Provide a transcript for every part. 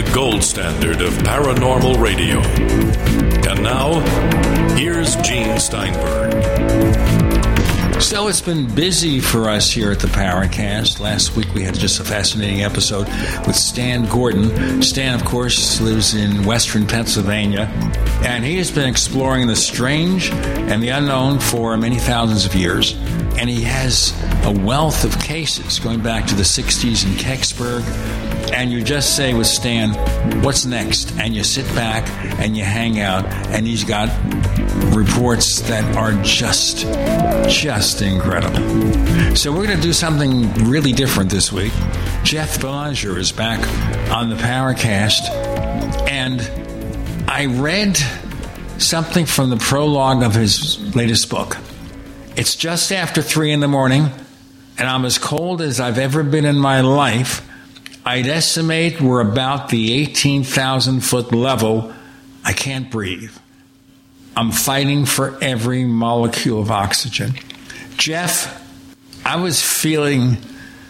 the gold standard of paranormal radio. And now, here's Gene Steinberg. So it's been busy for us here at the Paracast. Last week we had just a fascinating episode with Stan Gordon. Stan, of course, lives in western Pennsylvania, and he has been exploring the strange and the unknown for many thousands of years. And he has a wealth of cases going back to the 60s in Kecksburg. And you just say with Stan, what's next? And you sit back and you hang out. And he's got reports that are just incredible. So we're going to do something really different this week. Jeff Belanger is back on the Paracast. And I read something from the prologue of his latest book. It's just after 3 a.m, and I'm as cold as I've ever been in my life. I'd estimate we're about the 18,000-foot level. I can't breathe. I'm fighting for every molecule of oxygen. Jeff, I was feeling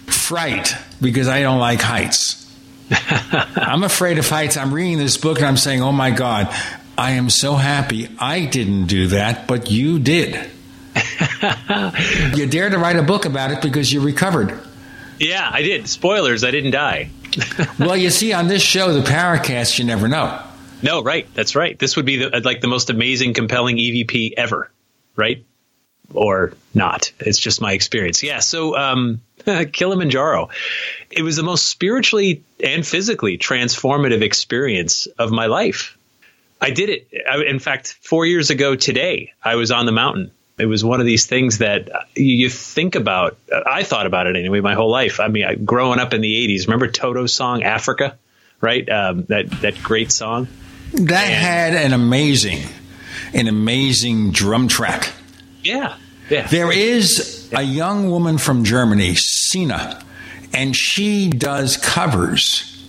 fright because I don't like heights. I'm afraid of heights. I'm reading this book, and I'm saying, oh, my God, I am so happy I didn't do that, but you did. You dared to write a book about it because you recovered. Yeah, I did. Spoilers, I didn't die. Well, you see, on this show, the Paracast, you never know. No, right. That's right. This would be the most amazing, compelling EVP ever, right? Or not. It's just my experience. Yeah, so Kilimanjaro. It was the most spiritually and physically transformative experience of my life. I did it. In fact, 4 years ago today, I was on the mountain. It was one of these things that you think about. I thought about it anyway my whole life. I mean, growing up in the 80s, remember Toto's song, Africa, right? That great song. That had an amazing drum track. Yeah. There is a young woman from Germany, Sina, and she does covers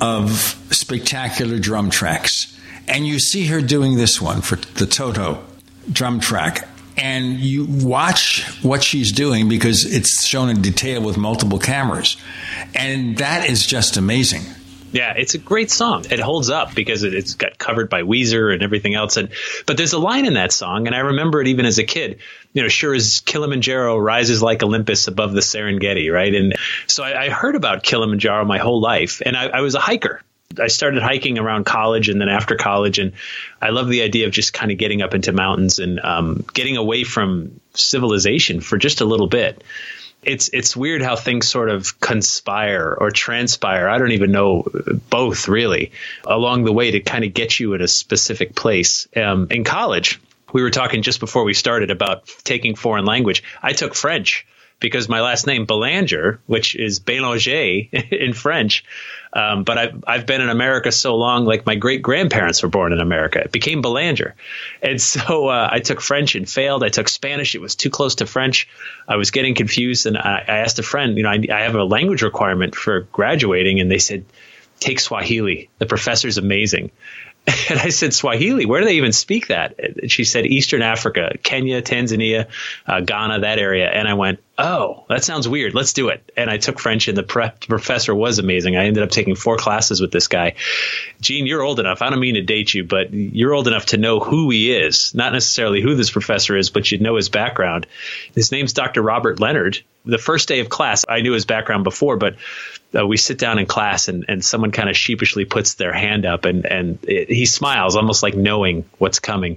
of spectacular drum tracks. And you see her doing this one for the Toto drum track. And you watch what she's doing because it's shown in detail with multiple cameras. And that is just amazing. Yeah, it's a great song. It holds up because it's got covered by Weezer and everything else. But there's a line in that song, and I remember it even as a kid. You know, sure as Kilimanjaro rises like Olympus above the Serengeti, right? And so I heard about Kilimanjaro my whole life, and I was a hiker. I started hiking around college and then after college, and I love the idea of just kind of getting up into mountains and getting away from civilization for just a little bit. It's weird how things sort of conspire or transpire. I don't even know, both really, along the way to kind of get you in a specific place. In college, we were talking just before we started about taking foreign language. I took French because my last name, Belanger, which is Belanger in French. But I've been in America so long, like my great-grandparents were born in America. It became Belanger. And so I took French and failed. I took Spanish. It was too close to French. I was getting confused. And I asked a friend, you know, I have a language requirement for graduating. And they said, take Swahili. The professor's amazing. And I said, Swahili, where do they even speak that? And she said, Eastern Africa, Kenya, Tanzania, Ghana, that area. And I went, oh, that sounds weird. Let's do it. And I took French, and the professor was amazing. I ended up taking 4 classes with this guy. Gene, you're old enough. I don't mean to date you, but you're old enough to know who he is. Not necessarily who this professor is, but you know his background. His name's Dr. Robert Leonard. The first day of class, I knew his background before, but we sit down in class, and someone kind of sheepishly puts their hand up, and he smiles, almost like knowing what's coming.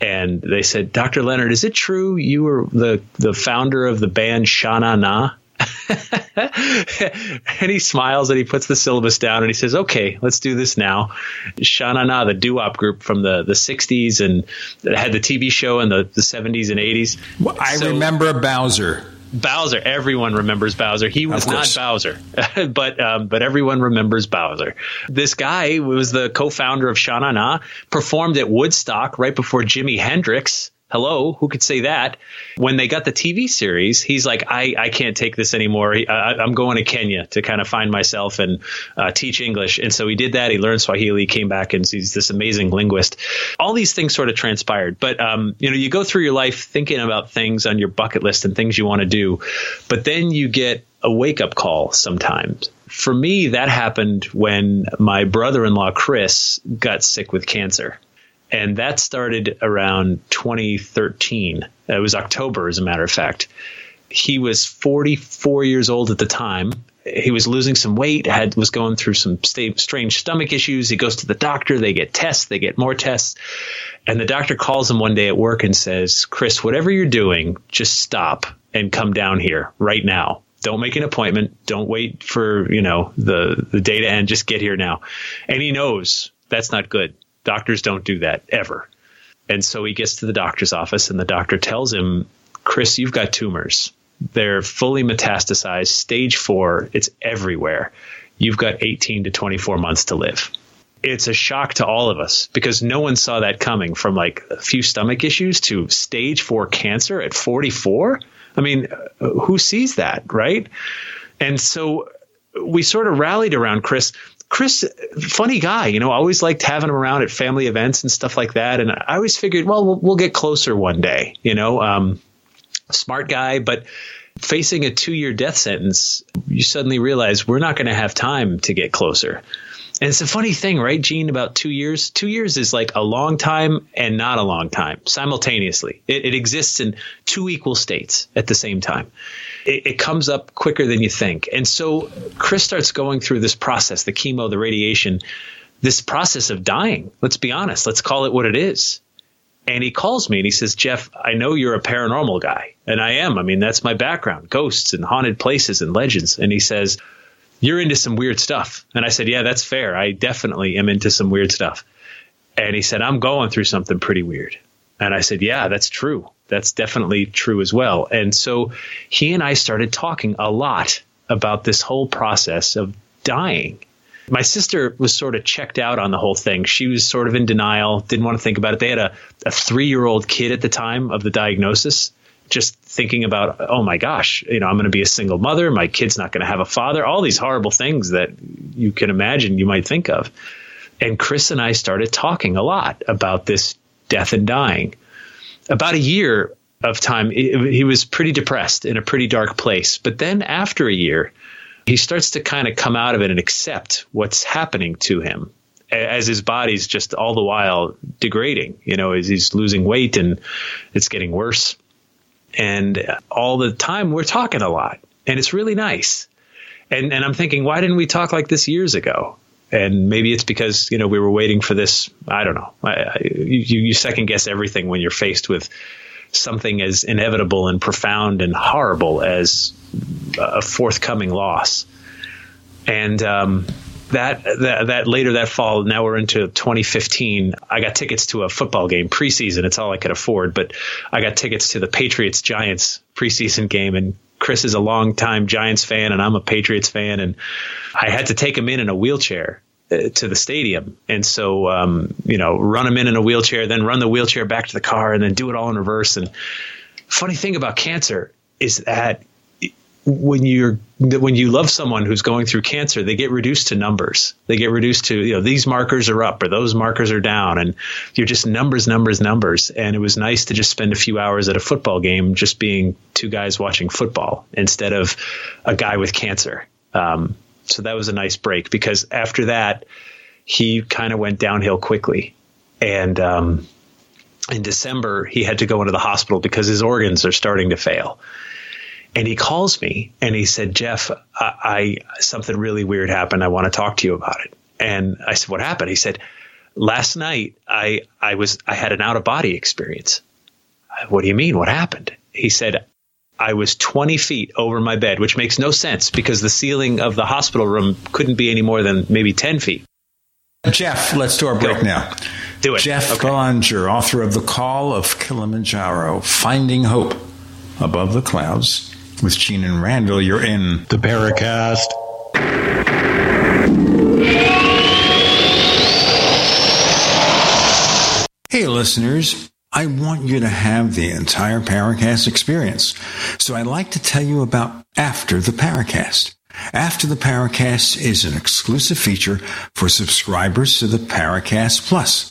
And they said, Dr. Leonard, is it true you were the founder of the band Sha Na Na? And he smiles, and he puts the syllabus down, and he says, okay, let's do this now. Sha Na Na, the doo-wop group from the 60s, and had the TV show in the 70s and 80s. Well, I remember Bowser. Everyone remembers Bowser. He was not Bowser, but everyone remembers Bowser. This guy was the co-founder of Sha Na Na, performed at Woodstock right before Jimi Hendrix. Hello, who could say that? When they got the TV series, he's like, I can't take this anymore. I'm going to Kenya to kind of find myself and teach English. And so he did that. He learned Swahili, came back, and he's this amazing linguist. All these things sort of transpired. But, you know, you go through your life thinking about things on your bucket list and things you want to do. But then you get a wake-up call sometimes. for me, that happened when my brother-in-law, Chris, got sick with cancer. And that started around 2013. It was October, as a matter of fact. He was 44 years old at the time. He was losing some weight, was going through some strange stomach issues. He goes to the doctor. They get tests. They get more tests. And the doctor calls him one day at work and says, Chris, whatever you're doing, just stop and come down here right now. Don't make an appointment. Don't wait for, the day to end. Just get here now. And he knows that's not good. Doctors don't do that ever. And so he gets to the doctor's office and the doctor tells him, Chris, you've got tumors. They're fully metastasized, stage 4. It's everywhere. You've got 18 to 24 months to live. It's a shock to all of us because no one saw that coming, from like a few stomach issues to stage 4 cancer at 44. I mean, who sees that, right? And so we sort of rallied around Chris. Chris, funny guy, I always liked having him around at family events and stuff like that. And I always figured, well, we'll get closer one day, smart guy. But facing a 2-year death sentence, you suddenly realize we're not going to have time to get closer. And it's a funny thing, right, Gene, about 2 years? 2 years is like a long time and not a long time simultaneously. It exists in 2 equal states at the same time. It comes up quicker than you think. And so Chris starts going through this process, the chemo, the radiation, this process of dying. Let's be honest. Let's call it what it is. And he calls me and he says, Jeff, I know you're a paranormal guy. And I am. I mean, that's my background, ghosts and haunted places and legends. And he says, you're into some weird stuff. And I said, yeah, that's fair. I definitely am into some weird stuff. And he said, I'm going through something pretty weird. And I said, yeah, that's true. That's definitely true as well. And so he and I started talking a lot about this whole process of dying. My sister was sort of checked out on the whole thing. She was sort of in denial, didn't want to think about it. They had a 3-year-old kid at the time of the diagnosis, just thinking about, oh, my gosh, I'm going to be a single mother. My kid's not going to have a father. All these horrible things that you can imagine you might think of. And Chris and I started talking a lot about this death and dying. About a year of time, he was pretty depressed, in a pretty dark place. But then after a year, he starts to kind of come out of it and accept what's happening to him as his body's just all the while degrading, as he's losing weight and it's getting worse. And all the time we're talking a lot, and it's really nice. And I'm thinking, why didn't we talk like this years ago? And maybe it's because, we were waiting for this. I don't know. You second guess everything when you're faced with something as inevitable and profound and horrible as a forthcoming loss. And that later that fall, now we're into 2015. I got tickets to a football game preseason. It's all I could afford, but I got tickets to the Patriots Giants preseason game. And Chris is a longtime Giants fan and I'm a Patriots fan. And I had to take him in a wheelchair to the stadium. And so, run him in a wheelchair, then run the wheelchair back to the car and then do it all in reverse. And funny thing about cancer is that when you love someone who's going through cancer, they get reduced to numbers. They get reduced to, these markers are up or those markers are down, and you're just numbers. And it was nice to just spend a few hours at a football game, just being two guys watching football instead of a guy with cancer. So that was a nice break, because after that, he kind of went downhill quickly. And in December, he had to go into the hospital because his organs are starting to fail. And he calls me and he said, Jeff, something really weird happened. I want to talk to you about it. And I said, what happened? He said, last night I had an out of body experience. What do you mean? What happened? He said, I was 20 feet over my bed, which makes no sense because the ceiling of the hospital room couldn't be any more than maybe 10 feet. Jeff, let's do our break now. Do it. Jeff Belanger, author of The Call of Kilimanjaro, Finding Hope Above the Clouds. With Gene and Randall, you're in the Paracast. Hey, listeners. I want you to have the entire Paracast experience. So I'd like to tell you about After the Paracast. After the Paracast is an exclusive feature for subscribers to the Paracast Plus.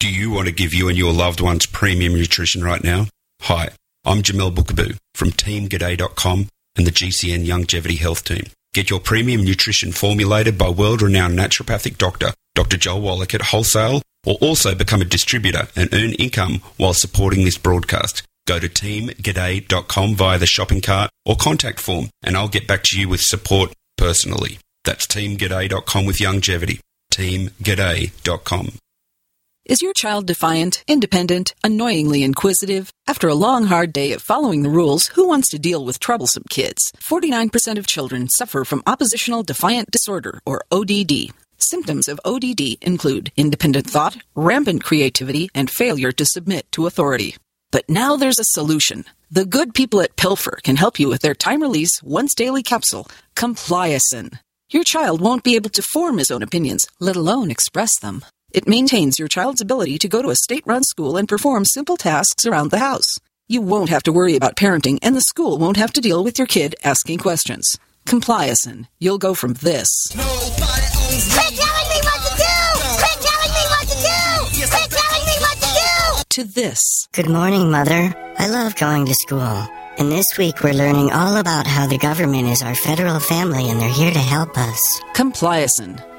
Do you want to give you and your loved ones premium nutrition right now? Hi, I'm Jamel Bookaboo from TeamG'day.com and the GCN Longevity Health Team. Get your premium nutrition formulated by world-renowned naturopathic doctor, Dr. Joel Wallach at Wholesale, or also become a distributor and earn income while supporting this broadcast. Go to TeamG'day.com via the shopping cart or contact form and I'll get back to you with support personally. That's TeamG'day.com with longevity. TeamG'day.com. Is your child defiant, independent, annoyingly inquisitive? After a long, hard day of following the rules, who wants to deal with troublesome kids? 49% of children suffer from oppositional defiant disorder, or ODD. Symptoms of ODD include independent thought, rampant creativity, and failure to submit to authority. But now there's a solution. The good people at Pilfer can help you with their time-release, once-daily capsule, Compliacin. Your child won't be able to form his own opinions, let alone express them. It maintains your child's ability to go to a state-run school and perform simple tasks around the house. You won't have to worry about parenting, and the school won't have to deal with your kid asking questions. Compliacin. You'll go from this. Quit telling me what to do! Quit telling me what to do! Quit telling me what to do! To this. Good morning, Mother. I love going to school. And this week we're learning all about how the government is our federal family and they're here to help us. Compliacin.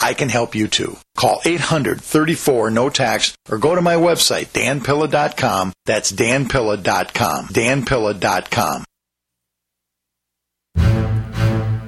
I can help you too. Call 800-34-NO-TAX or go to my website, danpilla.com. That's danpilla.com. danpilla.com.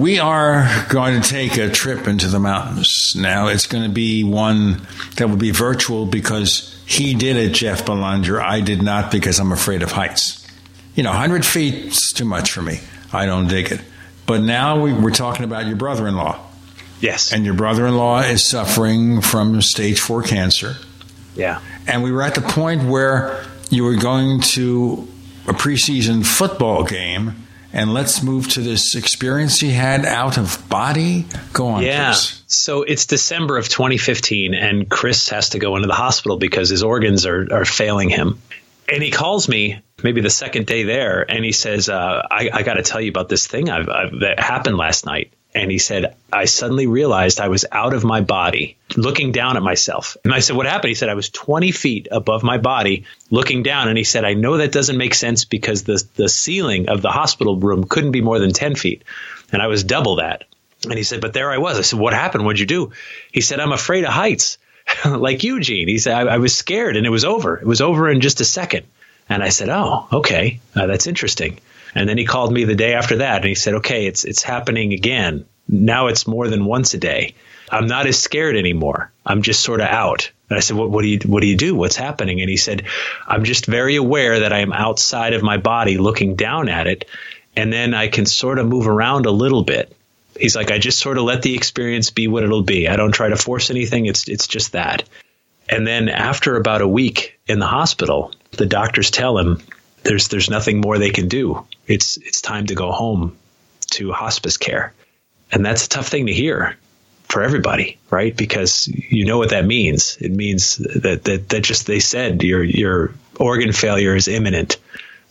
We are going to take a trip into the mountains. Now, it's going to be one that will be virtual because he did it, Jeff Belanger. I did not because I'm afraid of heights. 100 feet is too much for me. I don't dig it. But now we're talking about your brother-in-law. Yes. And your brother-in-law is suffering from stage 4 cancer. Yeah. And we were at the point where you were going to a preseason football game, and let's move to this experience he had out of body. Go on, Chris. So it's December of 2015, and Chris has to go into the hospital because his organs are failing him. And he calls me maybe the second day there, and he says, I got to tell you about this thing that happened last night. And he said, I suddenly realized I was out of my body, looking down at myself. And I said, what happened? He said, I was 20 feet above my body, looking down. And he said, I know that doesn't make sense because the ceiling of the hospital room couldn't be more than 10 feet. And I was double that. And he said, but there I was. I said, what happened? What'd you do? He said, I'm afraid of heights, like you, Gene. He said, I was scared and it was over. It was over in just a second. And I said, oh, okay, that's interesting. And then he called me the day after that and he said, okay, it's happening again. Now it's more than once a day. I'm not as scared anymore. I'm just sort of out. And I said, what do you do? What's happening? And he said, I'm just very aware that I am outside of my body looking down at it. And then I can sort of move around a little bit. He's like, I just sort of let the experience be what it'll be. I don't try to force anything. It's just that. And then after about a week in the hospital, the doctors tell him, There's nothing more they can do. It's time to go home to hospice care. And that's a tough thing to hear for everybody, right? Because you know what that means. It means that just they said your organ failure is imminent.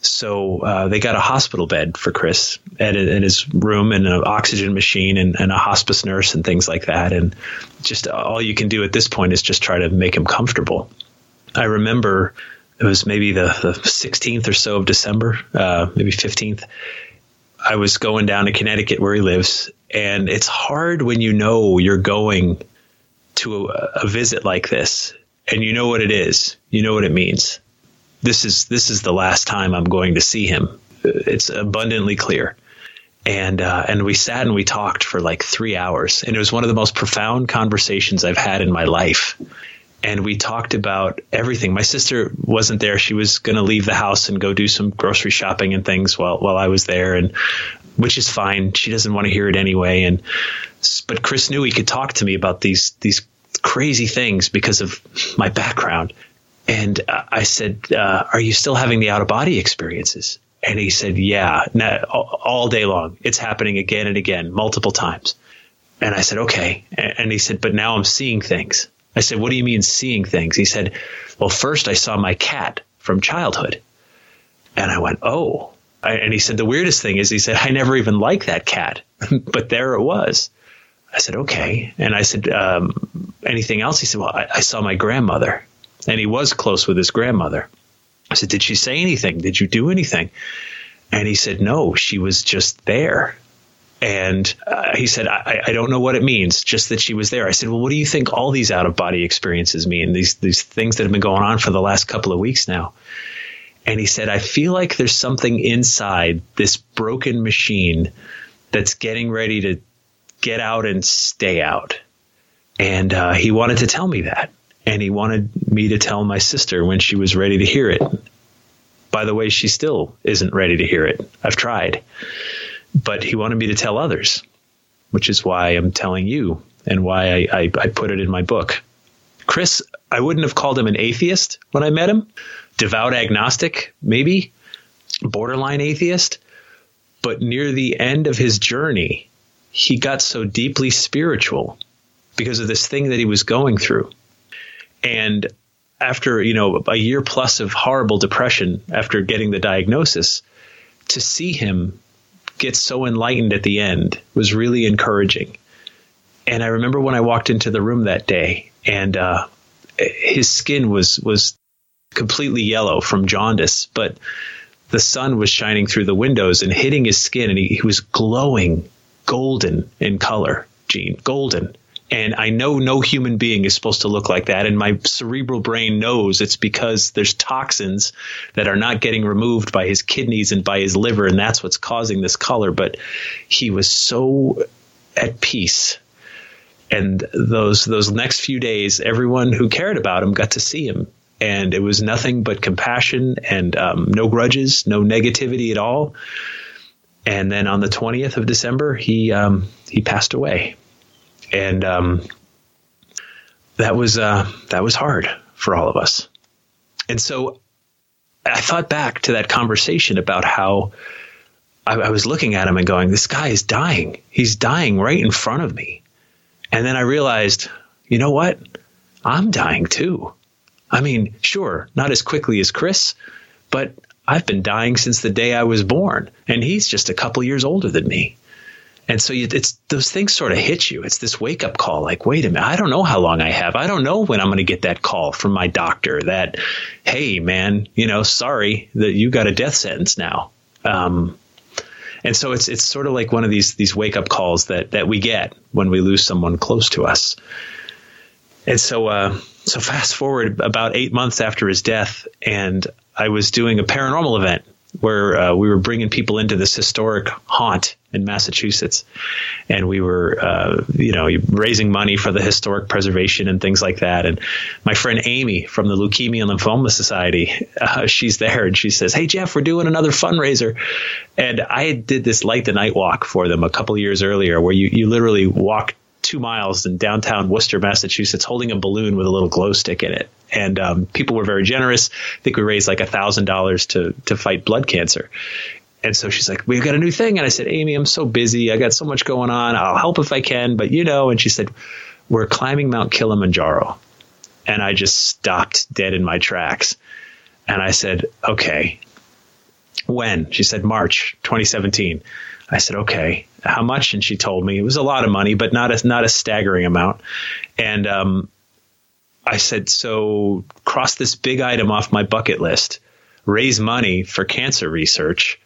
So they got a hospital bed for Chris in his room and an oxygen machine and a hospice nurse and things like that. And just all you can do at this point is just try to make him comfortable. I remember it was maybe the 16th or so of December, maybe 15th. I was going down to Connecticut where he lives. And it's hard when you know you're going to a visit like this and you know what it is. You know what it means. This is the last time I'm going to see him. It's abundantly clear. And we sat and we talked for like 3 hours. And it was one of the most profound conversations I've had in my life. And we talked about everything. My sister wasn't there. She was going to leave the house and go do some grocery shopping and things while I was there, and which is fine. She doesn't want to hear it anyway. But Chris knew he could talk to me about these crazy things because of my background. And I said, are you still having the out-of-body experiences? And he said, yeah, all day long. It's happening again and again, multiple times. And I said, okay. And he said, but now I'm seeing things. I said, what do you mean seeing things? He said, well, first I saw my cat from childhood. And I went, oh. And he said, the weirdest thing is, he said, I never even liked that cat. But there it was. I said, okay. And I said, anything else? He said, well, I saw my grandmother. And he was close with his grandmother. I said, did she say anything? Did you do anything? And he said, no, she was just there. And he said, I don't know what it means, just that she was there. I said, well, what do you think all these out-of-body experiences mean, these things that have been going on for the last couple of weeks now? And he said, I feel like there's something inside this broken machine that's getting ready to get out and stay out. And he wanted to tell me that. And he wanted me to tell my sister when she was ready to hear it. By the way, she still isn't ready to hear it. I've tried. But he wanted me to tell others, which is why I'm telling you and why I put it in my book. Chris, I wouldn't have called him an atheist when I met him. Devout agnostic, maybe. Borderline atheist. But near the end of his journey, he got so deeply spiritual because of this thing that he was going through. And after, a year plus of horrible depression, after getting the diagnosis, to see him gets so enlightened at the end was really encouraging. And I remember when I walked into the room that day and his skin was completely yellow from jaundice, but the sun was shining through the windows and hitting his skin, and he was glowing golden in color, Gene, golden. And I know no human being is supposed to look like that. And my cerebral brain knows it's because there's toxins that are not getting removed by his kidneys and by his liver. And that's what's causing this color. But he was so at peace. And those next few days, everyone who cared about him got to see him. And it was nothing but compassion and no grudges, no negativity at all. And then on the 20th of December, he passed away. And that was hard for all of us. And so I thought back to that conversation about how I was looking at him and going, this guy is dying. He's dying right in front of me. And then I realized, you know what? I'm dying too. I mean, sure, not as quickly as Chris, but I've been dying since the day I was born. And he's just a couple years older than me. And so it's those things sort of hit you. It's this wake up call like, wait a minute, I don't know how long I have. I don't know when I'm going to get that call from my doctor that, hey, man, sorry that you got a death sentence now. And so it's sort of like one of these wake up calls that we get when we lose someone close to us. And so so fast forward about 8 months after his death, and I was doing a paranormal event where we were bringing people into this historic haunt in Massachusetts, and we were raising money for the historic preservation and things like that. And my friend Amy from the Leukemia and Lymphoma Society, she's there, and she says, hey, Jeff, we're doing another fundraiser. And I did this light the night walk for them a couple of years earlier where you literally walk 2 miles in downtown Worcester, Massachusetts, holding a balloon with a little glow stick in it. And people were very generous. I think we raised like $1,000 to fight blood cancer. And so she's like, we've got a new thing. And I said, Amy, I'm so busy. I got so much going on. I'll help if I can. But, and she said, we're climbing Mount Kilimanjaro. And I just stopped dead in my tracks. And I said, OK, when? She said, March 2017. I said, OK, how much? And she told me it was a lot of money, but not a staggering amount. And I said, so cross this big item off my bucket list, raise money for cancer research,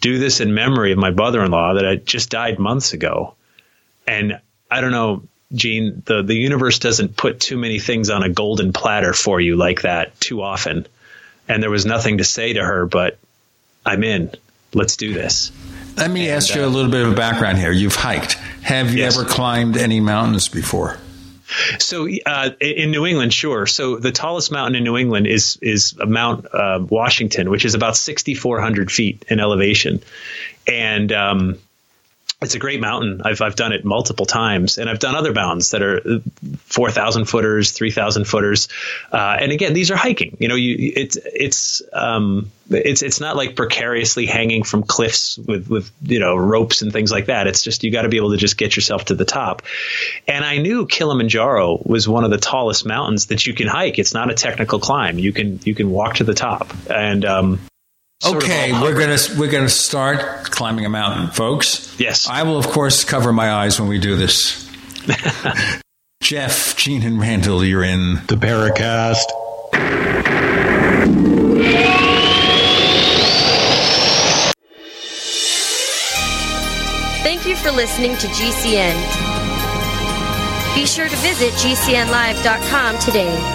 do this in memory of my brother-in-law that had just died months ago. And I don't know, Gene, the universe doesn't put too many things on a golden platter for you like that too often. And there was nothing to say to her, but I'm in. Let's do this. Let me ask you a little bit of a background here. You've hiked. Have you ever climbed any mountains before? So in New England, sure. So the tallest mountain in New England is Mount Washington, which is about 6,400 feet in elevation. And it's a great mountain. I've done it multiple times, and I've done other mountains that are 4,000 footers, 3,000 footers. And again, these are hiking. It's not like precariously hanging from cliffs with ropes and things like that. It's just, you got to be able to just get yourself to the top. And I knew Kilimanjaro was one of the tallest mountains that you can hike. It's not a technical climb. You can walk to the top. And, okay, we're gonna start climbing a mountain, folks. Yes. I will, of course, cover my eyes when we do this. Jeff, Gene, and Randall, you're in the Paracast. Thank you for listening to GCN. Be sure to visit GCNlive.com today.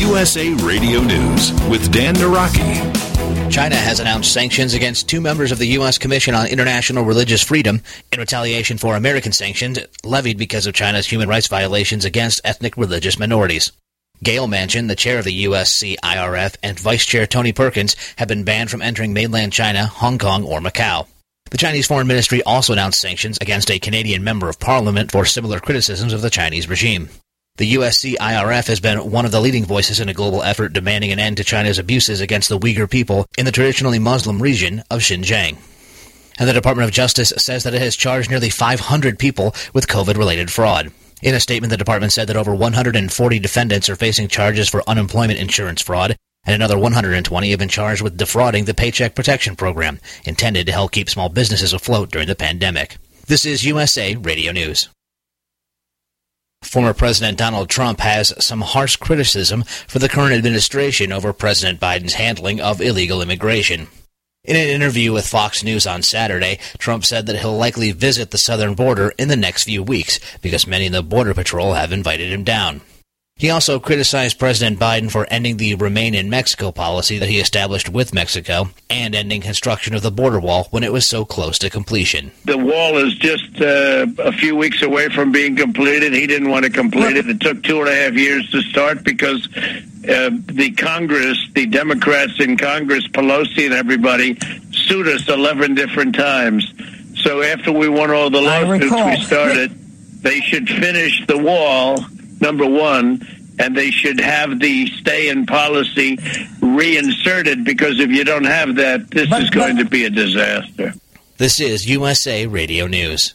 USA Radio News with Dan Naraki. China has announced sanctions against two members of the U.S. Commission on International Religious Freedom in retaliation for American sanctions levied because of China's human rights violations against ethnic religious minorities. Gail Manchin, the chair of the USCIRF, and Vice Chair Tony Perkins have been banned from entering mainland China, Hong Kong, or Macau. The Chinese Foreign Ministry also announced sanctions against a Canadian member of parliament for similar criticisms of the Chinese regime. The USCIRF has been one of the leading voices in a global effort demanding an end to China's abuses against the Uyghur people in the traditionally Muslim region of Xinjiang. And the Department of Justice says that it has charged nearly 500 people with COVID-related fraud. In a statement, the department said that over 140 defendants are facing charges for unemployment insurance fraud, and another 120 have been charged with defrauding the Paycheck Protection Program, intended to help keep small businesses afloat during the pandemic. This is USA Radio News. Former President Donald Trump has some harsh criticism for the current administration over President Biden's handling of illegal immigration. In an interview with Fox News on Saturday, Trump said that he'll likely visit the southern border in the next few weeks because many in the Border Patrol have invited him down. He also criticized President Biden for ending the Remain in Mexico policy that he established with Mexico and ending construction of the border wall when it was so close to completion. The wall is just a few weeks away from being completed. He didn't want to complete it. It took 2.5 years to start because the Congress, the Democrats in Congress, Pelosi and everybody, sued us 11 different times. So after we won all the lawsuits we started, they should finish the wall, number one, and they should have the stay-in policy reinserted, because if you don't have that, this is going to be a disaster. This is USA Radio News.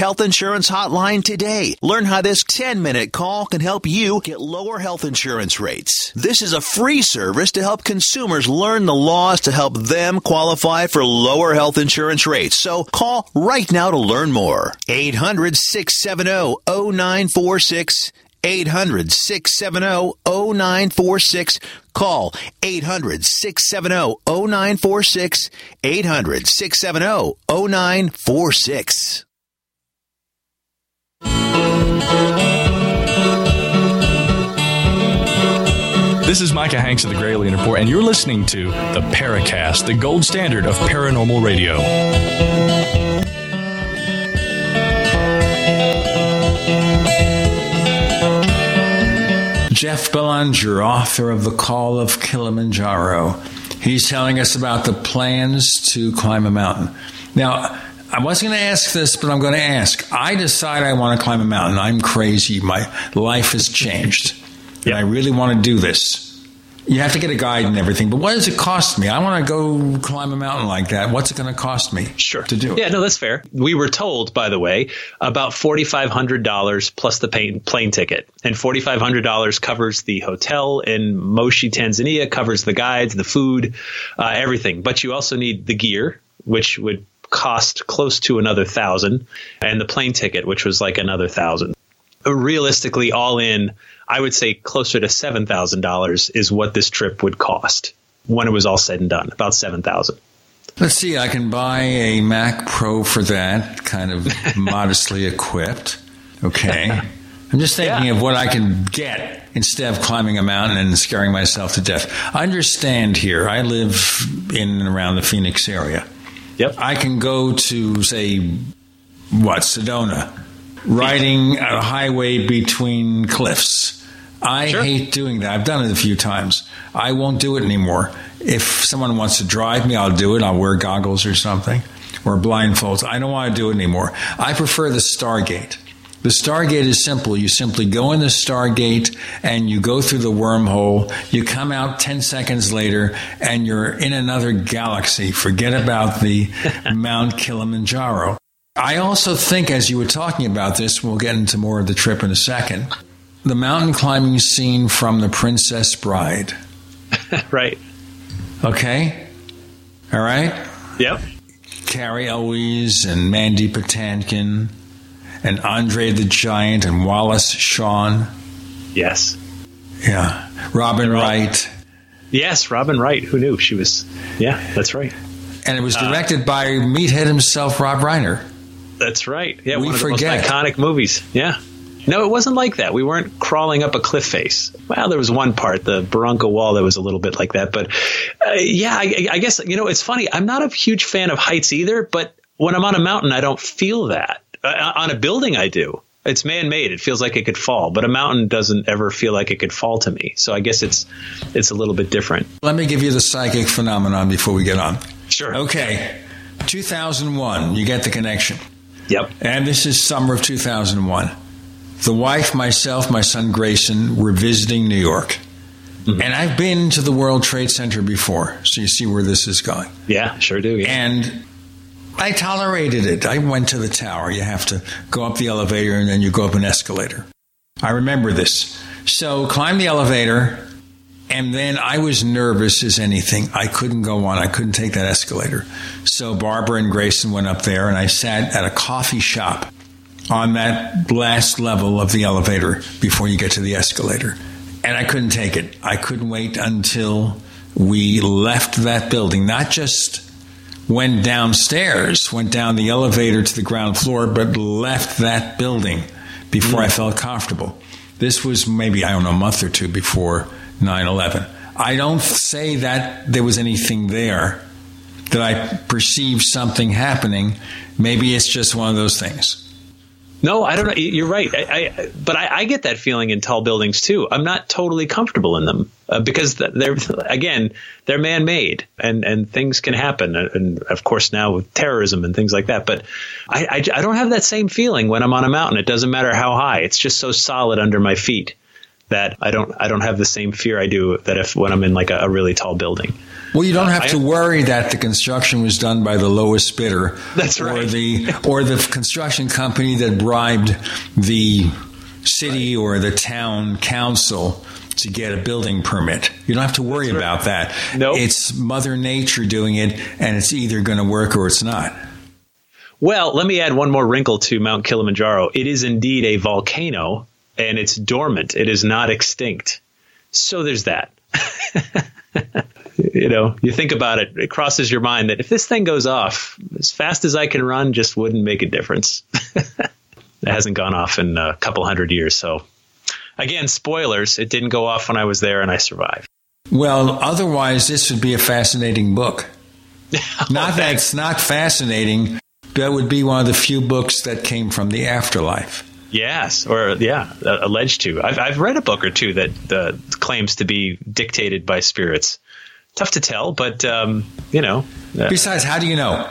Health Insurance Hotline today. Learn how this 10-minute call can help you get lower health insurance rates. This is a free service to help consumers learn the laws to help them qualify for lower health insurance rates. So call right now to learn more. 800-670-0946. 800-670-0946. Call 800-670-0946. 800-670-0946. This is Micah Hanks of the Gray Alien Report, and you're listening to the Paracast, the gold standard of paranormal radio. Jeff Belanger, author of The Call of Kilimanjaro, he's telling us about the plans to climb a mountain. Now, I wasn't going to ask this, but I'm going to ask. I decide I want to climb a mountain. I'm crazy. My life has changed. Yep. And I really want to do this. You have to get a guide and everything. But what does it cost me? I want to go climb a mountain like that. What's it going to cost me to do it? Yeah, no, that's fair. We were told, by the way, about $4,500 plus the plane ticket. And $4,500 covers the hotel in Moshi, Tanzania, covers the guides, the food, everything. But you also need the gear, which would cost close to another $1,000, and the plane ticket, which was like another $1,000. Realistically, all in, I would say closer to $7,000 is what this trip would cost when it was all said and done, about $7,000. Let's see, I can buy a Mac Pro for that, kind of modestly equipped. Okay. I'm just thinking of what I can get instead of climbing a mountain and scaring myself to death. I understand here, I live in and around the Phoenix area. Yep. I can go to, say, Sedona, riding a highway between cliffs. I hate doing that. I've done it a few times. I won't do it anymore. If someone wants to drive me, I'll do it. I'll wear goggles or something, or blindfolds. I don't want to do it anymore. I prefer the Stargate. The Stargate is simple. You simply go in the Stargate and you go through the wormhole. You come out 10 seconds later and you're in another galaxy. Forget about the Mount Kilimanjaro. I also think, as you were talking about this, we'll get into more of the trip in a second, the mountain climbing scene from The Princess Bride. Right. Okay? All right? Yep. Carrie Elwes and Mandy Patinkin and Andre the Giant and Wallace Shawn. Yes. Yeah. Robin Wright. Yes, Robin Wright. Who knew she was? Yeah, that's right. And it was directed by Meathead himself, Rob Reiner. That's right. Yeah, we one of the most iconic movies. Yeah. No, it wasn't like that. We weren't crawling up a cliff face. Well, there was one part, the Barranca Wall, that was a little bit like that. But I guess, it's funny. I'm not a huge fan of heights either, but when I'm on a mountain, I don't feel that. On a building, I do. It's man-made. It feels like it could fall, but a mountain doesn't ever feel like it could fall to me. So I guess it's a little bit different. Let me give you the psychic phenomenon before we get on. Sure. Okay. 2001, you get the connection. Yep. And this is summer of 2001. The wife, myself, my son Grayson were visiting New York. Mm-hmm. And I've been to the World Trade Center before, so you see where this is going. Yeah, sure do. Yeah. And I tolerated it. I went to the tower. You have to go up the elevator, and then you go up an escalator. I remember this. So climb the elevator, and then I was nervous as anything. I couldn't go on. I couldn't take that escalator. So Barbara and Grayson went up there, and I sat at a coffee shop on that last level of the elevator before you get to the escalator. And I couldn't take it. I couldn't wait until we left that building. Not just went downstairs, went down the elevator to the ground floor, but left that building before I felt comfortable. This was maybe, I don't know, a month or two before 9/11. I don't say that there was anything there, that I perceived something happening. Maybe it's just one of those things. No, I don't know. You're right. But I get that feeling in tall buildings, too. I'm not totally comfortable in them because they're man-made and things can happen. And, of course, now with terrorism and things like that. But I don't have that same feeling when I'm on a mountain. It doesn't matter how high. It's just so solid under my feet that I don't have the same fear I do that if when I'm in like a really tall building. Well, you don't have to worry that the construction was done by the lowest bidder. That's right. Or the construction company that bribed the city or the town council to get a building permit. You don't have to worry about that. Nope. It's Mother Nature doing it, and it's either going to work or it's not. Well, let me add one more wrinkle to Mount Kilimanjaro. It is indeed a volcano, and it's dormant. It is not extinct. So there's that. You know, you think about it, it crosses your mind that if this thing goes off, as fast as I can run, just wouldn't make a difference. It hasn't gone off in a couple hundred years. So, again, spoilers, it didn't go off when I was there and I survived. Well, otherwise, this would be a fascinating book. Not that it's not fascinating, that would be one of the few books that came from the afterlife. Yes, alleged to. I've read a book or two that claims to be dictated by spirits. Tough to tell, but, you know. Besides, how do you know?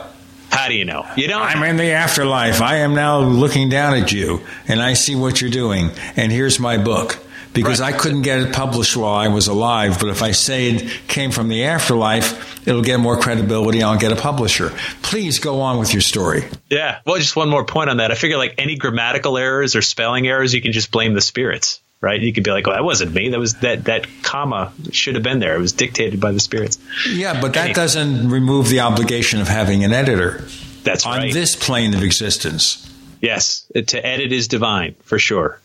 How do you know? You don't. I'm in the afterlife. I am now looking down at you, and I see what you're doing, and here's my book. Because I couldn't get it published while I was alive, but if I say it came from the afterlife, it'll get more credibility, I'll get a publisher. Please go on with your story. Yeah. Well, just one more point on that. I figure like any grammatical errors or spelling errors, you can just blame the spirits, right? You could be like, well, that wasn't me. That was that comma should have been there. It was dictated by the spirits. Yeah, but that doesn't remove the obligation of having an editor. That's right. On this plane of existence. Yes, to edit is divine, for sure.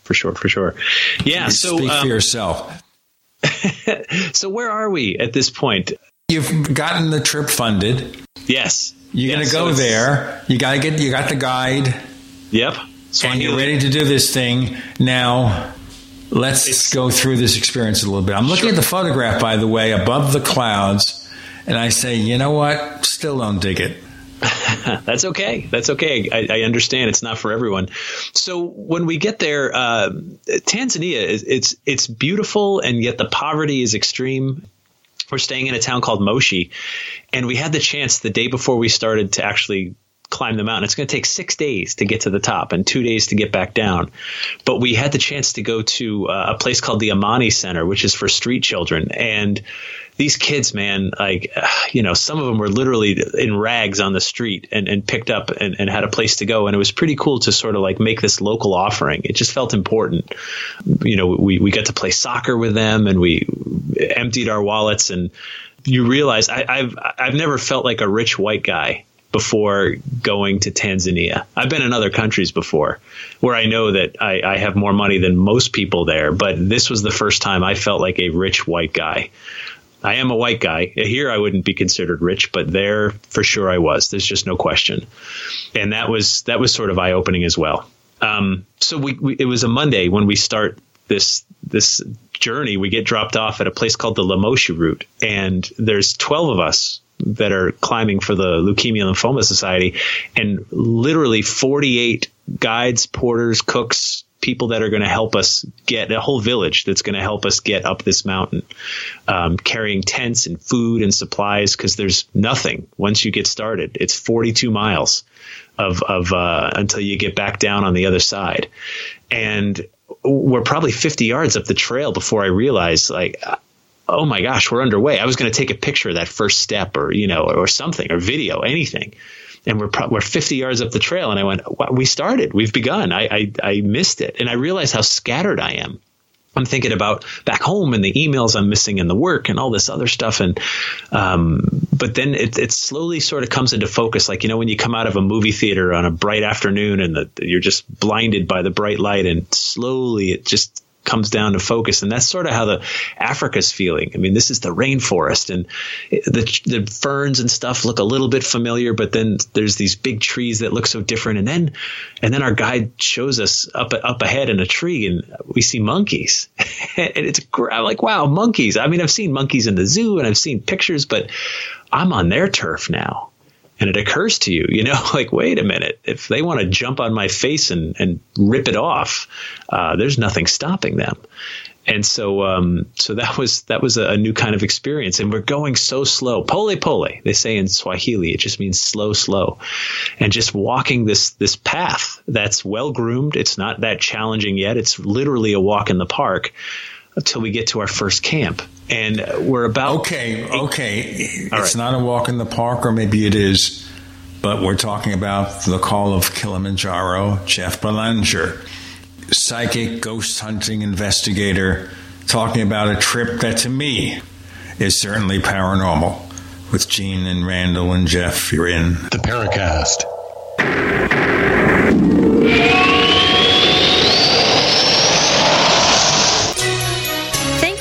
Yeah, so speak for yourself. So where are we at this point? You've gotten the trip funded. Yes, you're gonna go there. You got the guide. Yep, Swahili. And you're ready to do this thing now. Let's go through this experience a little bit. I'm looking at the photograph, by the way, above the clouds, and I say, you know what? Still don't dig it. That's okay. That's okay. I understand. It's not for everyone. So when we get there, Tanzania it's beautiful, and yet the poverty is extreme. We're staying in a town called Moshi, and we had the chance the day before we started to actually climb the mountain. It's going to take 6 days to get to the top and 2 days to get back down. But we had the chance to go to a place called the Amani Center, which is for street children. And these kids, man, like, you know, some of them were literally in rags on the street and picked up and had a place to go. And it was pretty cool to sort of like make this local offering. It just felt important. You know, we got to play soccer with them, and we emptied our wallets. And you realize I've never felt like a rich white guy before going to Tanzania. I've been in other countries before where I know that I have more money than most people there, but this was the first time I felt like a rich white guy. I am a white guy. Here I wouldn't be considered rich, but there for sure I was. There's just no question. And that was sort of eye-opening as well. So it was a Monday when we start this journey. We get dropped off at a place called the Lamoshi route, and there's 12 of us that are climbing for the Leukemia and Lymphoma Society, and literally 48 guides, porters, cooks, people that are going to help us get a whole village that's going to help us get up this mountain, carrying tents and food and supplies, because there's nothing once you get started. It's 42 miles of until you get back down on the other side. And we're probably 50 yards up the trail before I realized, like, oh my gosh, we're underway. I was going to take a picture of that first step or something, or video, anything. And we're 50 yards up the trail. And I went, we started. We've begun. I missed it. And I realized how scattered I am. I'm thinking about back home and the emails I'm missing and the work and all this other stuff. And but then it slowly sort of comes into focus. Like, when you come out of a movie theater on a bright afternoon and you're just blinded by the bright light, and slowly it just comes down to focus. And that's sort of how Africa's feeling. I mean, this is the rainforest, and the ferns and stuff look a little bit familiar, but then there's these big trees that look so different. And then our guide shows us up ahead in a tree, and we see monkeys. And I'm like, wow, monkeys. I mean, I've seen monkeys in the zoo and I've seen pictures, but I'm on their turf now. And it occurs to you, like, wait a minute, if they want to jump on my face and rip it off, there's nothing stopping them. And so that was a new kind of experience. And we're going so slow. Pole pole, they say in Swahili. It just means slow, slow. And just walking this path that's well-groomed. It's not that challenging yet. It's literally a walk in the park until we get to our first camp. And we're about... Okay. It's not a walk in the park, or maybe it is, but we're talking about The Call of Kilimanjaro, Jeff Belanger, psychic ghost hunting investigator, talking about a trip that to me is certainly paranormal, with Gene and Randall and Jeff. You're in The Paracast.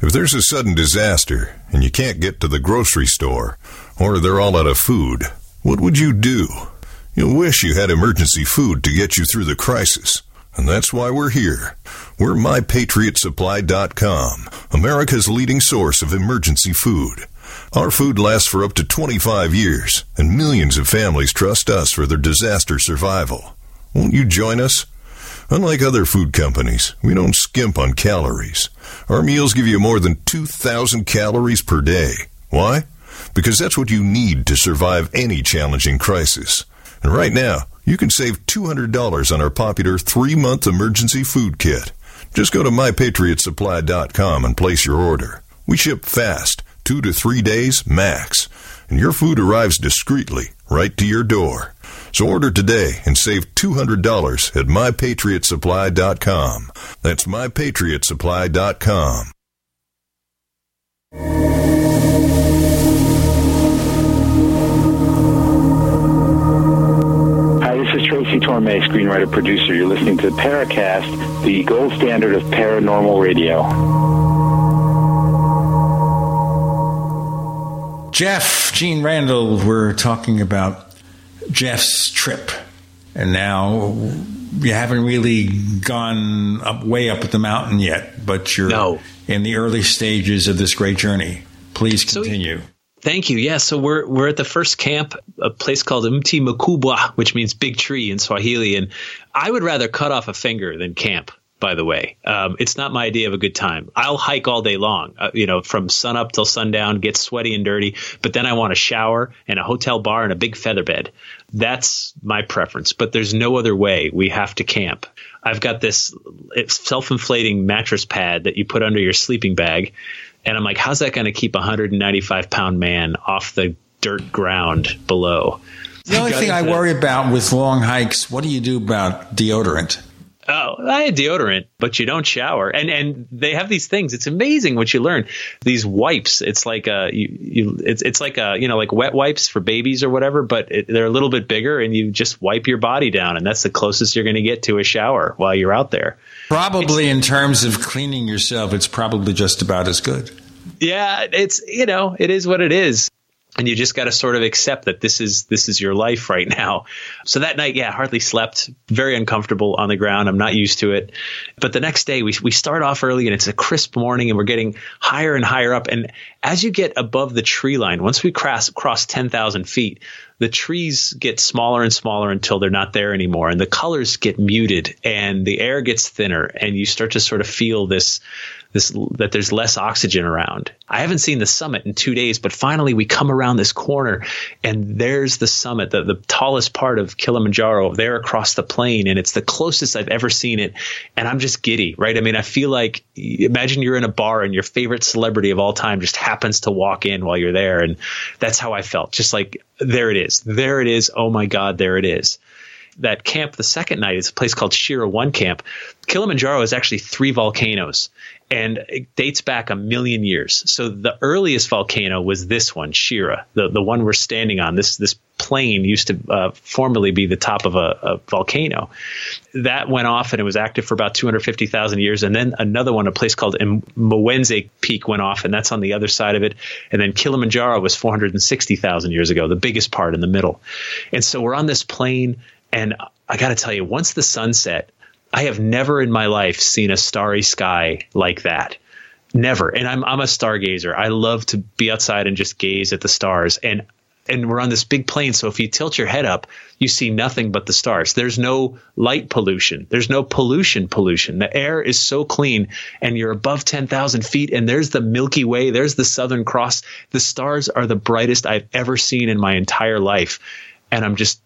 If there's a sudden disaster and you can't get to the grocery store, or they're all out of food, what would you do? You'll wish you had emergency food to get you through the crisis. And that's why we're here. We're MyPatriotSupply.com, America's leading source of emergency food. Our food lasts for up to 25 years, and millions of families trust us for their disaster survival. Won't you join us? Unlike other food companies, we don't skimp on calories. Our meals give you more than 2,000 calories per day. Why? Because that's what you need to survive any challenging crisis. And right now, you can save $200 on our popular 3-month emergency food kit. Just go to MyPatriotSupply.com and place your order. We ship fast, 2 to 3 days max, and your food arrives discreetly right to your door. So order today and save $200 at MyPatriotSupply.com. That's MyPatriotSupply.com. Hi, this is Tracy Torme, screenwriter, producer. You're listening to Paracast, the gold standard of paranormal radio. Jeff, Gene Randall, we're talking about Jeff's trip. And now you haven't really gone way up at the mountain yet, but you're in the early stages of this great journey. Please continue. Thank you. Yeah, so we're at the first camp, a place called Mti Mkubwa, which means big tree in Swahili. And I would rather cut off a finger than camp. By the way, it's not my idea of a good time. I'll hike all day long, from sun up till sundown, get sweaty and dirty. But then I want a shower and a hotel bar and a big feather bed. That's my preference. But there's no other way. We have to camp. I've got this self-inflating mattress pad that you put under your sleeping bag. And I'm like, how's that going to keep a 195-pound man off the dirt ground below? The only thing I worry about with long hikes, what do you do about deodorant? Oh, I had deodorant, but you don't shower. And they have these things. It's amazing what you learn. These wipes. It's like like wet wipes for babies or whatever, but they're a little bit bigger and you just wipe your body down. And that's the closest you're going to get to a shower while you're out there. Probably in terms of cleaning yourself, it's probably just about as good. Yeah, it is what it is. And you just got to sort of accept that this is your life right now. So that night, hardly slept, very uncomfortable on the ground. I'm not used to it. But the next day we start off early and it's a crisp morning and we're getting higher and higher up. And as you get above the tree line, once we cross 10,000 feet, the trees get smaller and smaller until they're not there anymore. And the colors get muted and the air gets thinner and you start to sort of feel this that there's less oxygen around. I haven't seen the summit in 2 days, but finally we come around this corner and there's the summit, the tallest part of Kilimanjaro there across the plain. And it's the closest I've ever seen it. And I'm just giddy, right? I mean, I feel like, imagine you're in a bar and your favorite celebrity of all time just happens to walk in while you're there. And that's how I felt, just like, there it is. There it is. Oh, my God. There it is. That camp the second night is a place called Shira One Camp. Kilimanjaro is actually 3 volcanoes, and it dates back 1,000,000 years. So the earliest volcano was this one, Shira, the one we're standing on. This plain used to formerly be the top of a volcano. That went off, and it was active for about 250,000 years. And then another one, a place called Mwenze Peak, went off, and that's on the other side of it. And then Kilimanjaro was 460,000 years ago, the biggest part in the middle. And so we're on this plain. And I got to tell you, once the sun set, I have never in my life seen a starry sky like that. Never. And I'm a stargazer. I love to be outside and just gaze at the stars. And we're on this big plain. So if you tilt your head up, you see nothing but the stars. There's no light pollution. There's no pollution. The air is so clean and you're above 10,000 feet and there's the Milky Way. There's the Southern Cross. The stars are the brightest I've ever seen in my entire life. And I'm just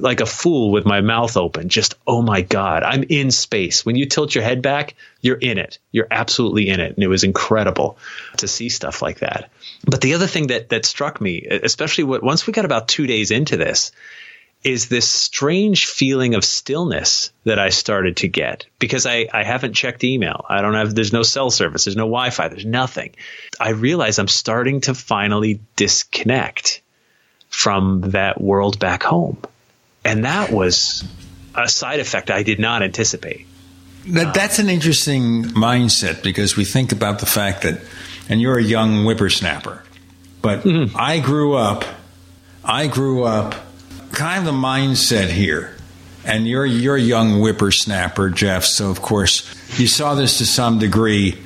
like a fool with my mouth open. Just, oh, my God, I'm in space. When you tilt your head back, you're in it. You're absolutely in it. And it was incredible to see stuff like that. But the other thing that struck me, especially once we got about 2 days into this, is this strange feeling of stillness that I started to get, because I haven't checked email. There's no cell service. There's no Wi-Fi. There's nothing. I realize I'm starting to finally disconnect from that world back home. And that was a side effect I did not anticipate. That's an interesting mindset, because we think about the fact that, and you're a young whippersnapper, but mm-hmm. I grew up kind of the mindset here, and you're a young whippersnapper, Jeff, so of course you saw this to some degree,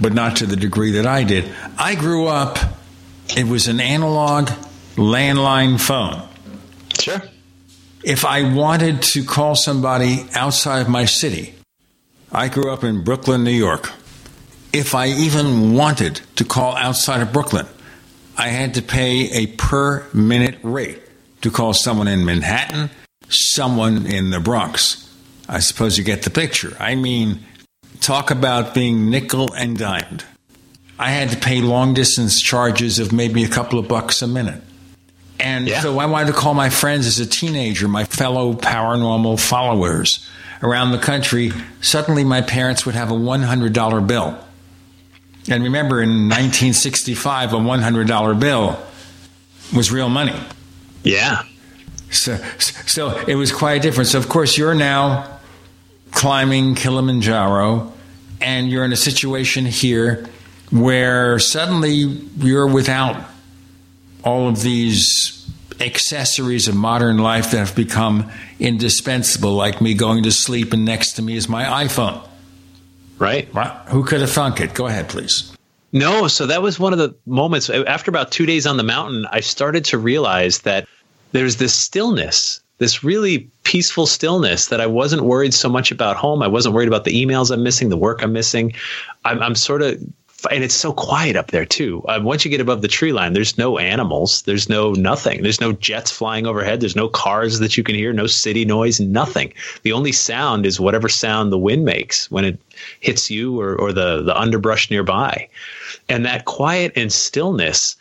but not to the degree that I did. I grew up, it was an analog landline phone. Sure. If I wanted to call somebody outside of my city, I grew up in Brooklyn, New York. If I even wanted to call outside of Brooklyn, I had to pay a per-minute rate to call someone in Manhattan, someone in the Bronx. I suppose you get the picture. I mean, talk about being nickel and dimed. I had to pay long-distance charges of maybe a couple of bucks a minute. And so I wanted to call my friends as a teenager, my fellow paranormal followers around the country. Suddenly, my parents would have a $100 bill. And remember, in 1965, a $100 bill was real money. Yeah. So it was quite a difference. So, of course, you're now climbing Kilimanjaro, and you're in a situation here where suddenly you're without all of these accessories of modern life that have become indispensable, like me going to sleep and next to me is my iPhone. Right. Who could have thunk it? Go ahead, please. No, so that was one of the moments. After about 2 days on the mountain, I started to realize that there's this stillness, this really peaceful stillness, that I wasn't worried so much about home. I wasn't worried about the emails I'm missing, the work I'm missing. I'm sort of... And it's so quiet up there, too. Once you get above the tree line, there's no animals. There's no nothing. There's no jets flying overhead. There's no cars that you can hear, no city noise, nothing. The only sound is whatever sound the wind makes when it hits you or the underbrush nearby. And that quiet and stillness,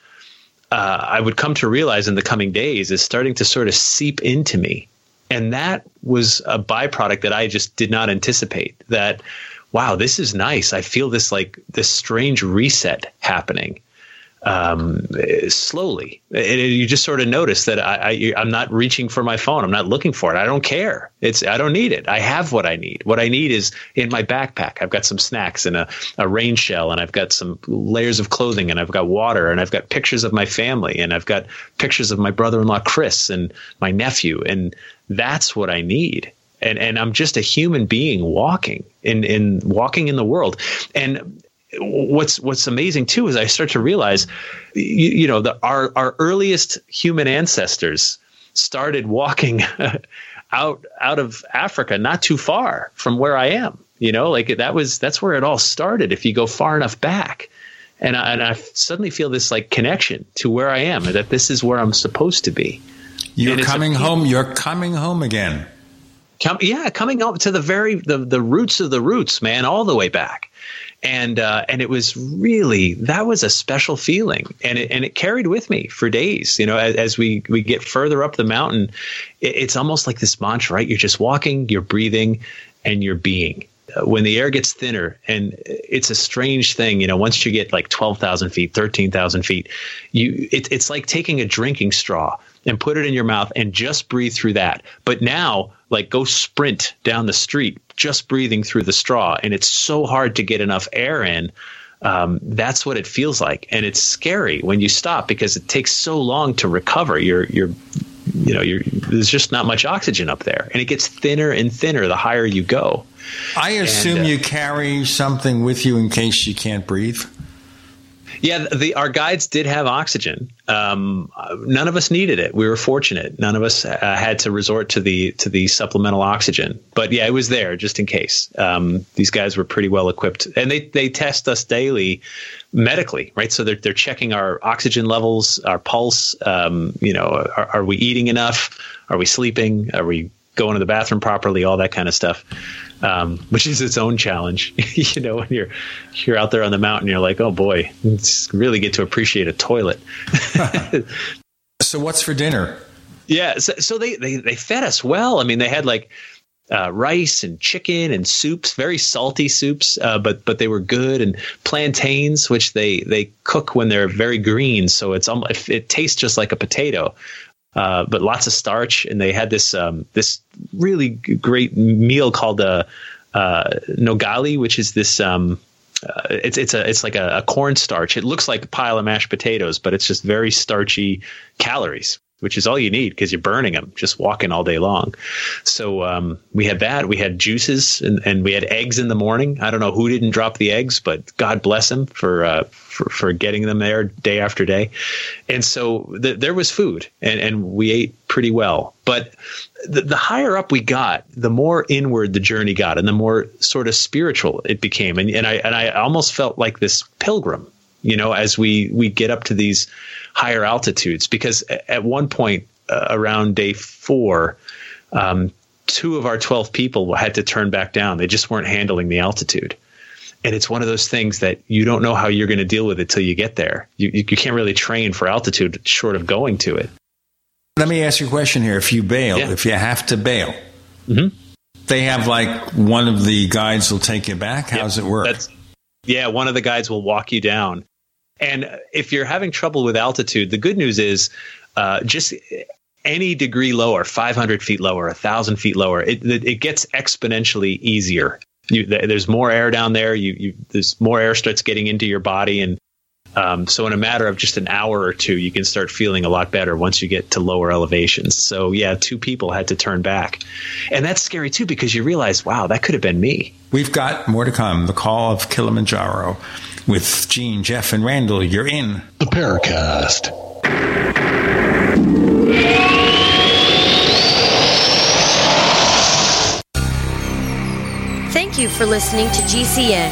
I would come to realize in the coming days, is starting to sort of seep into me. And that was a byproduct that I just did not anticipate, that – wow, this is nice. I feel this strange reset happening slowly. You just sort of notice that I'm not reaching for my phone. I'm not looking for it. I don't care. I don't need it. I have what I need. What I need is in my backpack. I've got some snacks and a rain shell, and I've got some layers of clothing, and I've got water, and I've got pictures of my family, and I've got pictures of my brother-in-law, Chris, and my nephew. And that's what I need. And I'm just a human being walking in the world. And what's amazing, too, is I start to realize, our earliest human ancestors started walking out of Africa, not too far from where I am. That's where it all started, if you go far enough back. And I suddenly feel this connection to where I am, and that this is where I'm supposed to be. You're coming home. You're coming home again. Coming up to the roots of the roots, man, all the way back. And it was really, that was a special feeling. And it carried with me for days, as we get further up the mountain. It's almost like this mantra, right? You're just walking, you're breathing, and you're being. When the air gets thinner, and it's a strange thing, once you get 12,000 feet, 13,000 feet, it's like taking a drinking straw and put it in your mouth and just breathe through that. But now, go sprint down the street, just breathing through the straw. And it's so hard to get enough air in. That's what it feels like. And it's scary when you stop, because it takes so long to recover. There's just not much oxygen up there, and it gets thinner and thinner the higher you go. I assume you carry something with you in case you can't breathe. Yeah, our guides did have oxygen. None of us needed it. We were fortunate. None of us had to resort to the supplemental oxygen. But yeah, it was there just in case. These guys were pretty well equipped, and they test us daily medically, right? So they're checking our oxygen levels, our pulse. Are we eating enough? Are we sleeping? Are we going to the bathroom properly? All that kind of stuff. Which is its own challenge. You know, when you're out there on the mountain, you're like, oh boy, it's really get to appreciate a toilet. So what's for dinner? Yeah. So they fed us well. I mean, they had like rice and chicken and soups, very salty soups, but they were good, and plantains, which they cook when they're very green. So it tastes just like a potato. But lots of starch, and they had this this really great meal called nogali, which is this it's like a corn starch. It looks like a pile of mashed potatoes, but it's just very starchy calories, which is all you need because you're burning them just walking all day long. So we had that. We had juices, and we had eggs in the morning. I don't know who didn't drop the eggs, but God bless him for getting them there day after day. And so there was food, and we ate pretty well. But the higher up we got, the more inward the journey got, and the more sort of spiritual it became. And I almost felt like this pilgrim, you know, as we get up to these higher altitudes, because at one point around day 4, 2 of our 12 people had to turn back down. They just weren't handling the altitude. And it's one of those things that you don't know how you're going to deal with it till you get there. You can't really train for altitude short of going to it. Let me ask you a question here. If you bail, if you have to bail, mm-hmm. They have like one of the guides will take you back. How does it work? One of the guides will walk you down. And if you're having trouble with altitude, the good news is just any degree lower, 500 feet lower, 1,000 feet lower, it gets exponentially easier. There's more air down there. There's more air starts getting into your body. And so in a matter of just an hour or two, you can start feeling a lot better once you get to lower elevations. So, 2 people had to turn back. And that's scary, too, because you realize, wow, that could have been me. We've got more to come. The Call of Kilimanjaro with Gene, Jeff, and Randall. You're in the Paracast. Thank you for listening to GCN.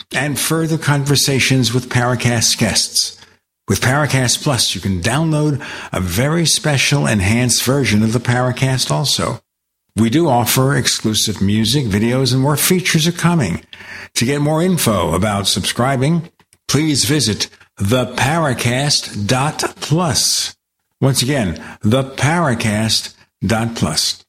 and further conversations with Paracast guests. With Paracast Plus, you can download a very special enhanced version of the Paracast also. We do offer exclusive music, videos, and more features are coming. To get more info about subscribing, please visit theparacast.plus. Once again, theparacast.plus.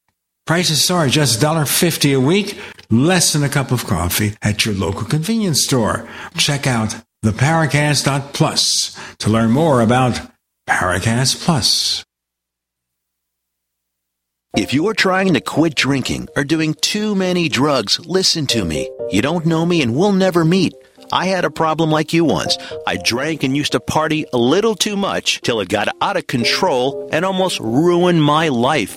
Prices are just $1.50 a week, less than a cup of coffee at your local convenience store. Check out theparacast.plus to learn more about Paracast Plus. If you're trying to quit drinking or doing too many drugs, listen to me. You don't know me and we'll never meet. I had a problem like you once. I drank and used to party a little too much till it got out of control and almost ruined my life.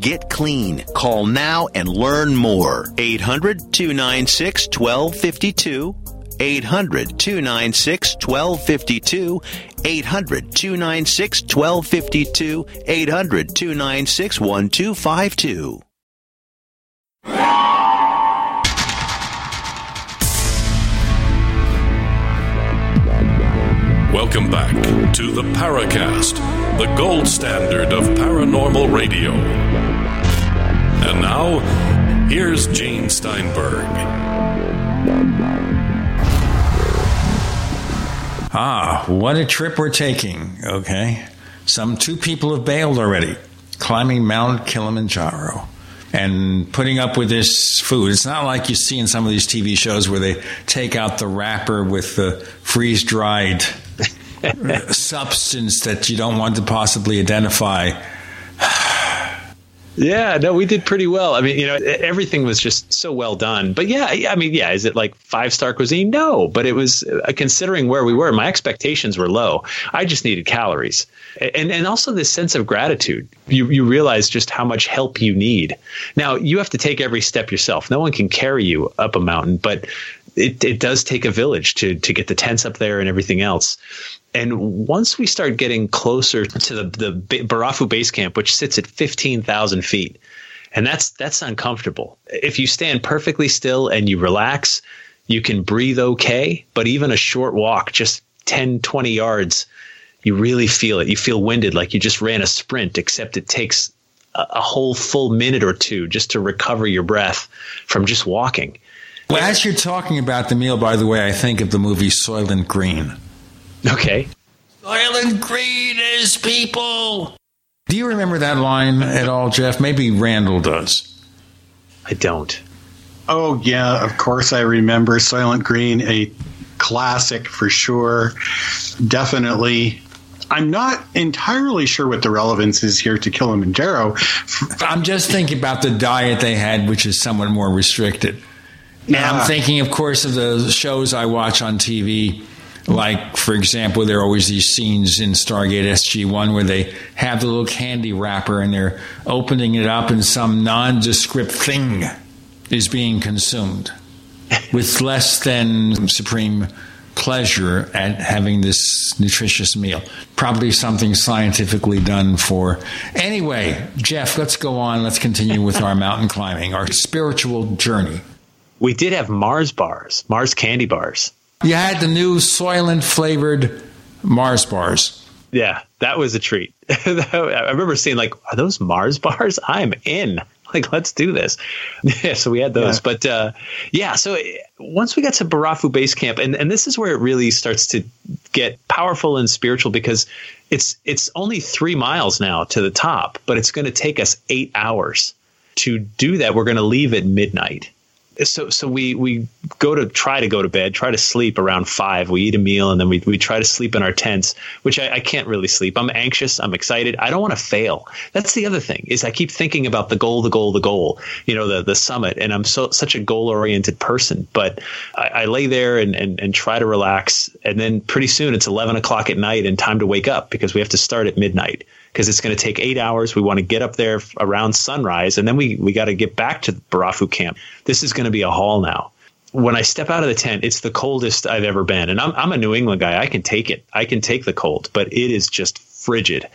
Get clean. Call now and learn more. 800-296-1252. 800-296-1252. 800-296-1252. 800-296-1252. Welcome back to the Paracast, the gold standard of paranormal radio. And now, here's Gene Steinberg. Ah, what a trip we're taking, okay? Some 2 people have bailed already, climbing Mount Kilimanjaro and putting up with this food. It's not like you see in some of these TV shows where they take out the wrapper with the freeze-dried substance that you don't want to possibly identify. Yeah, no, we did pretty well. I mean, you know, everything was just so well done. But yeah, I mean, yeah, is it like 5-star cuisine? No, but it was, considering where we were, my expectations were low. I just needed calories. And also this sense of gratitude. You realize just how much help you need. Now, you have to take every step yourself. No one can carry you up a mountain, but it does take a village to get the tents up there and everything else. And once we start getting closer to the Barafu Base Camp, which sits at 15,000 feet, and that's uncomfortable. If you stand perfectly still and you relax, you can breathe okay. But even a short walk, just 10, 20 yards, you really feel it. You feel winded, like you just ran a sprint, except it takes a whole full minute or 2 just to recover your breath from just walking. Well, as you're talking about the meal, by the way, I think of the movie Soylent Green. Okay. Soylent Green is people. Do you remember that line at all, Jeff? Maybe Randall does. I don't. Oh, yeah, of course I remember Soylent Green, a classic for sure. Definitely. I'm not entirely sure what the relevance is here to Kilimanjaro. I'm just thinking about the diet they had, which is somewhat more restricted. And I'm thinking, of course, of the shows I watch on TV. Like, for example, there are always these scenes in Stargate SG-1 where they have the little candy wrapper and they're opening it up and some nondescript thing is being consumed with less than supreme pleasure at having this nutritious meal. Probably something scientifically done for. Anyway, Jeff, let's go on. Let's continue with our mountain climbing, our spiritual journey. We did have Mars candy bars. You had the new Soylent-flavored Mars bars. Yeah, that was a treat. I remember seeing, like, are those Mars bars? I'm in. Like, let's do this. Yeah, so we had those. Yeah. But, yeah, so once we got to Barafu Base Camp, and this is where it really starts to get powerful and spiritual, because it's only 3 miles now to the top, but it's going to take us 8 hours. To do that, we're going to leave at midnight. So we try to go to bed, try to sleep around 5. We eat a meal, and then we try to sleep in our tents, which I can't really sleep. I'm anxious. I'm excited. I don't want to fail. That's the other thing, is I keep thinking about the goal, you know, the summit. And I'm such a goal-oriented person. But I lay there and try to relax. And then pretty soon it's 11 o'clock at night and time to wake up, because we have to start at midnight. Because it's going to take 8 hours. We want to get up there around sunrise, and then we got to get back to the Barafu camp. This is going to be a haul now. When I step out of the tent, it's the coldest I've ever been. And I'm a New England guy. I can take it. I can take the cold, but it is just frigid.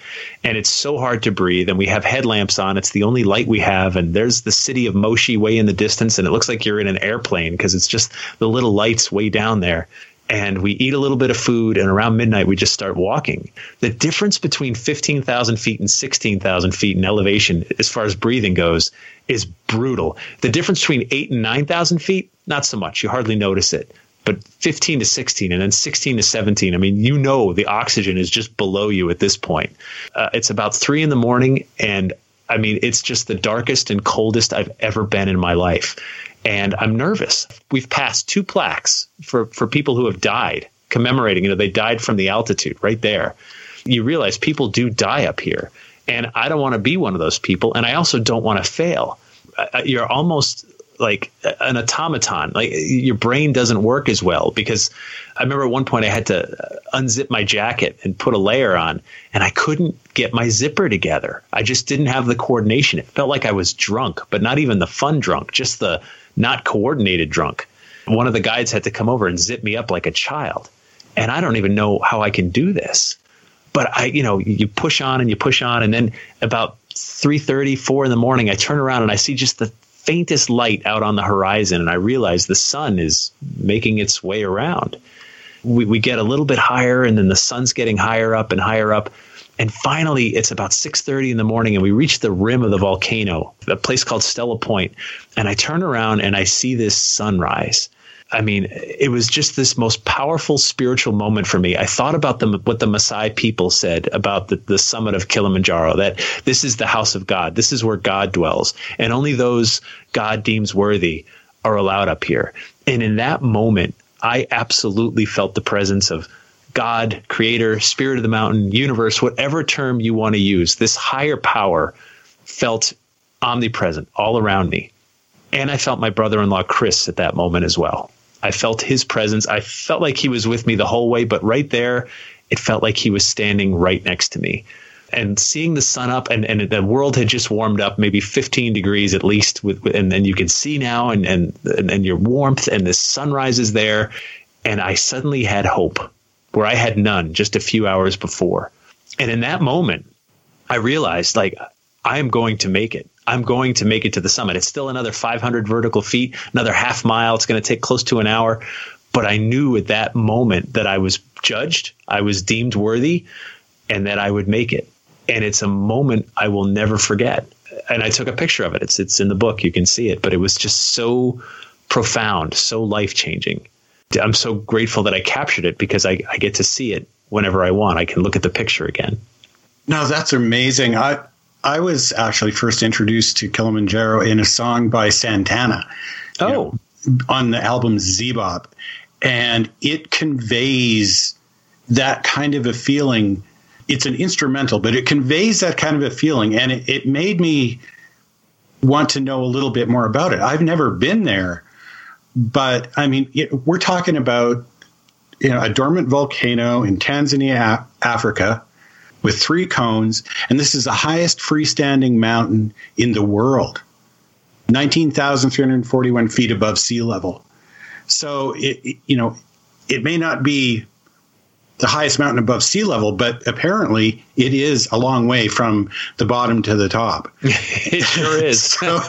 And it's so hard to breathe. And we have headlamps on. It's the only light we have. And there's the city of Moshi way in the distance. And it looks like you're in an airplane, because it's just the little lights way down there. And we eat a little bit of food, and around midnight, we just start walking. The difference between 15,000 feet and 16,000 feet in elevation, as far as breathing goes, is brutal. The difference between 8,000 and 9,000 feet, not so much. You hardly notice it. But 15 to 16, and then 16 to 17, I mean, you know the oxygen is just below you at this point. It's about 3 in the morning, and I mean, it's just the darkest and coldest I've ever been in my life. And I'm nervous. We've passed 2 plaques for people who have died, commemorating, you know, they died from the altitude right there. You realize people do die up here. And I don't want to be one of those people. And I also don't want to fail. You're almost like an automaton. Like, your brain doesn't work as well, because I remember at one point I had to unzip my jacket and put a layer on, and I couldn't get my zipper together. I just didn't have the coordination. It felt like I was drunk, but not even the fun drunk, just the not coordinated drunk. One of the guides had to come over and zip me up like a child. And I don't even know how I can do this. But I, you know, you push on and you push on. And then about 3:30, 4 in the morning, I turn around and I see just the faintest light out on the horizon, and I realize the sun is making its way around. we get a little bit higher, and then the sun's getting higher up and higher up. And finally, it's about 6:30 in the morning, and we reach the rim of the volcano, a place called Stella Point. And I turn around and I see this sunrise. I mean, it was just this most powerful spiritual moment for me. I thought about what the Maasai people said about the summit of Kilimanjaro, that this is the house of God. This is where God dwells. And only those God deems worthy are allowed up here. And in that moment, I absolutely felt the presence of God, creator, spirit of the mountain, universe, whatever term you want to use. This higher power felt omnipresent all around me. And I felt my brother-in-law, Chris, at that moment as well. I felt his presence. I felt like he was with me the whole way, but right there, it felt like he was standing right next to me. And seeing the sun up, and the world had just warmed up maybe 15 degrees at least, and you can see now, and your warmth, and the sunrise is there. And I suddenly had hope where I had none just a few hours before. And in that moment, I realized, like, I am going to make it. I'm going to make it to the summit. It's still another 500 vertical feet, another half mile. It's going to take close to an hour. But I knew at that moment that I was judged, I was deemed worthy, and that I would make it. And it's a moment I will never forget. And I took a picture of it. It's in the book. You can see it. But it was just so profound, so life-changing. I'm so grateful that I captured it, because I get to see it whenever I want. I can look at the picture again. No, that's amazing. I was actually first introduced to Kilimanjaro in a song by Santana on the album Z-Bop. And it conveys that kind of a feeling. It's an instrumental, but it conveys that kind of a feeling. And it made me want to know a little bit more about it. I've never been there. But, I mean, we're talking about, you know, a dormant volcano in Tanzania, Africa, with 3 cones, and this is the highest freestanding mountain in the world, 19,341 feet above sea level. So, it may not be the highest mountain above sea level, but apparently it is a long way from the bottom to the top. It sure is. So,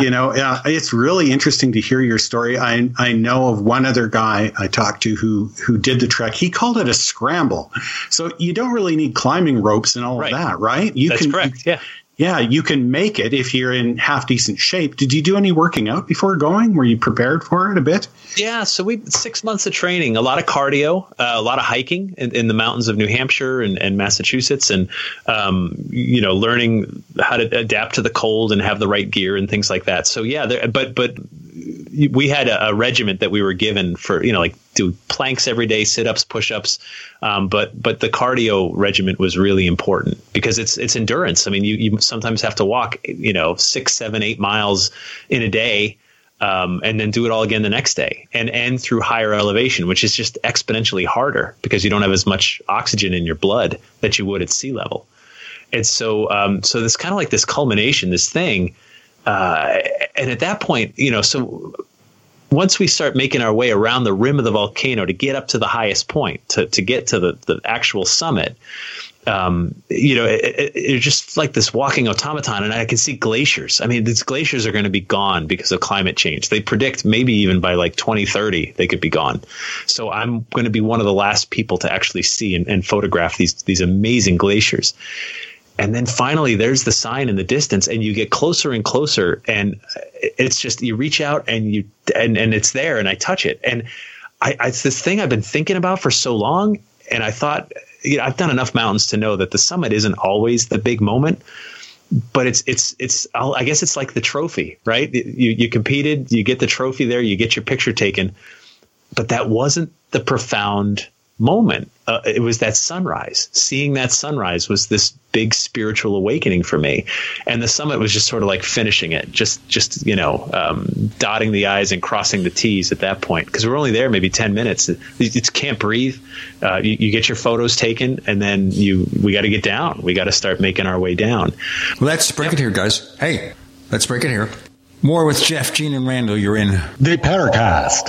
it's really interesting to hear your story. I know of one other guy I talked to who did the trek. He called it a scramble. So you don't really need climbing ropes and all of that, right? That's correct. Yeah. Yeah, you can make it if you're in half-decent shape. Did you do any working out before going? Were you prepared for it a bit? Yeah, so 6 months of training, a lot of cardio, a lot of hiking in the mountains of New Hampshire and Massachusetts, and learning how to adapt to the cold and have the right gear and things like that. So yeah, but we had a regiment that we were given for, do planks every day, sit-ups, push-ups. But the cardio regiment was really important because it's endurance. I mean, you sometimes have to walk, 6, 7, 8 miles in a day, and then do it all again the next day and through higher elevation, which is just exponentially harder because you don't have as much oxygen in your blood that you would at sea level. And so it's kind of like this culmination, this thing. And at that point, so once we start making our way around the rim of the volcano to get up to the highest point, to get to the actual summit, it's just like this walking automaton. And I can see glaciers. I mean, these glaciers are going to be gone because of climate change. They predict maybe even by like 2030, they could be gone. So I'm going to be one of the last people to actually see and photograph these amazing glaciers. And then finally, there's the sign in the distance, and you get closer and closer, and it's just you reach out and it's there, and I touch it, and it's this thing I've been thinking about for so long, and I thought, I've done enough mountains to know that the summit isn't always the big moment, but I guess it's like the trophy, right? You competed, you get the trophy there, you get your picture taken, but that wasn't the profound moment. It was that sunrise. Seeing that sunrise was this big spiritual awakening for me, and the summit was just sort of like finishing it, dotting the I's and crossing the T's at that point, because we're only there maybe 10 minutes. You can't breathe. You get your photos taken, and then we got to get down. We got to start making our way down. Well, let's break it here, guys. Hey, let's break it here. More with Jeff, Gene, and Randall. You're in the Paracast.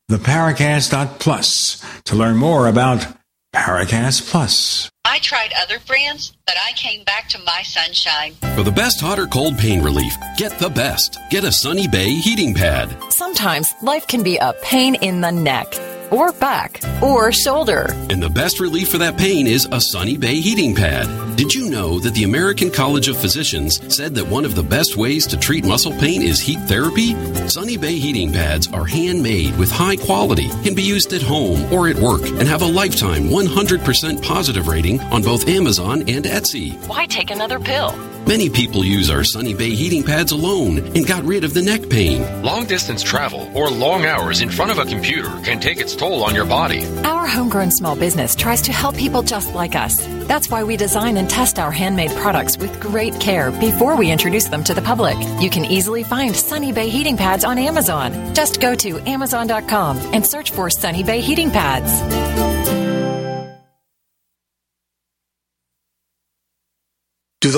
theparacast.plus to learn more about Paracast Plus. I tried other brands, but I came back to My Sunshine. For the best hot or cold pain relief, get the best. Get a Sunny Bay heating pad. Sometimes life can be a pain in the neck, or back, or shoulder. And the best relief for that pain is a Sunny Bay heating pad. Did you know that the American College of Physicians said that one of the best ways to treat muscle pain is heat therapy? Sunny Bay heating pads are handmade with high quality, can be used at home or at work, and have a lifetime 100% positive rating on both Amazon and Etsy. Why take another pill? Many people use our Sunny Bay heating pads alone and got rid of the neck pain. Long-distance travel or long hours in front of a computer can take its toll on your body. Our homegrown small business tries to help people just like us. That's why we design and test our handmade products with great care before we introduce them to the public. You can easily find Sunny Bay heating pads on Amazon. Just go to Amazon.com and search for Sunny Bay heating pads. Do the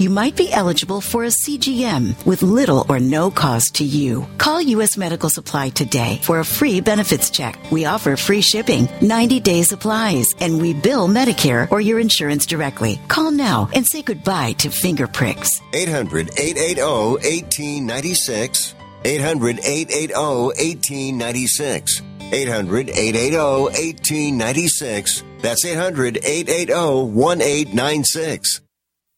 you might be eligible for a CGM with little or no cost to you. Call U.S. Medical Supply today for a free benefits check. We offer free shipping, 90-day supplies, and we bill Medicare or your insurance directly. Call now and say goodbye to finger pricks. 800-880-1896. 800-880-1896. 800-880-1896. That's 800-880-1896.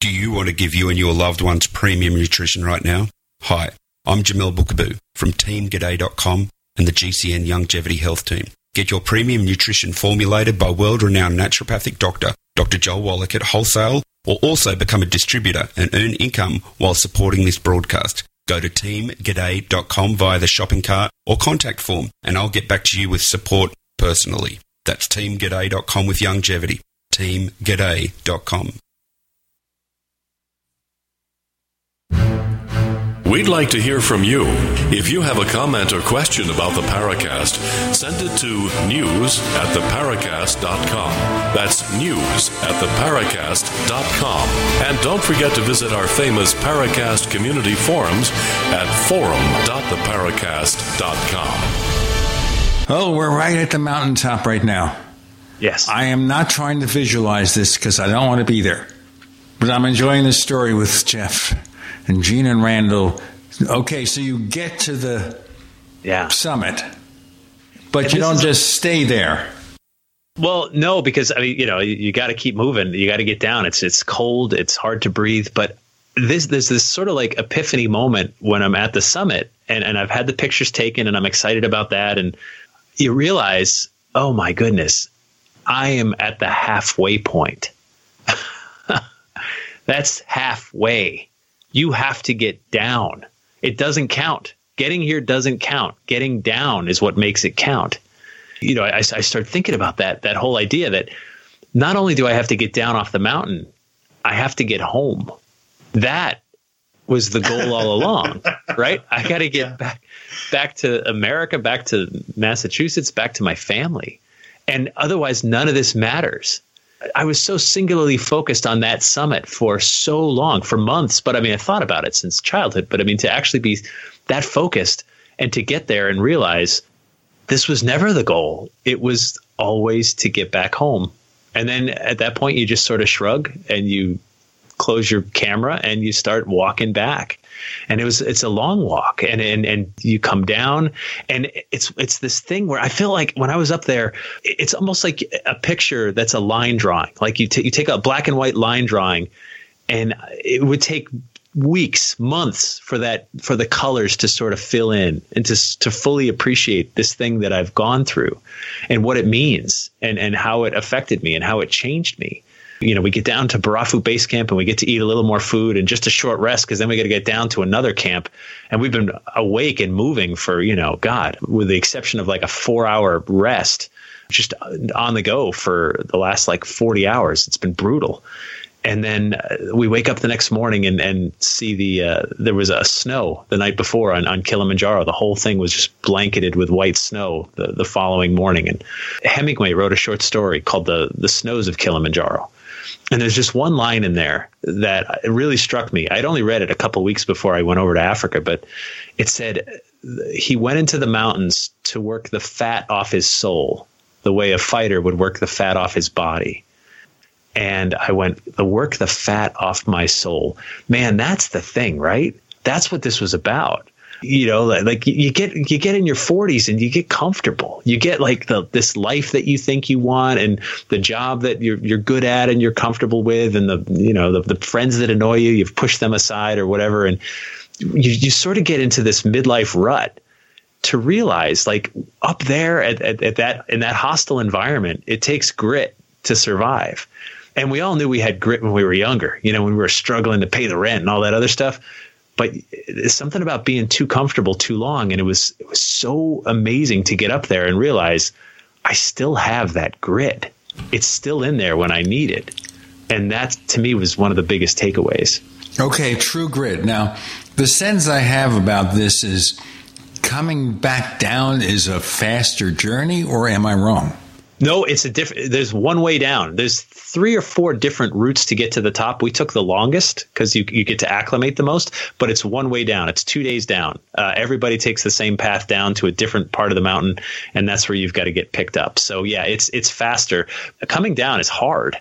Do you want to give you and your loved ones premium nutrition right now? Hi, I'm Jamil Bookaboo from TeamG'day.com and the GCN Longevity Health Team. Get your premium nutrition formulated by world-renowned naturopathic doctor, Dr. Joel Wallach at Wholesale, or also become a distributor and earn income while supporting this broadcast. Go to TeamG'day.com via the shopping cart or contact form, and I'll get back to you with support personally. That's TeamG'day.com with longevity. TeamG'day.com. We'd like to hear from you. If you have a comment or question about the Paracast, send it to news@theparacast.com. That's news@theparacast.com. And don't forget to visit our famous Paracast community forums at forum.theparacast.com. Oh, we're right at the mountaintop right now. Yes. I am not trying to visualize this because I don't want to be there. But I'm enjoying this story with Jeff. And Gene and Randall, okay, so you get to the summit, but you don't just stay there. Well, no, because, I mean, you know, you got to keep moving. You got to get down. It's cold. It's hard to breathe. But there's this sort of like epiphany moment when I'm at the summit and I've had the pictures taken and I'm excited about that. And you realize, oh, my goodness, I am at the halfway point. That's halfway. You have to get down. It doesn't count. Getting here doesn't count. Getting down is what makes it count. You know, I start thinking about that whole idea that not only do I have to get down off the mountain, I have to get home. That was the goal all along, right? I got to get back to America, back to Massachusetts, back to my family. And otherwise, none of this matters. I was so singularly focused on that summit for so long, for months. But I mean, I thought about it since childhood. But I mean, to actually be that focused and to get there and realize this was never the goal. It was always to get back home. And then at that point, you just sort of shrug and you close your camera and you start walking back. And it's a long walk and you come down and it's this thing where I feel like when I was up there, it's almost like a picture that's a line drawing. Like you take a black and white line drawing and it would take weeks, months for the colors to sort of fill in and to fully appreciate this thing that I've gone through and what it means and how it affected me and how it changed me. You know, we get down to Barafu Base Camp and we get to eat a little more food and just a short rest because then we got to get down to another camp. And we've been awake and moving for, you know, God, with the exception of like a 4-hour rest, just on the go for the last like 40 hours. It's been brutal. And then we wake up the next morning and see there was a snow the night before on Kilimanjaro. The whole thing was just blanketed with white snow the following morning. And Hemingway wrote a short story called The Snows of Kilimanjaro. And there's just one line in there that really struck me. I'd only read it a couple of weeks before I went over to Africa, but it said, he went into the mountains to work the fat off his soul, the way a fighter would work the fat off his body. And I went, the work the fat off my soul. Man, that's the thing, right? That's what this was about. You know, like you get in your 40s and you get comfortable. You get like this life that you think you want and the job that you're good at and you're comfortable with and the friends that annoy you, you've pushed them aside or whatever. And you sort of get into this midlife rut to realize like up there in that hostile environment, it takes grit to survive. And we all knew we had grit when we were younger, you know, when we were struggling to pay the rent and all that other stuff. But it's something about being too comfortable too long. And it was so amazing to get up there and realize I still have that grit. It's still in there when I need it. And that, to me, was one of the biggest takeaways. Okay, true grit. Now, the sense I have about this is coming back down is a faster journey, or am I wrong? No, it's there's one way down. There's 3 or 4 different routes to get to the top. We took the longest because you get to acclimate the most, but it's one way down. It's 2 days down. Everybody takes the same path down to a different part of the mountain, and that's where you've got to get picked up. So yeah, it's faster. Coming down is hard.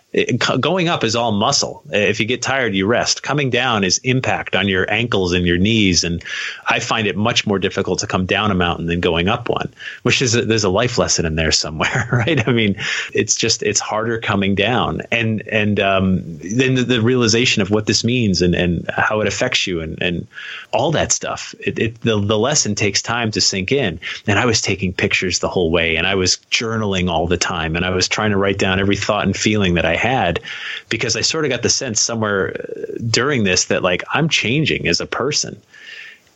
Going up is all muscle. If you get tired, you rest. Coming down is impact on your ankles and your knees, and I find it much more difficult to come down a mountain than going up one, which is there's a life lesson in there somewhere, right? I mean, it's harder coming down and then the realization of what this means and how it affects you and all that stuff. The lesson takes time to sink in. And I was taking pictures the whole way and I was journaling all the time. And I was trying to write down every thought and feeling that I had, because I sort of got the sense somewhere during this that like I'm changing as a person.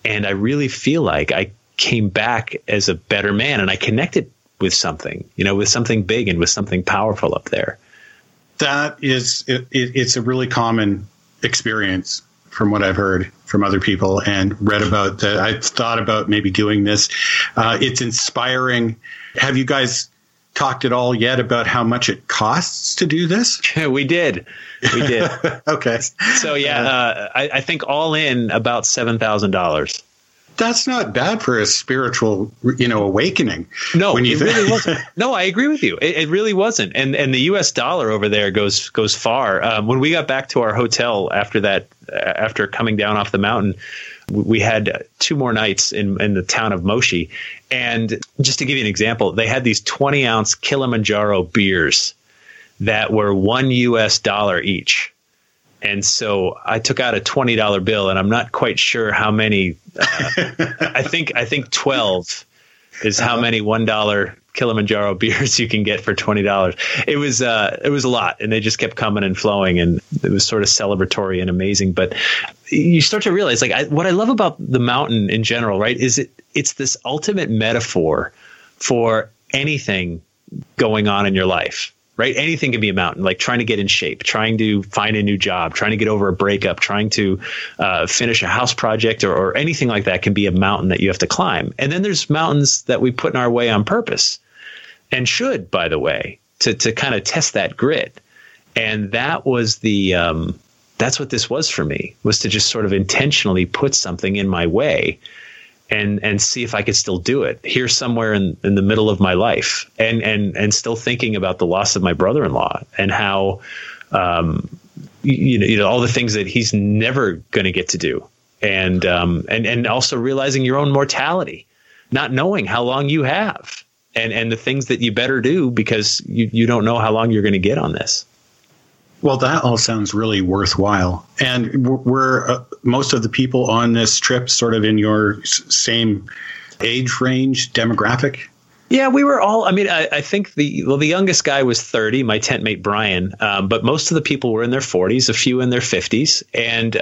And I really feel like I came back as a better man and I connected with something, you know, with something big and with something powerful up there. That is, it's a really common experience from what I've heard from other people and read about that. I've thought about maybe doing this. It's inspiring. Have you guys talked at all yet about how much it costs to do this? We did. Okay. So yeah, I think all in about $7,000. That's not bad for a spiritual, you know, awakening. No, when it really wasn't. No, I agree with you. It really wasn't. And the U.S. dollar over there goes far. When we got back to our hotel after that, after coming down off the mountain, we had 2 more nights in the town of Moshi. And just to give you an example, they had these 20-ounce Kilimanjaro beers that were $1 each. And so I took out a $20 bill, and I'm not quite sure how many. I think 12 is how many $1 Kilimanjaro beers you can get for $20. It was a lot, and they just kept coming and flowing, and it was sort of celebratory and amazing. But you start to realize, like, what I love about the mountain in general, right, is it's this ultimate metaphor for anything going on in your life, right? Anything can be a mountain, like trying to get in shape, trying to find a new job, trying to get over a breakup, trying to finish a house project, or anything like that can be a mountain that you have to climb. And then there's mountains that we put in our way on purpose, and should, by the way, to kind of test that grit. And that was that's what this was for me, was to just sort of intentionally put something in my way and see if I could still do it here somewhere in the middle of my life, and still thinking about the loss of my brother-in-law and how, you know, all the things that he's never going to get to do. And also realizing your own mortality, not knowing how long you have, and the things that you better do, because you don't know how long you're going to get on this. Well, that all sounds really worthwhile. And we're most of the people on this trip sort of in your same age range, demographic? Yeah, we were all, I mean, I think the youngest guy was 30, my tent mate, Brian. But most of the people were in their 40s, a few in their 50s. And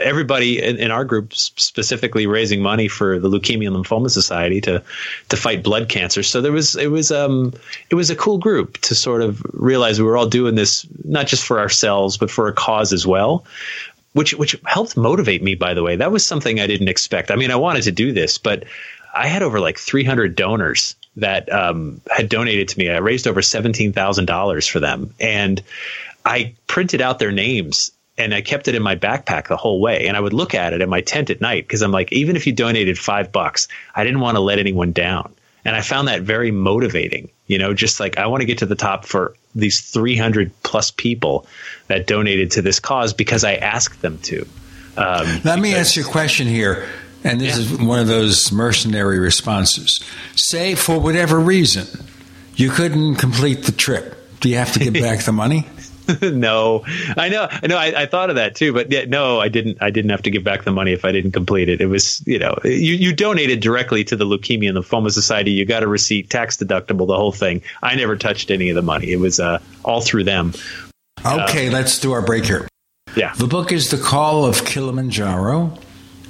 everybody in our group specifically raising money for the Leukemia and Lymphoma Society to fight blood cancer. So it was a cool group to sort of realize we were all doing this, not just for ourselves, but for a cause as well. Which helped motivate me, by the way. That was something I didn't expect. I mean, I wanted to do this, but I had over like 300 donors that had donated to me. I raised over $17,000 for them, and I printed out their names and I kept it in my backpack the whole way. And I would look at it in my tent at night, because I'm like, even if you donated $5, I didn't want to let anyone down. And I found that very motivating, you know, just like I want to get to the top for these 300 plus people that donated to this cause because I asked them to. Let me ask you a question here. And this is one of those mercenary responses. Say, for whatever reason, you couldn't complete the trip. Do you have to give back the money? No, I know. I thought of that, too. But yeah, no, I didn't have to give back the money if I didn't complete it. It was, you know, you donated directly to the Leukemia and Lymphoma Society. You got a receipt, tax deductible, the whole thing. I never touched any of the money. It was all through them. OK, let's do our break here. Yeah. The book is The Call of Kilimanjaro: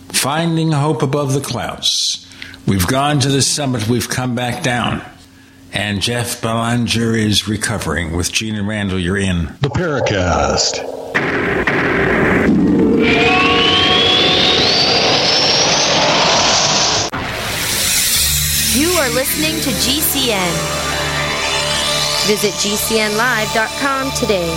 Finding Hope Above the Clouds. We've gone to the summit. We've come back down. And Jeff Belanger is recovering. With Gene and Randall, you're in The Paracast. You are listening to GCN. Visit GCNlive.com today.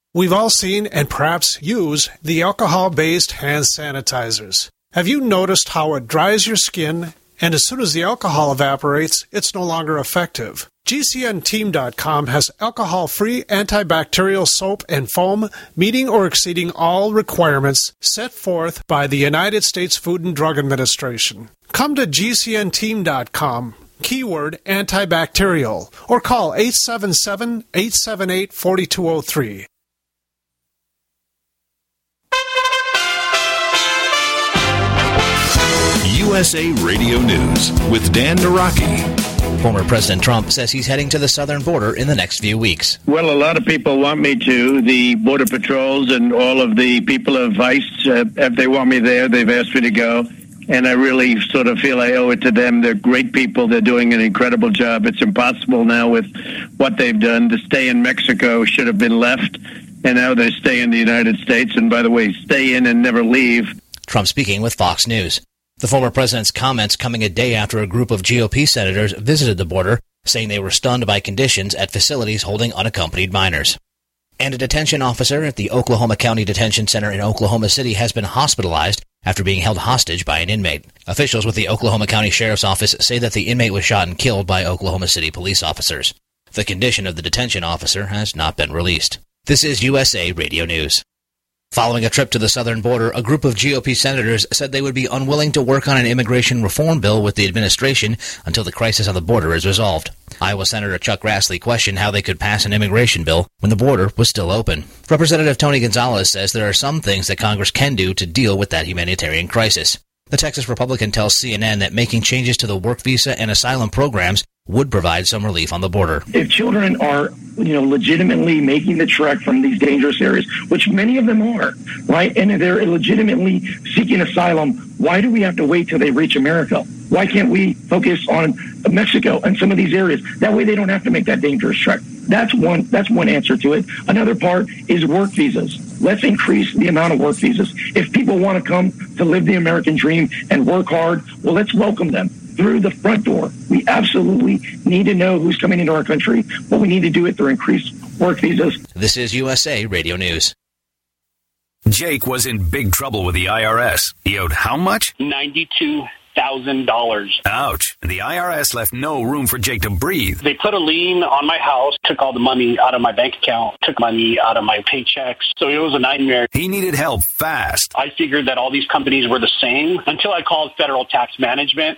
We've all seen, and perhaps use, the alcohol-based hand sanitizers. Have you noticed how it dries your skin, and as soon as the alcohol evaporates, it's no longer effective? GCNteam.com has alcohol-free antibacterial soap and foam meeting or exceeding all requirements set forth by the United States Food and Drug Administration. Come to GCNteam.com. Keyword antibacterial, or call 877-878-4203. USA Radio News with Dan Naraki. Former President Trump says he's heading to the southern border in the next few weeks. Well, a lot of people want me to. The border patrols and all of the people of ICE, if they want me there, they've asked me to go. And I really sort of feel I owe it to them. They're great people. They're doing an incredible job. It's impossible now with what they've done. The stay in Mexico should have been left. And now they stay in the United States. And by the way, stay in and never leave. Trump speaking with Fox News. The former president's comments coming a day after a group of GOP senators visited the border, saying they were stunned by conditions at facilities holding unaccompanied minors. And a detention officer at the Oklahoma County Detention Center in Oklahoma City has been hospitalized after being held hostage by an inmate. Officials with the Oklahoma County Sheriff's Office say that the inmate was shot and killed by Oklahoma City police officers. The condition of the detention officer has not been released. This is USA Radio News. Following a trip to the southern border, a group of GOP senators said they would be unwilling to work on an immigration reform bill with the administration until the crisis on the border is resolved. Iowa Senator Chuck Grassley questioned how they could pass an immigration bill when the border was still open. Representative Tony Gonzalez says there are some things that Congress can do to deal with that humanitarian crisis. The Texas Republican tells CNN that making changes to the work visa and asylum programs would provide some relief on the border. If children are, legitimately making the trek from these dangerous areas, which many of them are, right, and they're legitimately seeking asylum, why do we have to wait till they reach America? Why can't we focus on Mexico and some of these areas? That way they don't have to make that dangerous trek. That's one answer to it. Another part is work visas. Let's increase the amount of work visas. If people want to come to live the American dream and work hard, well, let's welcome them through the front door. We absolutely need to know who's coming into our country, but we need to do it through increased work visas. This is USA Radio News. Jake was in big trouble with the IRS. He owed how much? $92,000. Ouch. The IRS left no room for Jake to breathe. They put a lien on my house, took all the money out of my bank account, took money out of my paychecks. So it was a nightmare. He needed help fast. I figured that all these companies were the same until I called Federal Tax Management.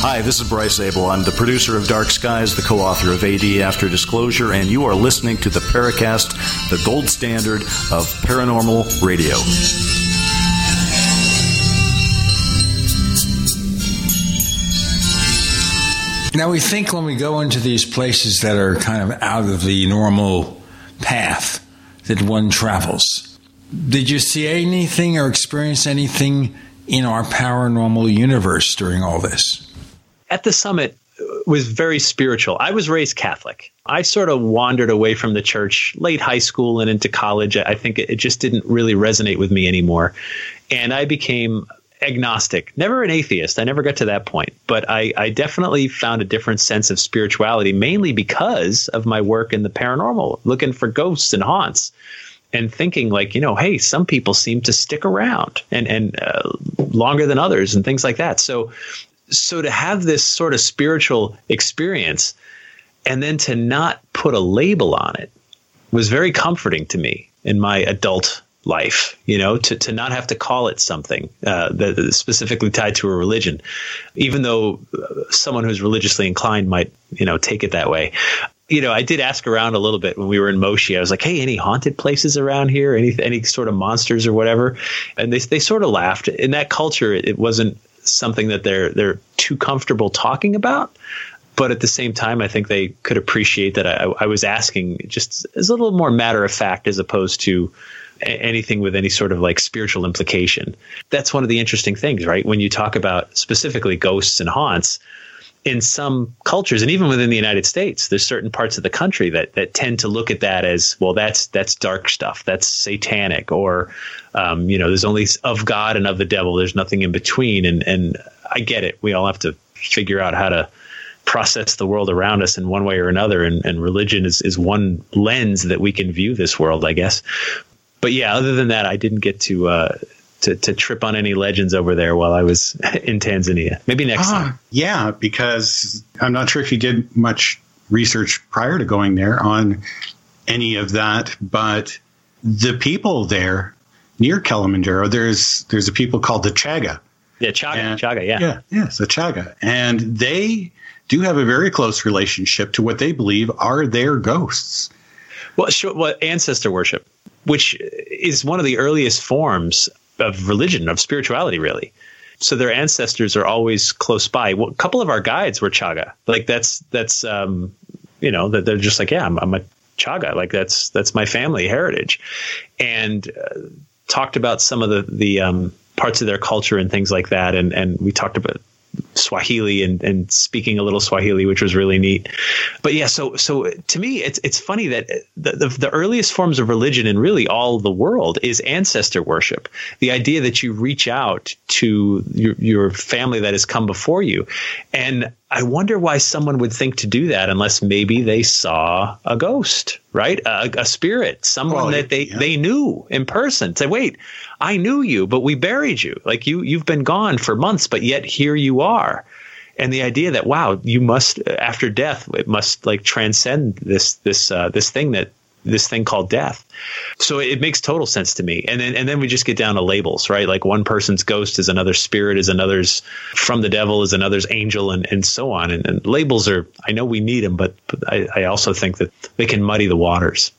Hi, this is Bryce Abel. I'm the producer of Dark Skies, the co-author of AD After Disclosure, and you are listening to the Paracast, the gold standard of paranormal radio. Now, we think when we go into these places that are kind of out of the normal path that one travels, did you see anything or experience anything in our paranormal universe during all this? At the summit was very spiritual. I was raised Catholic. I sort of wandered away from the church late high school and into college. I think it just didn't really resonate with me anymore. And I became agnostic, never an atheist. I never got to that point. But I definitely found a different sense of spirituality, mainly because of my work in the paranormal, looking for ghosts and haunts. And thinking like, hey, some people seem to stick around and longer than others and things like that. So to have this sort of spiritual experience and then to not put a label on it was very comforting to me in my adult life, to not have to call it something that is specifically tied to a religion, even though someone who's religiously inclined might, take it that way. I did ask around a little bit when we were in Moshi. I was like, hey, any haunted places around here? Any sort of monsters or whatever? And they sort of laughed. In that culture, it wasn't something that they're too comfortable talking about. But at the same time, I think they could appreciate that I was asking just as a little more matter of fact as opposed to anything with any sort of like spiritual implication. That's one of the interesting things, right? When you talk about specifically ghosts and haunts, in some cultures, and even within the United States, there's certain parts of the country that tend to look at that as, well, that's dark stuff. That's satanic, or, there's only of God and of the devil. There's nothing in between. And I get it. We all have to figure out how to process the world around us in one way or another. And religion is one lens that we can view this world, I guess. But yeah, other than that, I didn't get to trip on any legends over there while I was in Tanzania. Maybe next time. Yeah, because I'm not sure if you did much research prior to going there on any of that, but the people there near Kilimanjaro, there's a people called the Chaga. Yeah, Chaga, yeah. Yeah, yes, the Chaga. And they do have a very close relationship to what they believe are their ghosts. Well, ancestor worship, which is one of the earliest forms of religion, of spirituality, really. So their ancestors are always close by. Well, a couple of our guides were Chaga. Like that's you know, that they're just like, yeah, I'm a Chaga. Like that's my family heritage, and talked about some of the parts of their culture and things like that. And we talked about Swahili and speaking a little Swahili, which was really neat. But yeah, so to me, it's funny that the earliest forms of religion in really all the world is ancestor worship. The idea that you reach out to your family that has come before you. And I wonder why someone would think to do that unless maybe they saw a ghost, right? A spirit, someone that they knew in person. Say, wait, I knew you, but we buried you. Like you've been gone for months, but yet here you are. And the idea that, wow, you must, after death, it must like transcend this thing called death. So it makes total sense to me. And then we just get down to labels, right? Like one person's ghost is another's spirit, is another's from the devil, is another's angel, and so on. And labels are, I know we need them, but I also think that they can muddy the waters.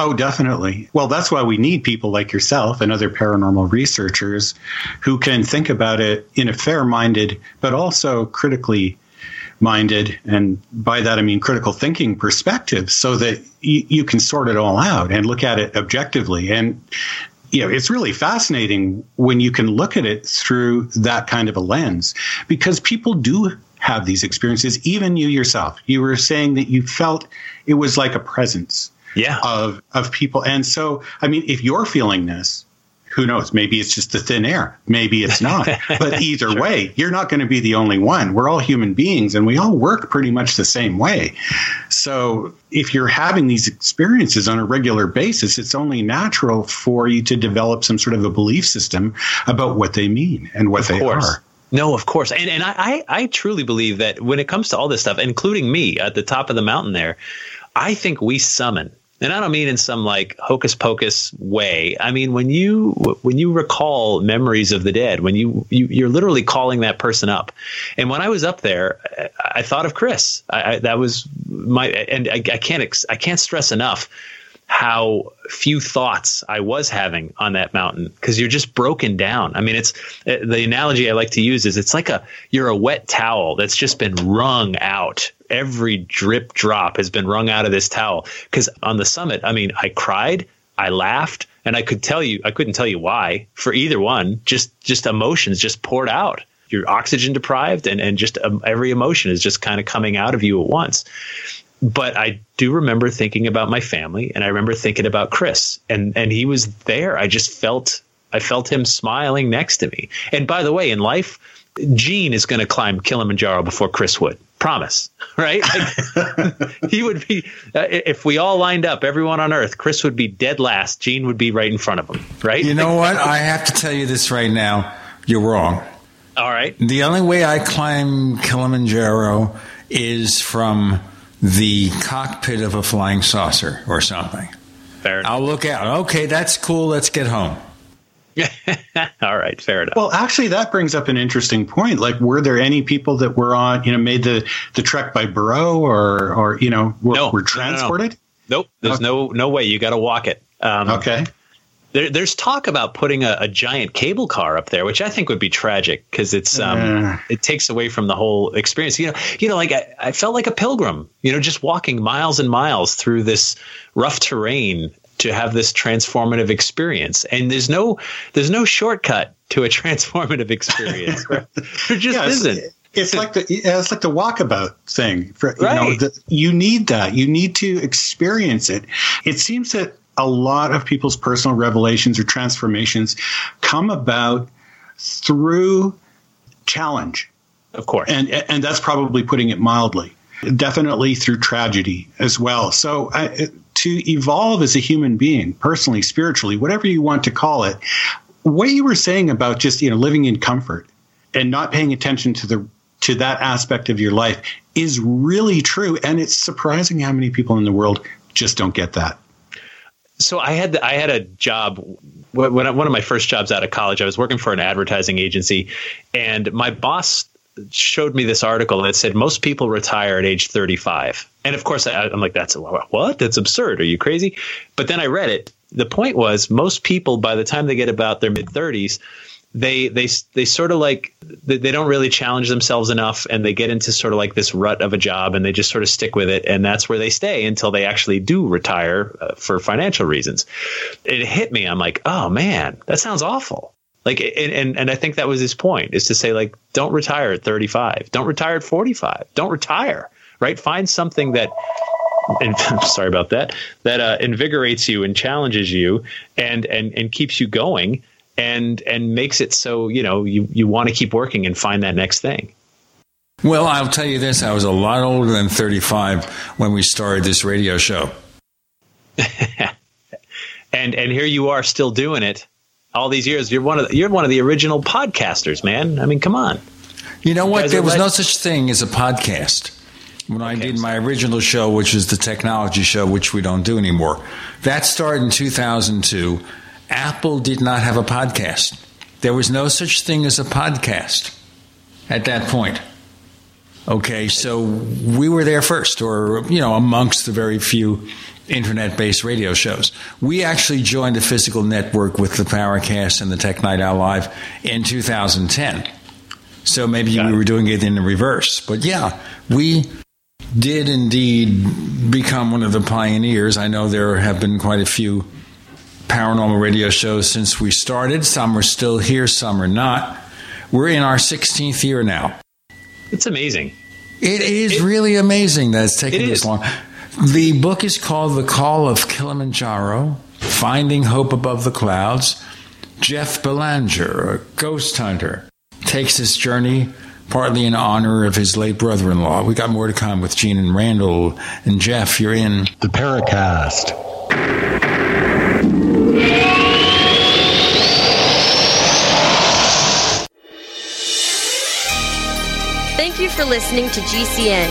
Oh, definitely. Well, that's why we need people like yourself and other paranormal researchers who can think about it in a fair-minded, but also critically minded, and by that I mean critical thinking perspective, so that you can sort it all out and look at it objectively. And you know, it's really fascinating when you can look at it through that kind of a lens, because people do have these experiences. Even you yourself, you were saying that you felt it was like a presence of people. And so, I mean, if you're feeling this, who knows? Maybe it's just the thin air. Maybe it's not. But either way, you're not going to be the only one. We're all human beings, and we all work pretty much the same way. So if you're having these experiences on a regular basis, it's only natural for you to develop some sort of a belief system about what they mean and what they are. No, of course. And I truly believe that when it comes to all this stuff, including me at the top of the mountain there, I think we summon. And I don't mean in some like hocus pocus way. I mean, when you recall memories of the dead, when you're literally calling that person up. And when I was up there, I thought of Chris. I can't stress enough how few thoughts I was having on that mountain, because you're just broken down. I mean, it's the analogy I like to use is it's like you're a wet towel that's just been wrung out. Every drip drop has been wrung out of this towel, because on the summit, I mean, I cried, I laughed, and I couldn't tell you why for either one. Just emotions just poured out. You're oxygen deprived, and just every emotion is just kind of coming out of you at once. But I do remember thinking about my family, and I remember thinking about Chris, and he was there. I felt him smiling next to me. And by the way, in life, Gene is going to climb Kilimanjaro before Chris would. Promise, right? He would be, if we all lined up, everyone on Earth, Chris would be dead last. Gene would be right in front of him, right? You know what? I have to tell you this right now. You're wrong. All right. The only way I climb Kilimanjaro is from the cockpit of a flying saucer or something. Fair enough. I'll look out. Okay, that's cool. Let's get home. All right, fair enough. Well, actually, that brings up an interesting point. Like, were there any people that were on, you know, made the trek by burro or you know, were transported? No. Nope. There's no way. You got to walk it. Okay. There's talk about putting a giant cable car up there, which I think would be tragic, because it's it takes away from the whole experience. You know, like I felt like a pilgrim, you know, just walking miles and miles through this rough terrain to have this transformative experience. And there's no shortcut to a transformative experience. There just isn't. It's like the walkabout thing. You need that. You need to experience it. It seems that a lot of people's personal revelations or transformations come about through challenge. Of course. And that's probably putting it mildly. Definitely through tragedy as well. So to evolve as a human being, personally, spiritually, whatever you want to call it, what you were saying about just, you know, living in comfort and not paying attention to that aspect of your life is really true. And it's surprising how many people in the world just don't get that. So I had a job, one of my first jobs out of college. I was working for an advertising agency, and my boss showed me this article that said most people retire at age 35. And of course, I'm like, that's what? That's absurd. Are you crazy? But then I read it, the point was most people, by the time they get about their mid-30s, they sort of like they don't really challenge themselves enough, and they get into sort of like this rut of a job, and they just sort of stick with it. And that's where they stay until they actually do retire for financial reasons. It hit me. I'm like, oh, man, that sounds awful. Like, and I think that was his point, is to say, like, don't retire at 35. Don't retire at 45. Don't retire. Right. Find something that, and I'm sorry about that, that invigorates you and challenges you and keeps you going and makes it so, you know, you want to keep working and find that next thing. Well, I'll tell you this. I was a lot older than 35 when we started this radio show. and here you are still doing it all these years. You're one of the original podcasters, man. I mean, come on. You know what? There was no such thing as a podcast. When I did my original show, which is the technology show, which we don't do anymore, that started in 2002. Apple did not have a podcast. There was no such thing as a podcast at that point. Okay, so we were there first, or, you know, amongst the very few internet-based radio shows. We actually joined a physical network with the PowerCast and the Tech Night Out Live in 2010. So maybe we were doing it in the reverse. But yeah, we did indeed become one of the pioneers. I know there have been quite a few paranormal radio shows since we started. Some are still here, some are not. We're in our 16th year now. It's amazing. It is really amazing that it's taken this long. The book is called The Call of Kilimanjaro, Finding Hope Above the Clouds. Jeff Belanger, a ghost hunter, takes this journey partly in honor of his late brother-in-law. We got more to come with Gene and Randall. And Jeff, you're in The Paracast. Thank you for listening to GCN.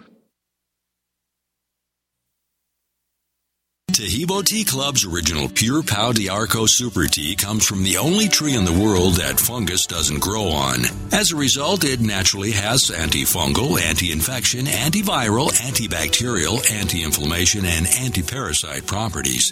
Tahibo Tea Club's original Pure Pau D'Arco Super Tea comes from the only tree in the world that fungus doesn't grow on. As a result, it naturally has antifungal, anti-infection, antiviral, antibacterial, anti-inflammation, and anti-parasite properties.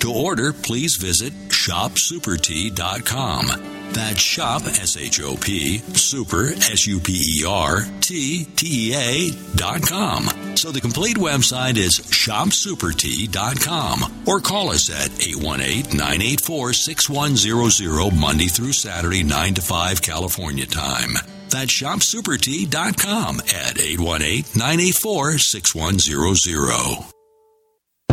To order, please visit shopsupertea.com. That's shop, S-H-O-P, super, supertea.com. So the complete website is shopsupertea.com, or call us at 818-984-6100 Monday through Saturday, 9 to 5 California time. That's shopsupertea.com at 818-984-6100.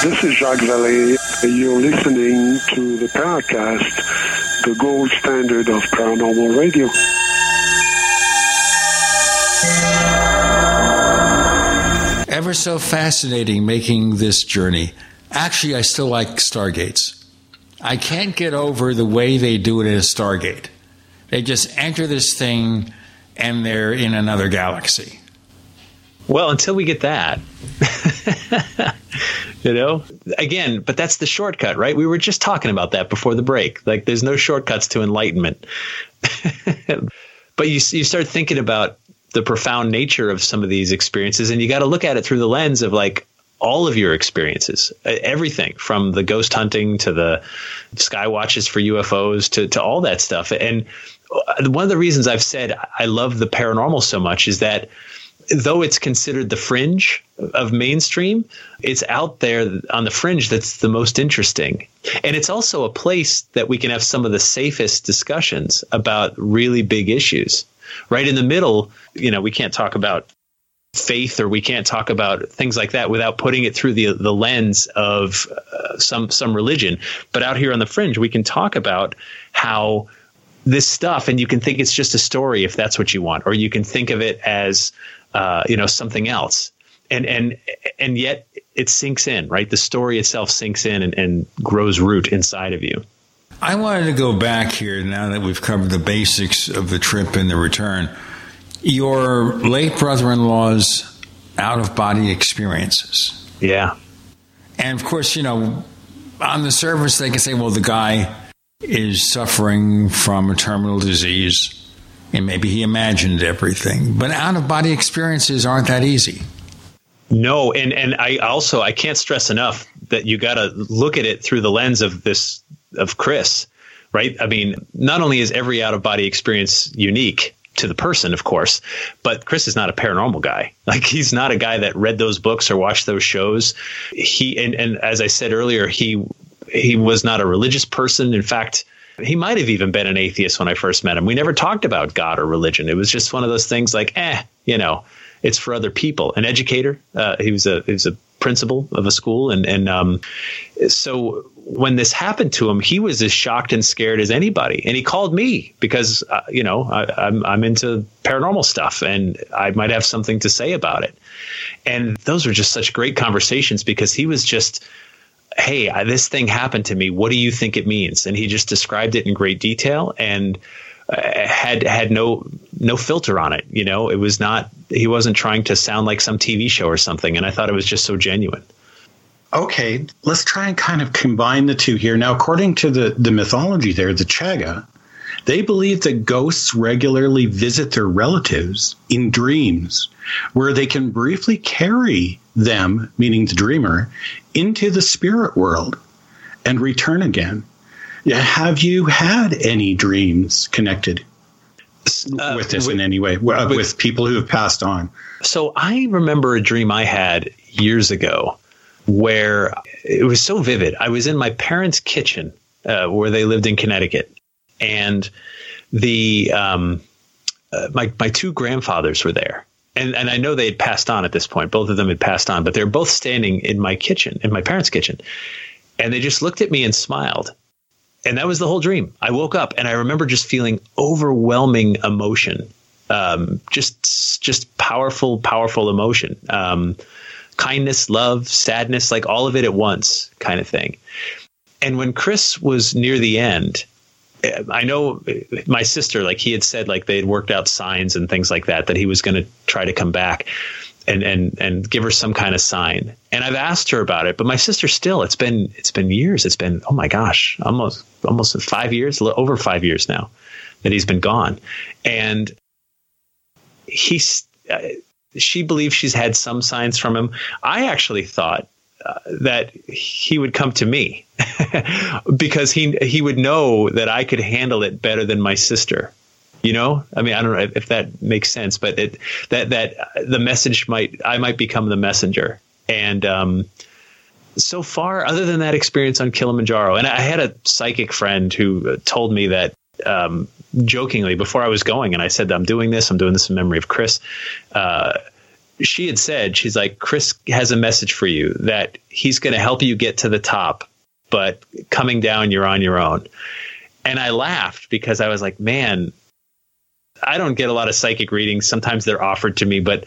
This is Jacques Vallée. You're listening to the Paracast, the gold standard of paranormal radio. Ever so fascinating making this journey. Actually, I still like Stargates. I can't get over the way they do it at a Stargate. They just enter this thing and they're in another galaxy. Well, until we get that. You know, again, but that's the shortcut, right? We were just talking about that before the break. Like, there's no shortcuts to enlightenment. But you start thinking about the profound nature of some of these experiences, and you got to look at it through the lens of, like, all of your experiences, everything from the ghost hunting to the sky watches for UFOs to all that stuff. And one of the reasons I've said I love the paranormal so much is that, though it's considered the fringe of mainstream, it's out there on the fringe that's the most interesting. And it's also a place that we can have some of the safest discussions about really big issues. Right in the middle, you know, we can't talk about faith or we can't talk about things like that without putting it through the lens of some religion. But out here on the fringe, we can talk about how this stuff, and you can think it's just a story if that's what you want, or you can think of it as something else. And yet it sinks in, right? The story itself sinks in and grows root inside of you. I wanted to go back here now that we've covered the basics of the trip and the return. Your late brother-in-law's out-of-body experiences. Yeah. And of course, you know, on the surface, they can say, well, the guy is suffering from a terminal disease, and maybe he imagined everything. But out-of-body experiences aren't that easy. No, and I can't stress enough that you got to look at it through the lens of Chris, right? I mean, not only is every out-of-body experience unique to the person, of course, but Chris is not a paranormal guy. Like, he's not a guy that read those books or watched those shows. And as I said earlier, he was not a religious person. In fact, he might have even been an atheist when I first met him. We never talked about God or religion. It was just one of those things like, it's for other people. An educator. He was a principal of a school. And so when this happened to him, he was as shocked and scared as anybody. And he called me because, I'm into paranormal stuff and I might have something to say about it. And those were just such great conversations because he was just, hey, this thing happened to me. What do you think it means? And he just described it in great detail and had no filter on it. You know, it was not, he wasn't trying to sound like some TV show or something. And I thought it was just so genuine. Okay, let's try and kind of combine the two here. Now, according to the mythology there, the Chaga, they believe that ghosts regularly visit their relatives in dreams where they can briefly carry them, meaning the dreamer, into the spirit world and return again. Yeah. Have you had any dreams connected with this in any way, with people who have passed on? So I remember a dream I had years ago where it was so vivid. I was in my parents' kitchen where they lived in Connecticut, and the my two grandfathers were there. And I know they had passed on at this point. Both of them had passed on, but they're both standing in my kitchen, in my parents' kitchen. And they just looked at me and smiled. And that was the whole dream. I woke up and I remember just feeling overwhelming emotion, just powerful emotion, kindness, love, sadness, like all of it at once kind of thing. And when Chris was near the end, I know my sister, like he had said, like they had worked out signs and things like that, that he was going to try to come back and give her some kind of sign. And I've asked her about it, but my sister still, it's been years. It's been, oh my gosh, almost 5 years, over 5 years now that he's been gone. And she believes she's had some signs from him. I actually thought that he would come to me because he would know that I could handle it better than my sister. You know, I mean, I don't know if that makes sense, but the message I might become the messenger. And so far, other than that experience on Kilimanjaro, and I had a psychic friend who told me that jokingly before I was going, and I said, I'm doing this in memory of Chris. She had said, she's like, Chris has a message for you that he's going to help you get to the top, but coming down, you're on your own. And I laughed because I was like, man, I don't get a lot of psychic readings. Sometimes they're offered to me, but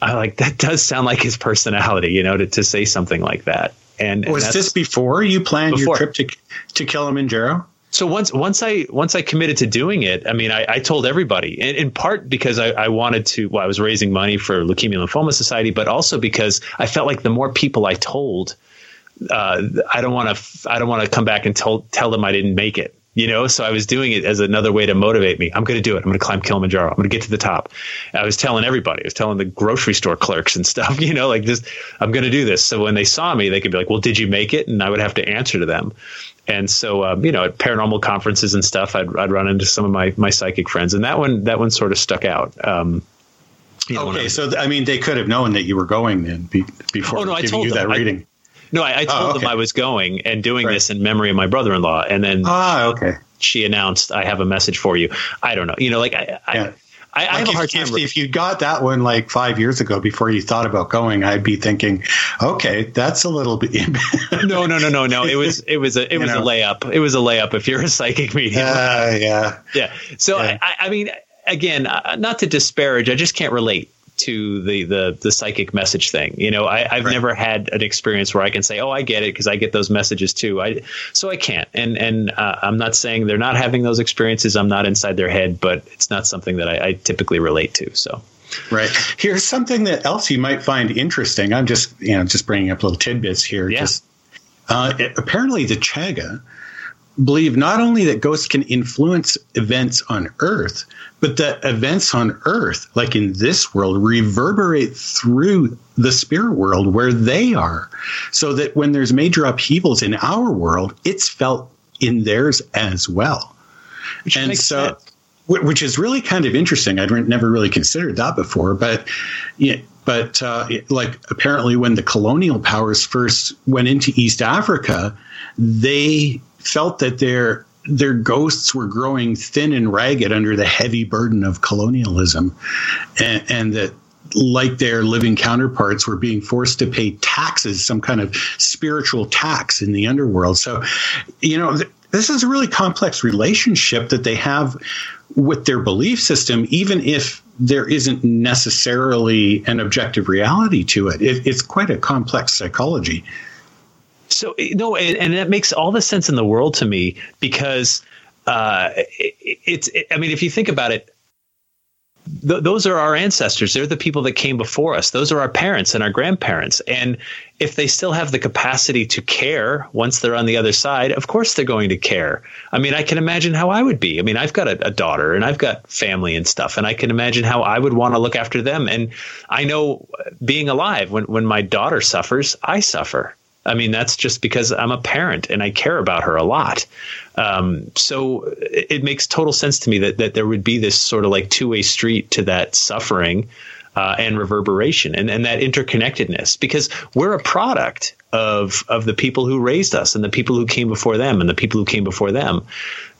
I like, that does sound like his personality, you know, to say something like that. And was this before you planned your trip to Kilimanjaro? So once I committed to doing it, I mean, I told everybody, in part because I wanted to, well, I was raising money for Leukemia and Lymphoma Society, but also because I felt like the more people I told, I don't want to come back and tell them I didn't make it, you know? So I was doing it as another way to motivate me. I'm going to do it. I'm going to climb Kilimanjaro. I'm going to get to the top. I was telling everybody, I was telling the grocery store clerks and stuff, you know, like this, I'm going to do this. So when they saw me, they could be like, well, did you make it? And I would have to answer to them. And so, you know, at paranormal conferences and stuff, I'd run into some of my psychic friends, and that one sort of stuck out. Okay, so I mean, they could have known that you were going then before giving you that reading. I told them I was going and doing this in memory of my brother-in-law, and then she announced, "I have a message for you." I don't know, you know, like I have a hard time. If you got that one like 5 years ago before you thought about going, I'd be thinking, okay, that's a little bit. No. It was a layup. It was a layup. If you're a psychic medium. Yeah. So yeah. I mean, again, not to disparage, I just can't relate to the psychic message thing. You know, I've never had an experience where I can say, oh, I get it, because I get those messages too. So I can't. And I'm not saying they're not having those experiences. I'm not inside their head, but it's not something that I typically relate to. So. Right. Here's something that else you might find interesting. I'm just bringing up little tidbits here. Yeah. Apparently the Chaga believe not only that ghosts can influence events on Earth, but that events on Earth, like in this world, reverberate through the spirit world where they are, so that when there's major upheavals in our world, it's felt in theirs as well. Which is really kind of interesting. I'd never really considered that before, but yeah. But apparently when the colonial powers first went into East Africa, they felt that their ghosts were growing thin and ragged under the heavy burden of colonialism, and that, like their living counterparts, were being forced to pay taxes, some kind of spiritual tax in the underworld. So, you know, this is a really complex relationship that they have with their belief system, even if there isn't necessarily an objective reality to it. It's quite a complex psychology. So, no, and that makes all the sense in the world to me, because I mean, if you think about it, those are our ancestors. They're the people that came before us. Those are our parents and our grandparents. And if they still have the capacity to care once they're on the other side, of course they're going to care. I mean, I can imagine how I would be. I mean, I've got a daughter and I've got family and stuff, and I can imagine how I would want to look after them. And I know, being alive, when my daughter suffers, I suffer. I mean, that's just because I'm a parent and I care about her a lot. So it makes total sense to me that there would be this sort of like two-way street to that suffering. and reverberation and that interconnectedness, because we're a product of the people who raised us and the people who came before them and the people who came before them.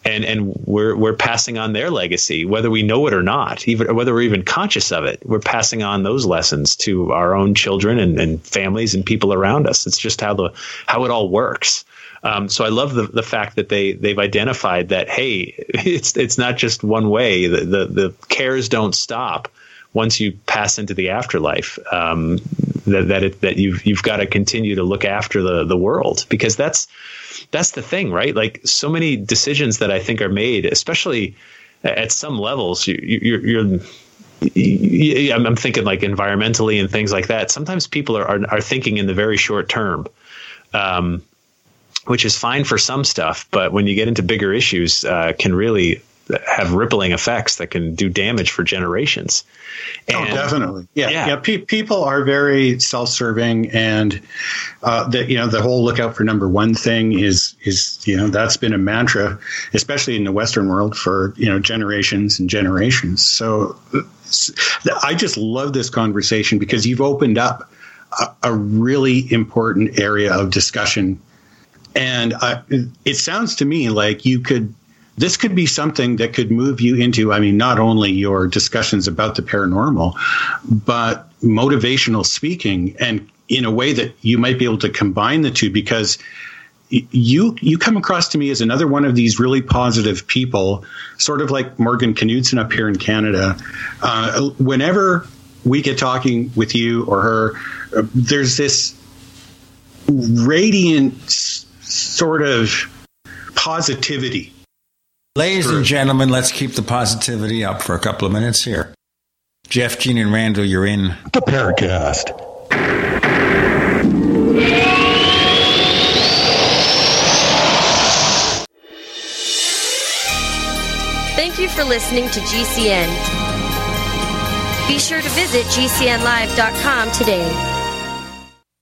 And we're passing on their legacy, whether we know it or not, even whether we're even conscious of it. We're passing on those lessons to our own children and families and people around us. It's just how it all works. So I love the fact that they've identified that, hey, it's not just one way. The cares don't stop once you pass into the afterlife. You've got to continue to look after the world, because that's the thing, right? Like, so many decisions that I think are made, especially at some levels, I'm thinking like environmentally and things like that. Sometimes people are thinking in the very short term, which is fine for some stuff, but when you get into bigger issues, can really have rippling effects that can do damage for generations. And, definitely. Yeah. People are very self-serving, and the whole look out for number one thing is that's been a mantra, especially in the Western world, for generations and generations. So I just love this conversation, because you've opened up a really important area of discussion. And it sounds to me like this could be something that could move you into, I mean, not only your discussions about the paranormal, but motivational speaking, and in a way that you might be able to combine the two, because you come across to me as another one of these really positive people, sort of like Morgan Knudsen up here in Canada. Whenever we get talking with you or her, there's this radiant sort of positivity. Ladies and gentlemen, let's keep the positivity up for a couple of minutes here. Jeff, Gene, and Randall, you're in the Paracast. Thank you for listening to GCN. Be sure to visit GCNlive.com today.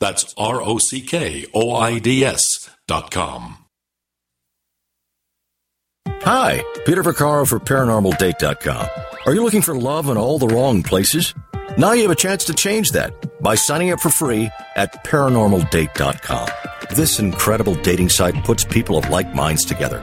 That's ROCKOIDS.com. Hi, Peter Vaccaro for ParanormalDate.com. Are you looking for love in all the wrong places? Now you have a chance to change that by signing up for free at ParanormalDate.com. This incredible dating site puts people of like minds together.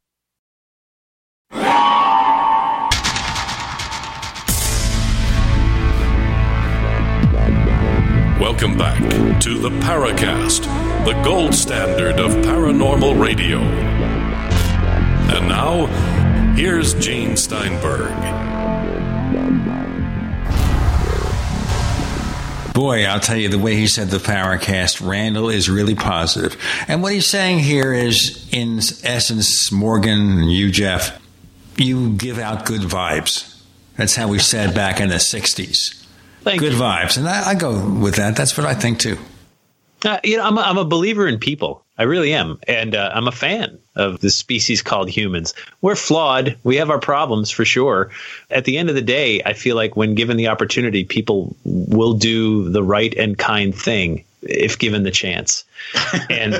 Welcome back to the Paracast, the gold standard of paranormal radio. And now, here's Gene Steinberg. Boy, I'll tell you, the way he said the Paracast, Randall, is really positive. And what he's saying here is, in essence, Morgan, you, Jeff, you give out good vibes. That's how we said back in the 60s. Thank you. Vibes. And I go with that. That's what I think, too. I'm a believer in people. I really am. And I'm a fan of this species called humans. We're flawed. We have our problems for sure. At the end of the day, I feel like when given the opportunity, people will do the right and kind thing if given the chance. And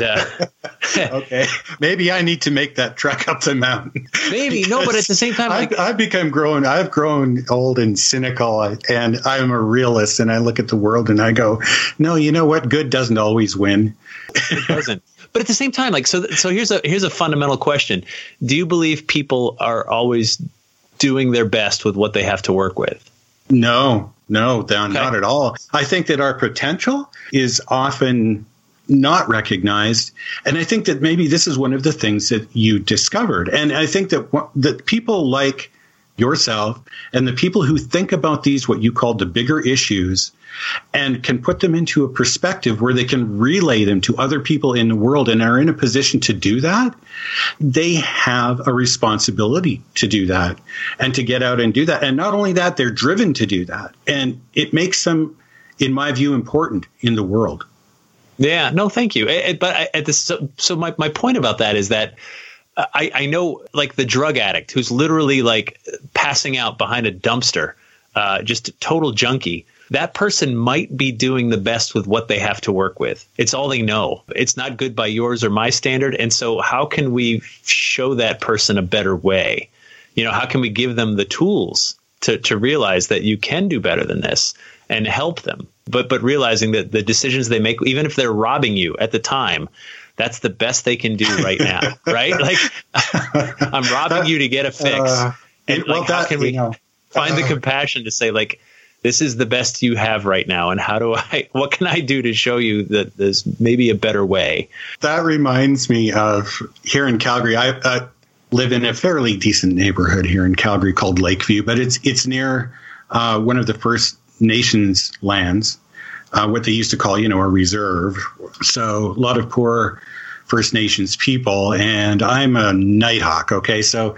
okay, maybe I need to make that trek up the mountain. Maybe no, but at the same time, I've grown old and cynical, and I'm a realist. And I look at the world and I go, no, you know what? Good doesn't always win. It doesn't. But at the same time, so here's a fundamental question: do you believe people are always doing their best with what they have to work with? No, not at all. I think that our potential is often not recognized. And I think that maybe this is one of the things that you discovered. And I think that people like yourself and the people who think about these, what you call the bigger issues, and can put them into a perspective where they can relay them to other people in the world and are in a position to do that, they have a responsibility to do that and to get out and do that. And not only that, they're driven to do that. And it makes them, in my view, important in the world. Yeah, no, thank you. But my point about that is that I know, like, the drug addict who's literally, like, passing out behind a dumpster, just a total junkie. That person might be doing the best with what they have to work with. It's all they know. It's not good by yours or my standard. And so how can we show that person a better way? You know, how can we give them the tools to realize that you can do better than this and help them? But realizing that the decisions they make, even if they're robbing you at the time, that's the best they can do right now, right? Like, I'm robbing you to get a fix. How can we find the compassion to say, like, this is the best you have right now, and what can I do to show you that there's maybe a better way? That reminds me of here in Calgary. I live in a fairly decent neighborhood here in Calgary called Lakeview, but it's near one of the First Nations lands, what they used to call, a reserve. So a lot of poor First Nations people, and I'm a Nighthawk. Okay, so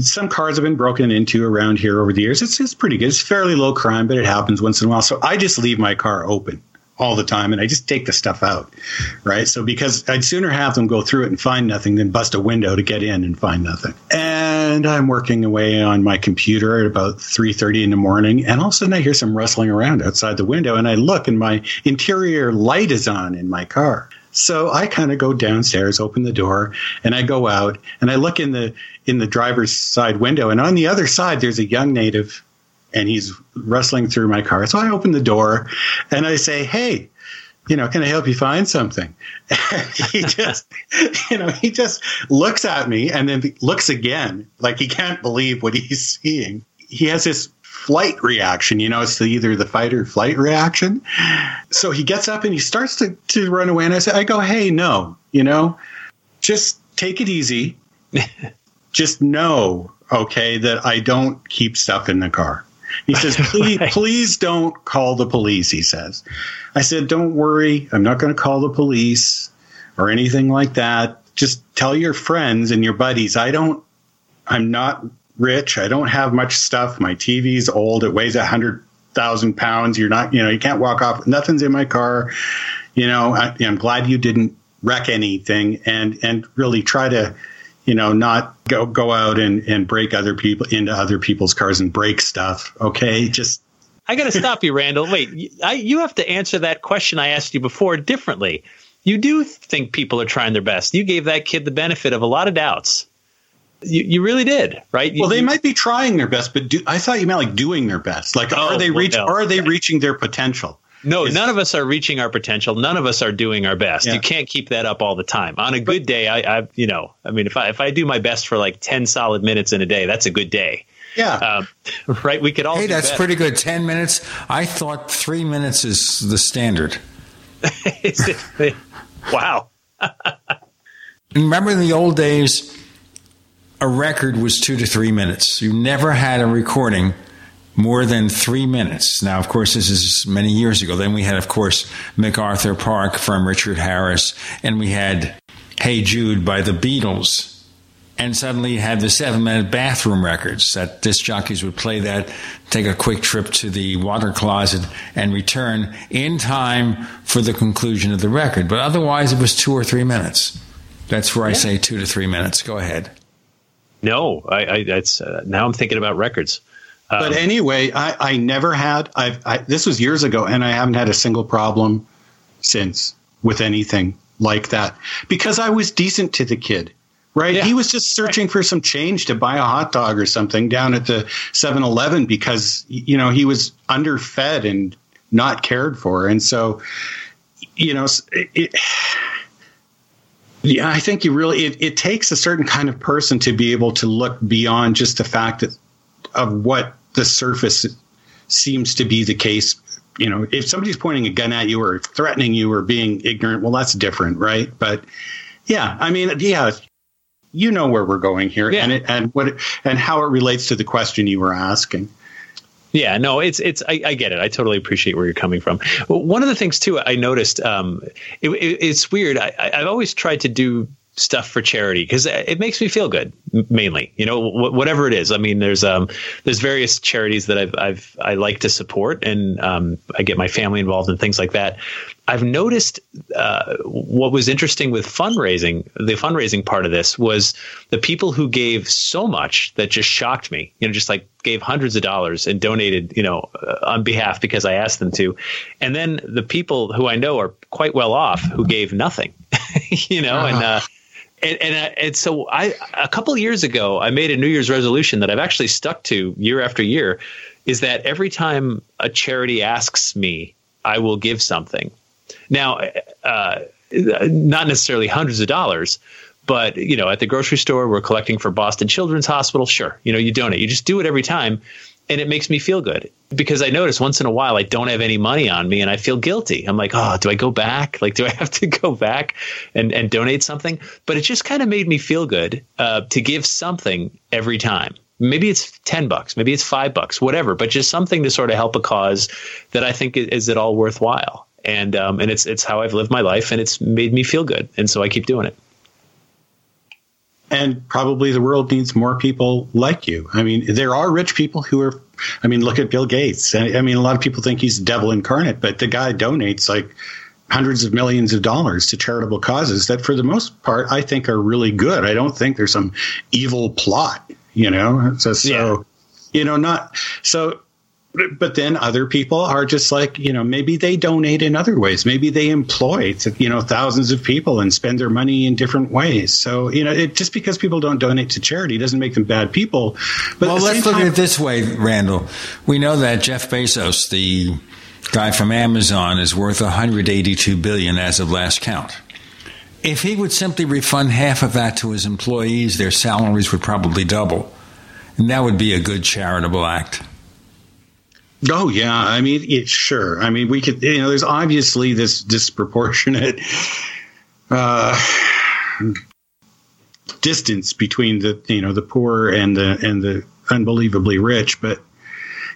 some cars have been broken into around here over the years. It's pretty good. It's fairly low crime, but it happens once in a while. So I just leave my car open all the time, and I just take the stuff out, right? So because I'd sooner have them go through it and find nothing than bust a window to get in and find nothing. And I'm working away on my computer at about 3:30 in the morning, and all of a sudden I hear some rustling around outside the window, and I look, and my interior light is on in my car. So I kind of go downstairs, open the door, and I go out, and I look in the driver's side window, and on the other side there's a young native, and he's rustling through my car. So I open the door, and I say, "Hey, can I help you find something?" And he just, he just looks at me, and then looks again, like he can't believe what he's seeing. He has this flight reaction, it's either the fight or flight reaction. So he gets up and he starts to run away. And I go, hey, no, just take it easy. Just know, okay, that I don't keep stuff in the car. He says, please don't call the police, he says. I said, don't worry. I'm not going to call the police or anything like that. Just tell your friends and your buddies, I'm not rich. I don't have much stuff. My TV's old. It weighs 100,000 pounds. You're not, you can't walk off. Nothing's in my car. I'm glad you didn't wreck anything, and really try to, not go out and break other people into other people's cars and break stuff. Okay. Just, I got to stop you, Randall. Wait, you have to answer that question I asked you before differently. You do think people are trying their best. You gave that kid the benefit of a lot of doubts. You really did, right? They might be trying their best, but I thought you meant like doing their best. Like, are they reaching their potential? No, none of us are reaching our potential. None of us are doing our best. Yeah. You can't keep that up all the time. On a good day, if I do my best for like 10 solid minutes in a day, that's a good day. Yeah. Right? We could all. Hey, that's better. Pretty good. 10 minutes. I thought 3 minutes is the standard. Wow. Remember in the old days, a record was 2 to 3 minutes. You never had a recording more than 3 minutes. Now, of course, this is many years ago. Then we had, of course, MacArthur Park from Richard Harris, and we had Hey Jude by the Beatles. and suddenly had the 7-minute bathroom records that disc jockeys would play that, take a quick trip to the water closet and return in time for the conclusion of the record. But otherwise, it was 2 or 3 minutes. That's where I say 2 to 3 minutes. Go ahead. No, now I'm thinking about records. But anyway, I never had. This was years ago, and I haven't had a single problem since with anything like that because I was decent to the kid, right? Yeah. He was just searching for some change to buy a hot dog or something down at the 7-Eleven because, you know, he was underfed and not cared for. And so, you know, yeah, I think you really it takes a certain kind of person to be able to look beyond just the fact that of what the surface seems to be the case. You know, if somebody's pointing a gun at you or threatening you or being ignorant, well, that's different, right? But yeah, I mean, yeah, you know where we're going here, yeah. and how it relates to the question you were asking. Yeah, no, I get it. I totally appreciate where you're coming from. Well, one of the things too I noticed, it's weird. I've always tried to do stuff for charity because it makes me feel good, mainly. You know, whatever it is. I mean, there's various charities that I like to support, and I get my family involved in things like that. I've noticed what was interesting with fundraising, the fundraising part of this was the people who gave so much that just shocked me. You know, just like gave hundreds of dollars and donated, you know, on behalf because I asked them to. And then the people who I know are quite well off who gave nothing, you know, uh-huh. And so a couple years ago, I made a New Year's resolution that I've actually stuck to year after year, is that every time a charity asks me, I will give something. Now, not necessarily hundreds of dollars, but, you know, at the grocery store, we're collecting for Boston Children's Hospital. Sure. You know, you donate. You just do it every time. And it makes me feel good because I notice once in a while I don't have any money on me and I feel guilty. I'm like, oh, do I go back? Like, do I have to go back and donate something? But it just kind of made me feel good to give something every time. Maybe it's $10, maybe it's $5, whatever. But just something to sort of help a cause that I think is at all worthwhile. And it's how I've lived my life and it's made me feel good. And so I keep doing it. And probably the world needs more people like you. I mean, there are rich people who are, I mean, look at Bill Gates. I mean, a lot of people think he's the devil incarnate, but the guy donates like hundreds of millions of dollars to charitable causes that for the most part, I think are really good. I don't think there's some evil plot, you know? But then other people are just like, you know, maybe they donate in other ways. Maybe they employ, you know, thousands of people and spend their money in different ways. So, you know, just because people don't donate to charity doesn't make them bad people. But well, let's look at it this way, Randall. We know that Jeff Bezos, the guy from Amazon, is worth $182 billion as of last count. If he would simply refund half of that to his employees, their salaries would probably double. And that would be a good charitable act. Oh, yeah. I mean, it's sure. I mean, we could, you know, there's obviously this disproportionate distance between the, you know, the poor and the unbelievably rich. But,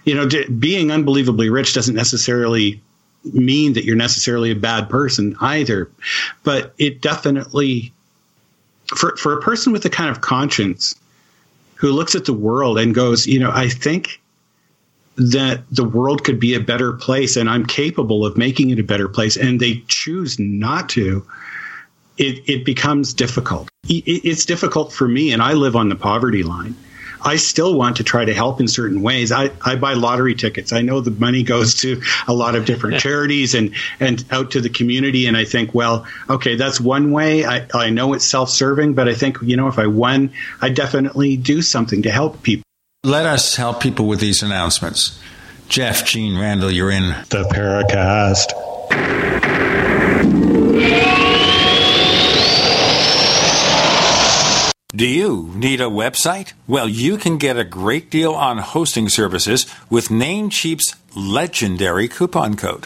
you know, being unbelievably rich doesn't necessarily mean that you're necessarily a bad person either. But it definitely, for a person with the kind of conscience who looks at the world and goes, you know, I think that the world could be a better place and I'm capable of making it a better place and they choose not to, it becomes difficult. It's difficult for me and I live on the poverty line. I still want to try to help in certain ways. I buy lottery tickets. I know the money goes to a lot of different charities and out to the community and I think, well, okay, that's one way. I know it's self-serving, but I think, you know, if I won, I'd definitely do something to help people. Let us help people with these announcements. Jeff, Gene, Randall, you're in the Paracast. Do you need a website? Well, you can get a great deal on hosting services with Namecheap's legendary coupon code.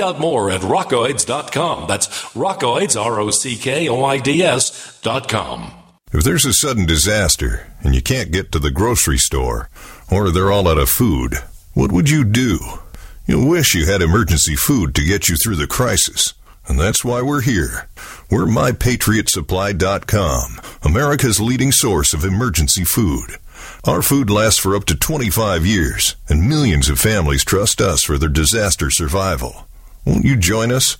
out more at rockoids.com. That's rockoids, ROCKOIDS.com. If there's a sudden disaster and you can't get to the grocery store, or they're all out of food, what would you do? You'll wish you had emergency food to get you through the crisis. And that's why we're here. We're MyPatriotSupply.com, America's leading source of emergency food. Our food lasts for up to 25 years, and millions of families trust us for their disaster survival. Won't you join us?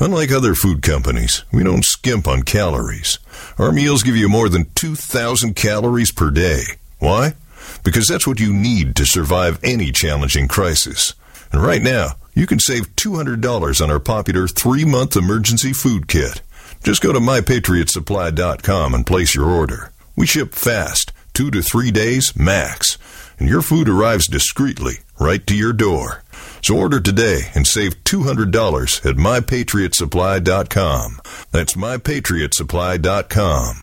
Unlike other food companies, we don't skimp on calories. Our meals give you more than 2,000 calories per day. Why? Because that's what you need to survive any challenging crisis. And right now, you can save $200 on our popular 3-month emergency food kit. Just go to MyPatriotSupply.com and place your order. We ship fast. 2 to 3 days max, and your food arrives discreetly right to your door. So order today and save $200 at MyPatriotSupply.com. That's MyPatriotSupply.com.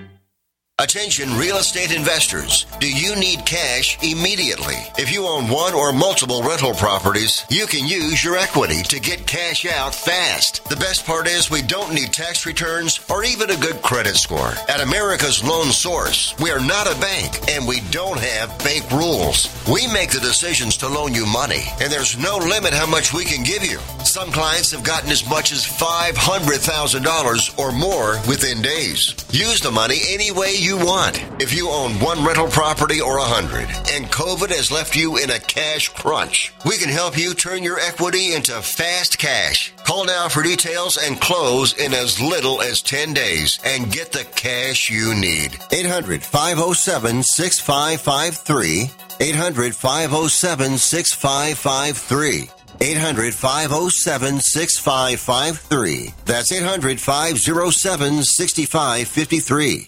Attention real estate investors, do you need cash immediately? If you own one or multiple rental properties, you can use your equity to get cash out fast. The best part is we don't need tax returns or even a good credit score. At America's Loan Source, we are not a bank and we don't have bank rules. We make the decisions to loan you money, and there's no limit how much we can give you. Some clients have gotten as much as $500,000 or more within days. Use the money any way you want. If you own one rental property or 100 and COVID has left you in a cash crunch, we can help you turn your equity into fast cash. Call now for details and close in as little as 10 days and get the cash you need. 800-507-6553. 800-507-6553. 800-507-6553. That's 800-507-6553.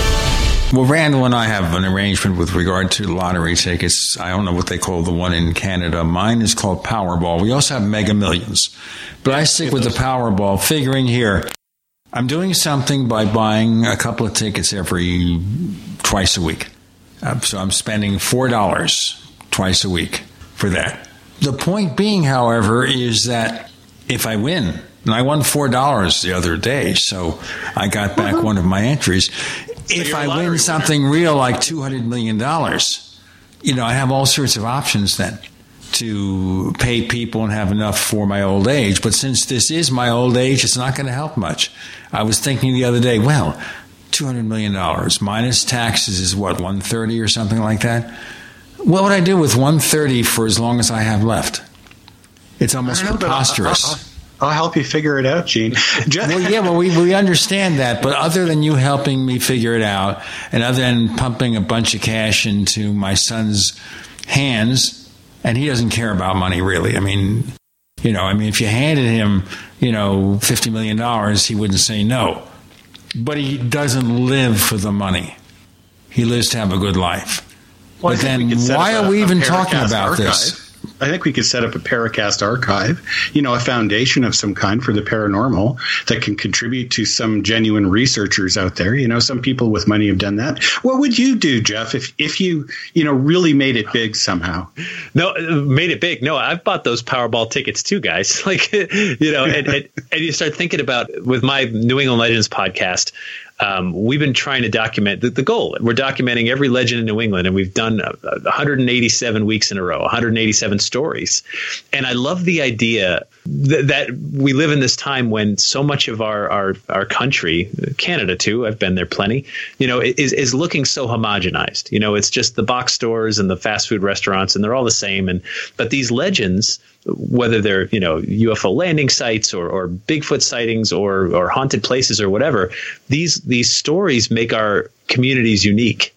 Well, Randall and I have an arrangement with regard to lottery tickets. I don't know what they call the one in Canada. Mine is called Powerball. We also have Mega Millions. But I stick with the Powerball, figuring here, I'm doing something by buying a couple of tickets twice a week. So I'm spending $4 twice a week for that. The point being, however, is that if I win, and I won $4 the other day, so I got back one of my entries. If I win something real like $200 million, you know, I have all sorts of options then to pay people and have enough for my old age. But since this is my old age, it's not going to help much. I was thinking the other day, well, $200 million minus taxes is what, $130 or something like that? What would I do with $130 for as long as I have left? It's almost preposterous. I'll help you figure it out, Gene. Well, we understand that. But other than you helping me figure it out, and other than pumping a bunch of cash into my son's hands, and he doesn't care about money, really. I mean, if you handed him, $50 million, he wouldn't say no. But he doesn't live for the money. He lives to have a good life. Well, but then why are we even talking about this? I think we could set up a Paracast archive, a foundation of some kind for the paranormal that can contribute to some genuine researchers out there. Some people with money have done that. What would you do, Jeff, if you, really made it big somehow? No, made it big. No, I've bought those Powerball tickets too, guys. And you start thinking about, with my New England Legends podcast, we've been trying to document the goal. We're documenting every legend in New England, and we've done 187 weeks in a row, 187 stories. And I love the idea that we live in this time when so much of our country, Canada too, I've been there plenty, is looking so homogenized. It's just the box stores and the fast food restaurants, and they're all the same. But these legends, whether they're, UFO landing sites or Bigfoot sightings or haunted places or whatever, these stories make our communities unique.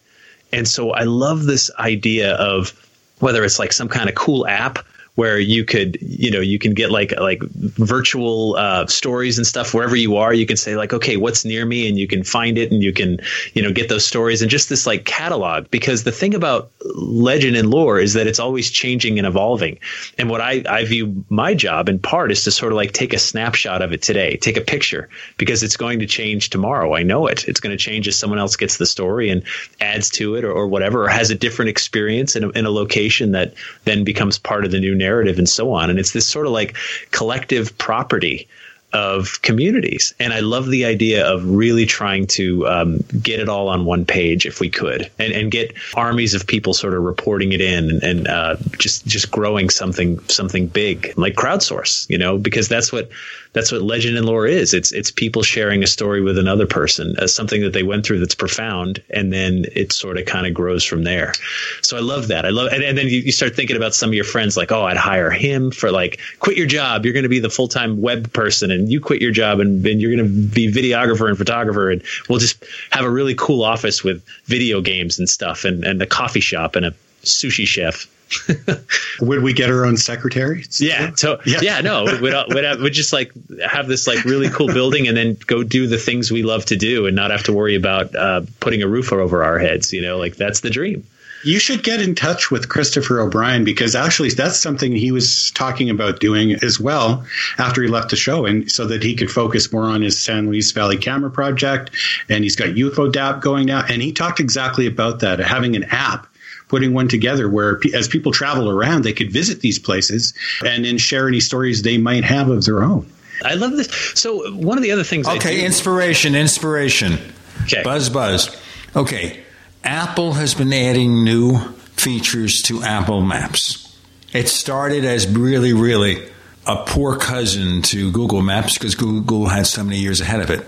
And so I love this idea of whether it's like some kind of cool app where you could, you can get like virtual stories and stuff wherever you are. You can say like, okay, what's near me? And you can find it, and you can, get those stories, and just this like catalog. Because the thing about legend and lore is that it's always changing and evolving. And what I view my job in part is to sort of like take a snapshot of it today, take a picture, because it's going to change tomorrow. I know it. It's going to change as someone else gets the story and adds to it or whatever, or has a different experience in a location that then becomes part of the new narrative and so on. And it's this sort of like collective property of communities. And I love the idea of really trying to get it all on one page if we could, and get armies of people sort of reporting it in and just growing something big, like crowdsource, because that's what legend and lore is. It's people sharing a story with another person, something that they went through that's profound. And then it sort of kind of grows from there. So I love that. And then you start thinking about some of your friends, like, oh, I'd hire him for like, quit your job. You're going to be the full-time web person, and you quit your job and you're going to be videographer and photographer. And we'll just have a really cool office with video games and stuff and a coffee shop and a sushi chef. Would we get our own secretary? Yeah. So yeah, no, we'd just like have this like really cool building, and then go do the things we love to do, and not have to worry about putting a roof over our heads. That's the dream. You should get in touch with Christopher O'Brien, because actually that's something he was talking about doing as well after he left the show, and so that he could focus more on his San Luis Valley camera project. And he's got UFO DAP going now, and he talked exactly about that, having an app, putting one together where as people travel around, they could visit these places and then share any stories they might have of their own. I love this. So one of the other things. Okay. Inspiration. Okay. Buzz. Okay. Apple has been adding new features to Apple Maps. It started as really, really a poor cousin to Google Maps, because Google had so many years ahead of it.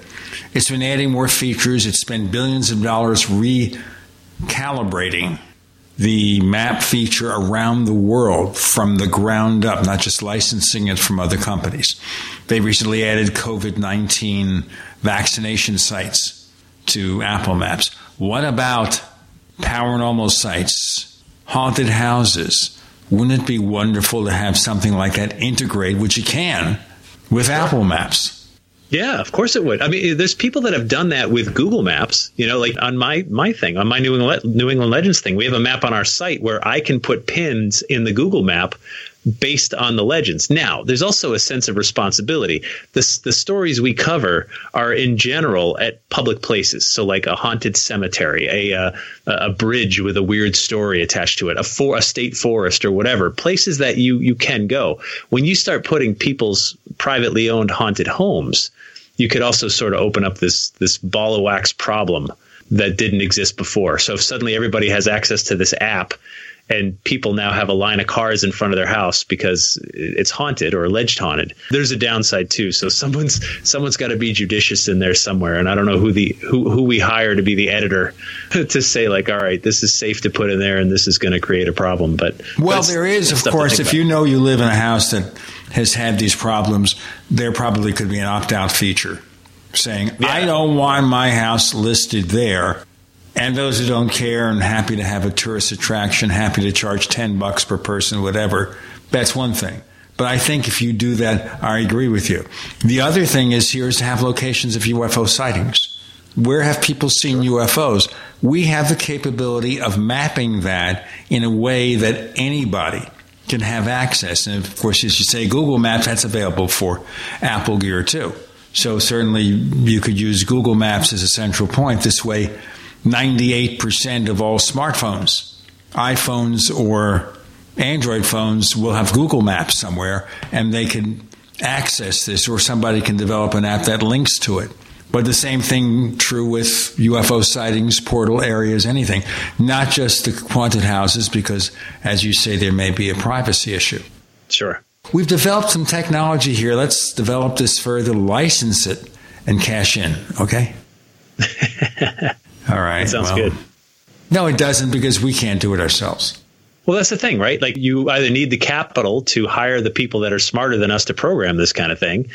It's been adding more features. It's spent billions of dollars recalibrating the map feature around the world from the ground up, not just licensing it from other companies. They recently added COVID-19 vaccination sites to Apple Maps. What about paranormal sites, haunted houses? Wouldn't it be wonderful to have something like that integrate, which you can, with Apple Maps? Yeah, of course it would. I mean, there's people that have done that with Google Maps, like on my thing, on my New England Legends thing. We have a map on our site where I can put pins in the Google map based on the legends. Now, there's also a sense of responsibility. The stories we cover are in general at public places. So like a haunted cemetery, a bridge with a weird story attached to it, a state forest or whatever, places that you can go. When you start putting people's privately owned haunted homes, you could also sort of open up this ball of wax problem that didn't exist before. So if suddenly everybody has access to this app, and people now have a line of cars in front of their house because it's haunted or alleged haunted. There's a downside too. So someone's got to be judicious in there somewhere. And I don't know who we hire to be the editor to say like, all right, this is safe to put in there and this is going to create a problem. But well, there is, of course, if you know you live in a house that has had these problems, there probably could be an opt-out feature saying, yeah, I don't want my house listed there. And those who don't care and happy to have a tourist attraction, happy to charge $10 per person, whatever, that's one thing. But I think if you do that, I agree with you. The other thing is here is to have locations of UFO sightings. Where have people seen UFOs? We have the capability of mapping that in a way that anybody can have access. And of course, as you say, Google Maps, that's available for Apple gear too. So certainly you could use Google Maps as a central point. This way, 98% of all smartphones, iPhones or Android phones, will have Google Maps somewhere, and they can access this, or somebody can develop an app that links to it. But the same thing true with UFO sightings, portal areas, anything, not just the haunted houses, because, as you say, there may be a privacy issue. Sure. We've developed some technology here. Let's develop this further, license it, and cash in, okay? All right. That sounds good. No, it doesn't, because we can't do it ourselves. Well, that's the thing, right? Like, you either need the capital to hire the people that are smarter than us to program this kind of thing,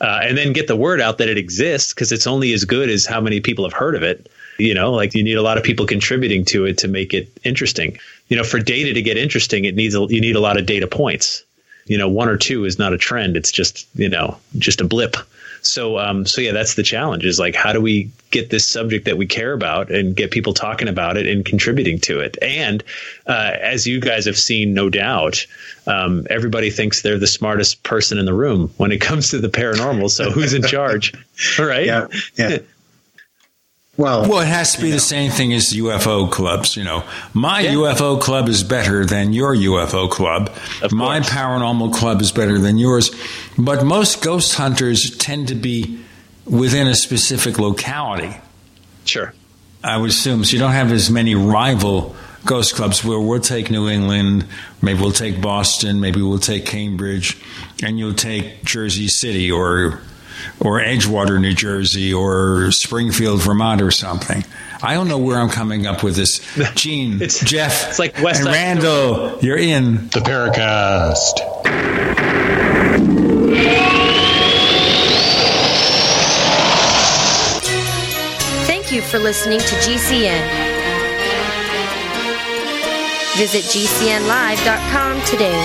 and then get the word out that it exists, because it's only as good as how many people have heard of it. You know, like, you need a lot of people contributing to it to make it interesting. You know, for data to get interesting, you need a lot of data points. You know, one or two is not a trend. It's just, you know, just a blip. So yeah, that's the challenge, is like, how do we get this subject that we care about and get people talking about it and contributing to it? And as you guys have seen, no doubt, everybody thinks they're the smartest person in the room when it comes to the paranormal. So who's in charge? All right. Yeah. Yeah. Well, it has to be the same thing as UFO clubs. You know, my UFO club is better than your UFO club. My paranormal club is better than yours. But most ghost hunters tend to be within a specific locality. Sure. I would assume. So you don't have as many rival ghost clubs where we'll take New England, maybe we'll take Boston, maybe we'll take Cambridge, and you'll take Jersey City or Edgewater, New Jersey, or Springfield, Vermont, or something. I don't know where I'm coming up with this. Gene, Jeff, it's like West and Randall, you're in the Paracast. Thank you for listening to GCN. Visit GCNlive.com today.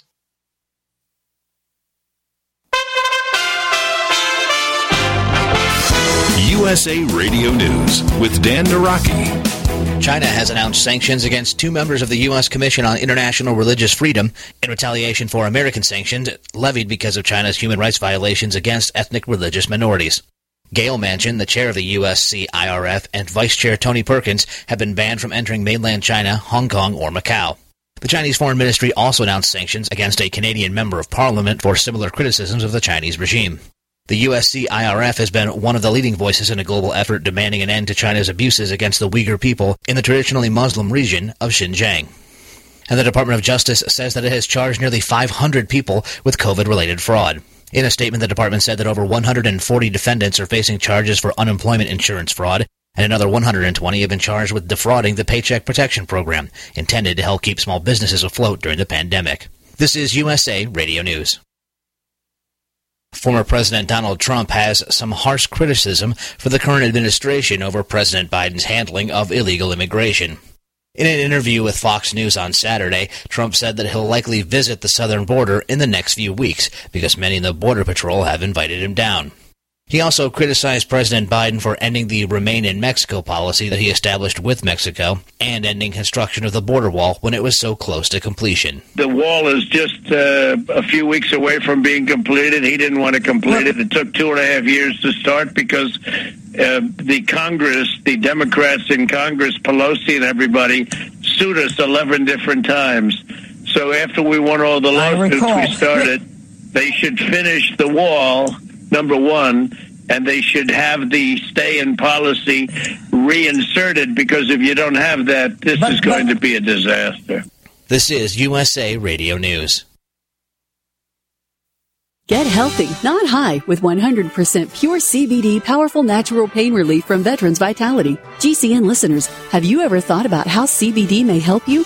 USA Radio News with Dan Naraki. China has announced sanctions against two members of the U.S. Commission on International Religious Freedom in retaliation for American sanctions levied because of China's human rights violations against ethnic religious minorities. Gail Manchin, the chair of the USCIRF, and Vice Chair Tony Perkins have been banned from entering mainland China, Hong Kong, or Macau. The Chinese Foreign Ministry also announced sanctions against a Canadian member of parliament for similar criticisms of the Chinese regime. The USCIRF has been one of the leading voices in a global effort demanding an end to China's abuses against the Uyghur people in the traditionally Muslim region of Xinjiang. And the Department of Justice says that it has charged nearly 500 people with COVID-related fraud. In a statement, the department said that over 140 defendants are facing charges for unemployment insurance fraud, and another 120 have been charged with defrauding the Paycheck Protection Program, intended to help keep small businesses afloat during the pandemic. This is USA Radio News. Former President Donald Trump has some harsh criticism for the current administration over President Biden's handling of illegal immigration. In an interview with Fox News on Saturday, Trump said that he'll likely visit the southern border in the next few weeks because many in the Border Patrol have invited him down. He also criticized President Biden for ending the Remain in Mexico policy that he established with Mexico and ending construction of the border wall when it was so close to completion. The wall is just a few weeks away from being completed. He didn't want to complete it. It took 2.5 years to start because the Congress, the Democrats in Congress, Pelosi and everybody, sued us 11 different times. So after we won all the lawsuits we started, they should finish the wall, number one, and they should have the stay-in policy reinserted, because if you don't have that, this is going to be a disaster. This is USA Radio News. Get healthy, not high, with 100% pure CBD, powerful natural pain relief from Veterans Vitality. GCN listeners, have you ever thought about how CBD may help you?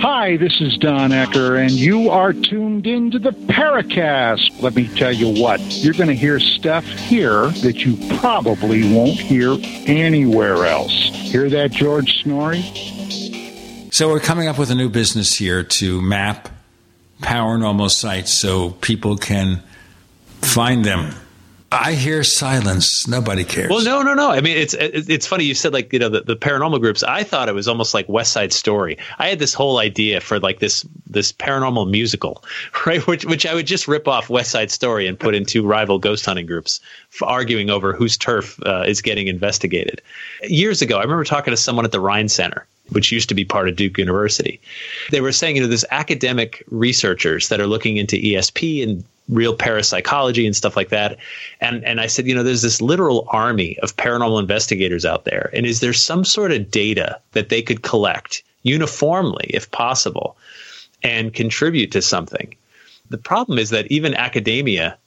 Hi, this is Don Ecker, and you are tuned into the Paracast. Let me tell you what, you're going to hear stuff here that you probably won't hear anywhere else. Hear that, George Snorri? So we're coming up with a new business here to map paranormal sites so people can find them. I hear silence. Nobody cares. Well, no. I mean, it's funny. You said, like, you know, the paranormal groups. I thought it was almost like West Side Story. I had this whole idea for, like, this paranormal musical, right? Which I would just rip off West Side Story and put into rival ghost hunting groups arguing over whose turf is getting investigated. Years ago, I remember talking to someone at the Rhine Center, which used to be part of Duke University. They were saying, you know, there's academic researchers that are looking into ESP and real parapsychology and stuff like that. And I said, you know, there's this literal army of paranormal investigators out there. And is there some sort of data that they could collect uniformly, if possible, and contribute to something? The problem is that even academia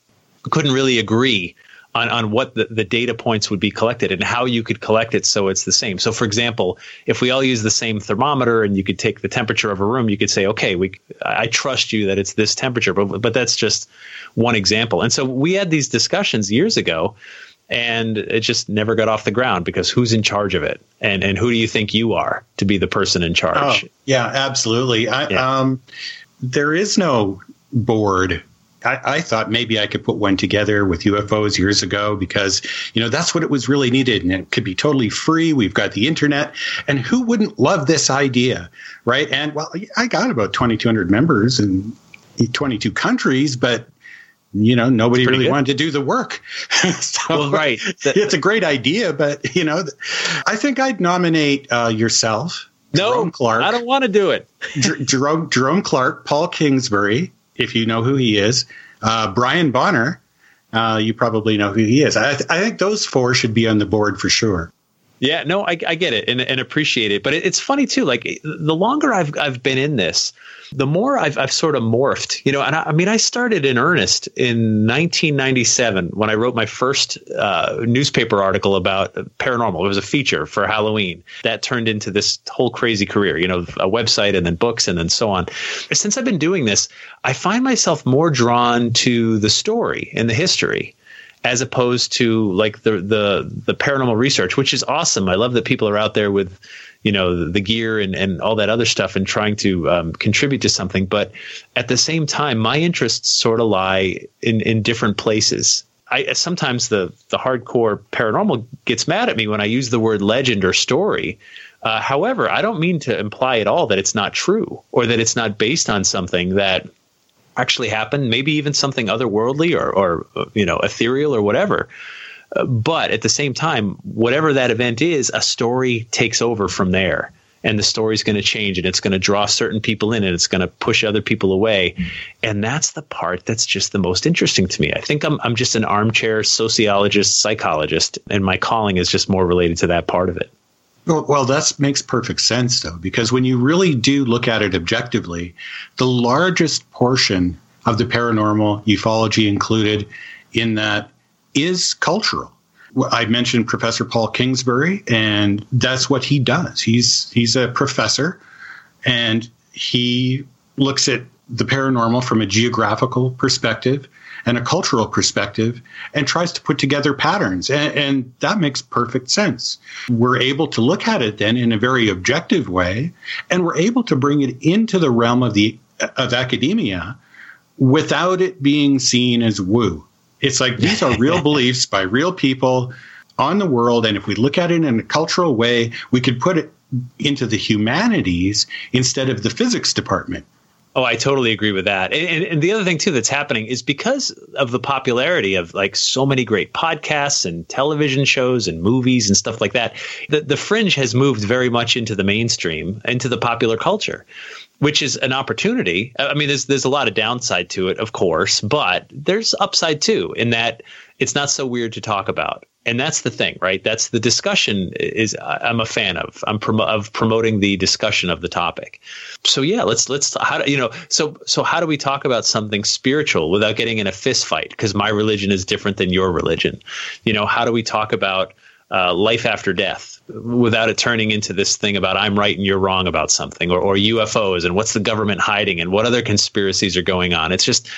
couldn't really agree on what the data points would be collected and how you could collect it so it's the same. So, for example, if we all use the same thermometer and you could take the temperature of a room, you could say, okay, I trust you that it's this temperature, but that's just one example. And so we had these discussions years ago, and it just never got off the ground because who's in charge of it? And who do you think you are to be the person in charge? Oh, yeah, absolutely. There is no board. I thought maybe I could put one together with UFOs years ago because, you know, that's what it was really needed. And it could be totally free. We've got the Internet. And who wouldn't love this idea, right? And, well, I got about 2,200 members in 22 countries, but, you know, nobody really wanted to do the work. Right. It's a great idea, but, you know, I think I'd nominate yourself, Jerome Clark. I don't want to do it. Jerome Clark, Paul Kingsbury, if you know who he is, Brian Bonner, you probably know who he is. I think those four should be on the board for sure. Yeah, no, I get it and appreciate it. But it's funny, too. Like, the longer I've been in this, the more I've sort of morphed, you know. And I started in earnest in 1997 when I wrote my first newspaper article about paranormal. It was a feature for Halloween that turned into this whole crazy career, you know, a website and then books and then so on. Since I've been doing this, I find myself more drawn to the story and the history. as opposed to like the paranormal research, which is awesome. I love that people are out there with, you know, the gear and all that other stuff and trying to contribute to something. But at the same time, my interests sort of lie in different places. Sometimes the hardcore paranormal gets mad at me when I use the word legend or story. However, I don't mean to imply at all that it's not true or that it's not based on something that actually happened, maybe even something otherworldly or you know, ethereal or whatever. But at the same time, whatever that event is, a story takes over from there, and the story's going to change, and it's going to draw certain people in, and it's going to push other people away. And that's the part that's just the most interesting to me. I think I'm just an armchair sociologist, psychologist, and my calling is just more related to that part of it. Well, that makes perfect sense, though, because when you really do look at it objectively, the largest portion of the paranormal, ufology included in that, is cultural. I mentioned Professor Paul Kingsbury, and that's what he does. He's a professor, and he looks at the paranormal from a geographical perspective and a cultural perspective and tries to put together patterns. And that makes perfect sense. We're able to look at it then in a very objective way, and we're able to bring it into the realm of academia without it being seen as woo. It's like, these are real beliefs by real people on the world. And if we look at it in a cultural way, we could put it into the humanities instead of the physics department. Oh, I totally agree with that. And the other thing, too, that's happening is because of the popularity of like so many great podcasts and television shows and movies and stuff like that, the fringe has moved very much into the mainstream, into the popular culture, which is an opportunity. I mean, there's a lot of downside to it, of course, but there's upside, too, in that it's not so weird to talk about. And that's the thing, right? That's the discussion is I'm a fan of. I'm promoting the discussion of the topic. So, yeah, let's how do, you know, so how do we talk about something spiritual without getting in a fist fight? Because my religion is different than your religion. You know, how do we talk about life after death without it turning into this thing about I'm right and you're wrong about something, or UFOs and what's the government hiding and what other conspiracies are going on. It's just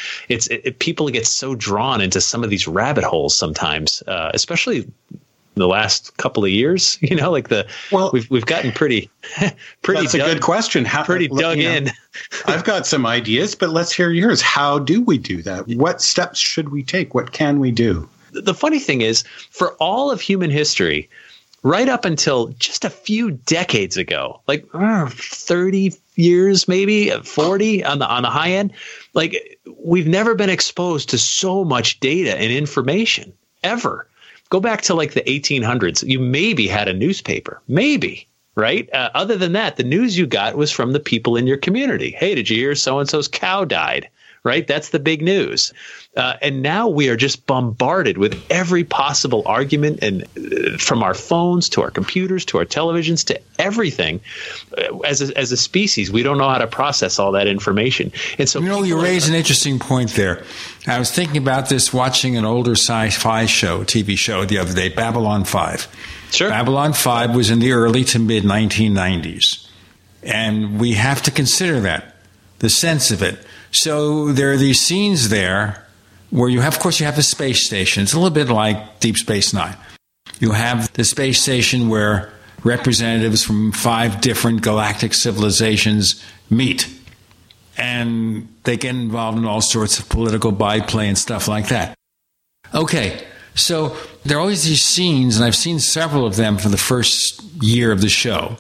people get so drawn into some of these rabbit holes sometimes, especially the last couple of years. You know, like we've gotten pretty. That's a good question. Pretty dug in. I've got some ideas, but let's hear yours. How do we do that? What steps should we take? What can we do? The funny thing is, for all of human history, right up until just a few decades ago, like 30 years, maybe 40 on the high end, like we've never been exposed to so much data and information ever. Go back to like the 1800s. You maybe had a newspaper, maybe. Right. Other than that, the news you got was from the people in your community. Hey, did you hear so-and-so's cow died? Right. That's the big news. And now we are just bombarded with every possible argument, and from our phones to our computers to our televisions to everything. As a species, we don't know how to process all that information. And so, you know, you raise an interesting point there. I was thinking about this watching an older sci-fi TV show the other day, Babylon 5. Sure. Babylon 5 was in the early to mid 1990s. And we have to consider that, the sense of it. So there are these scenes there where you have, of course, you have the space station. It's a little bit like Deep Space Nine. You have the space station where representatives from 5 different galactic civilizations meet. And they get involved in all sorts of political byplay and stuff like that. Okay, so there are always these scenes, and I've seen several of them for the first year of the show,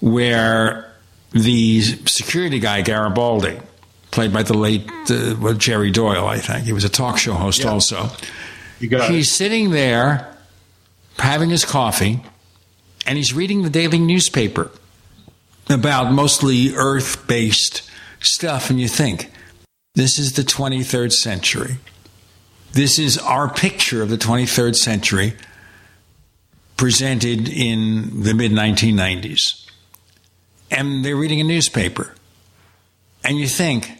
where the security guy, Garibaldi, played by the late Jerry Doyle, I think. He was a talk show host also. He's sitting there having his coffee, and he's reading the daily newspaper about mostly Earth-based stuff. And you think, this is the 23rd century. This is our picture of the 23rd century presented in the mid-1990s. And they're reading a newspaper. And you think,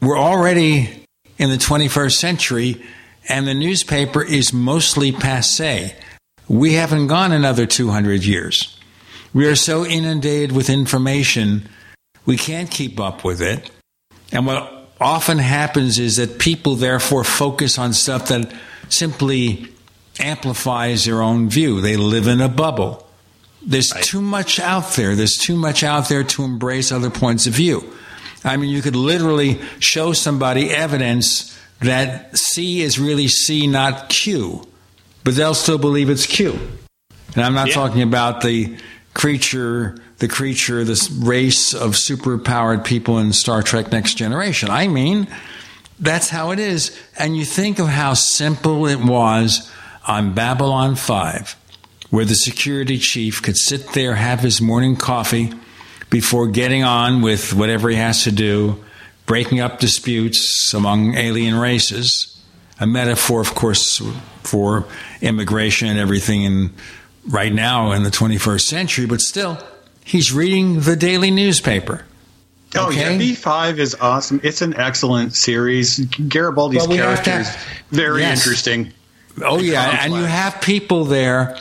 we're already in the 21st century, and the newspaper is mostly passé. We haven't gone another 200 years. We are so inundated with information, we can't keep up with it. And what often happens is that people, therefore, focus on stuff that simply amplifies their own view. They live in a bubble. There's too much out there. There's too much out there to embrace other points of view. I mean, you could literally show somebody evidence that C is really C, not Q, but they'll still believe it's Q. And I'm not talking about the creature, this race of superpowered people in Star Trek Next Generation. I mean, that's how it is. And you think of how simple it was on Babylon 5, where the security chief could sit there, have his morning coffee before getting on with whatever he has to do, breaking up disputes among alien races, a metaphor, of course, for immigration and everything in right now in the 21st century, but still, he's reading the daily newspaper. Okay? Oh, yeah, B5 is awesome. It's an excellent series. Garibaldi's character is very interesting. Oh, yeah, and you have people there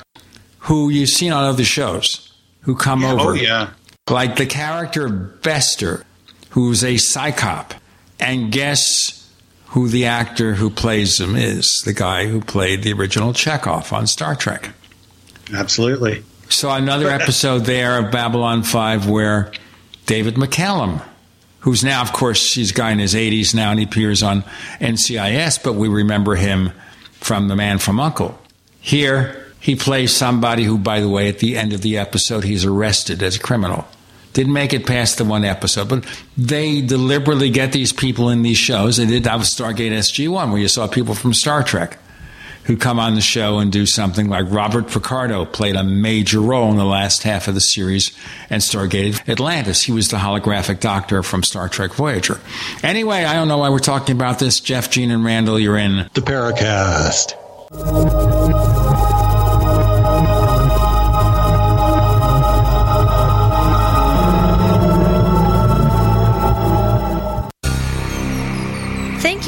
who you've seen on other shows who come over. Oh, yeah. Like the character of Bester, who's a psychop. And guess who the actor who plays him is? The guy who played the original Chekhov on Star Trek. Absolutely. So another episode there of Babylon 5 where David McCallum, who's now, of course, he's a guy in his 80s now, and he appears on NCIS, but we remember him from The Man from U.N.C.L.E. Here, he plays somebody who, by the way, at the end of the episode, he's arrested as a criminal. Didn't make it past the one episode, but they deliberately get these people in these shows. They did that with Stargate SG-1, where you saw people from Star Trek who come on the show and do something like Robert Picardo played a major role in the last half of the series and Stargate Atlantis. He was the holographic doctor from Star Trek Voyager. Anyway, I don't know why we're talking about this. Jeff, Gene, and Randall, you're in the Paracast. Thank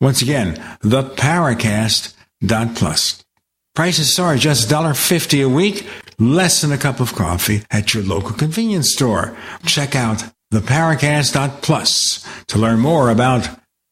Once again, theparacast.plus. Prices are just $1.50 a week, less than a cup of coffee at your local convenience store. Check out theparacast.plus to learn more about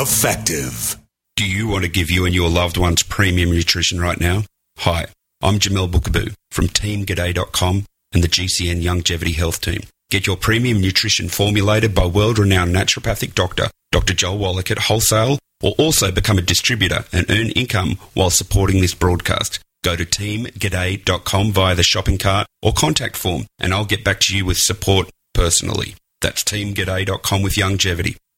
effective. Do you want to give you and your loved ones premium nutrition right now? Hi, I'm Jamel Bookaboo from TeamG'day.com and the GCN Longevity Health Team. Get your premium nutrition formulated by world-renowned naturopathic doctor, Dr. Joel Wallach at wholesale, or also become a distributor and earn income while supporting this broadcast. Go to TeamG'day.com via the shopping cart or contact form and I'll get back to you with support personally. That's TeamG'day.com with longevity.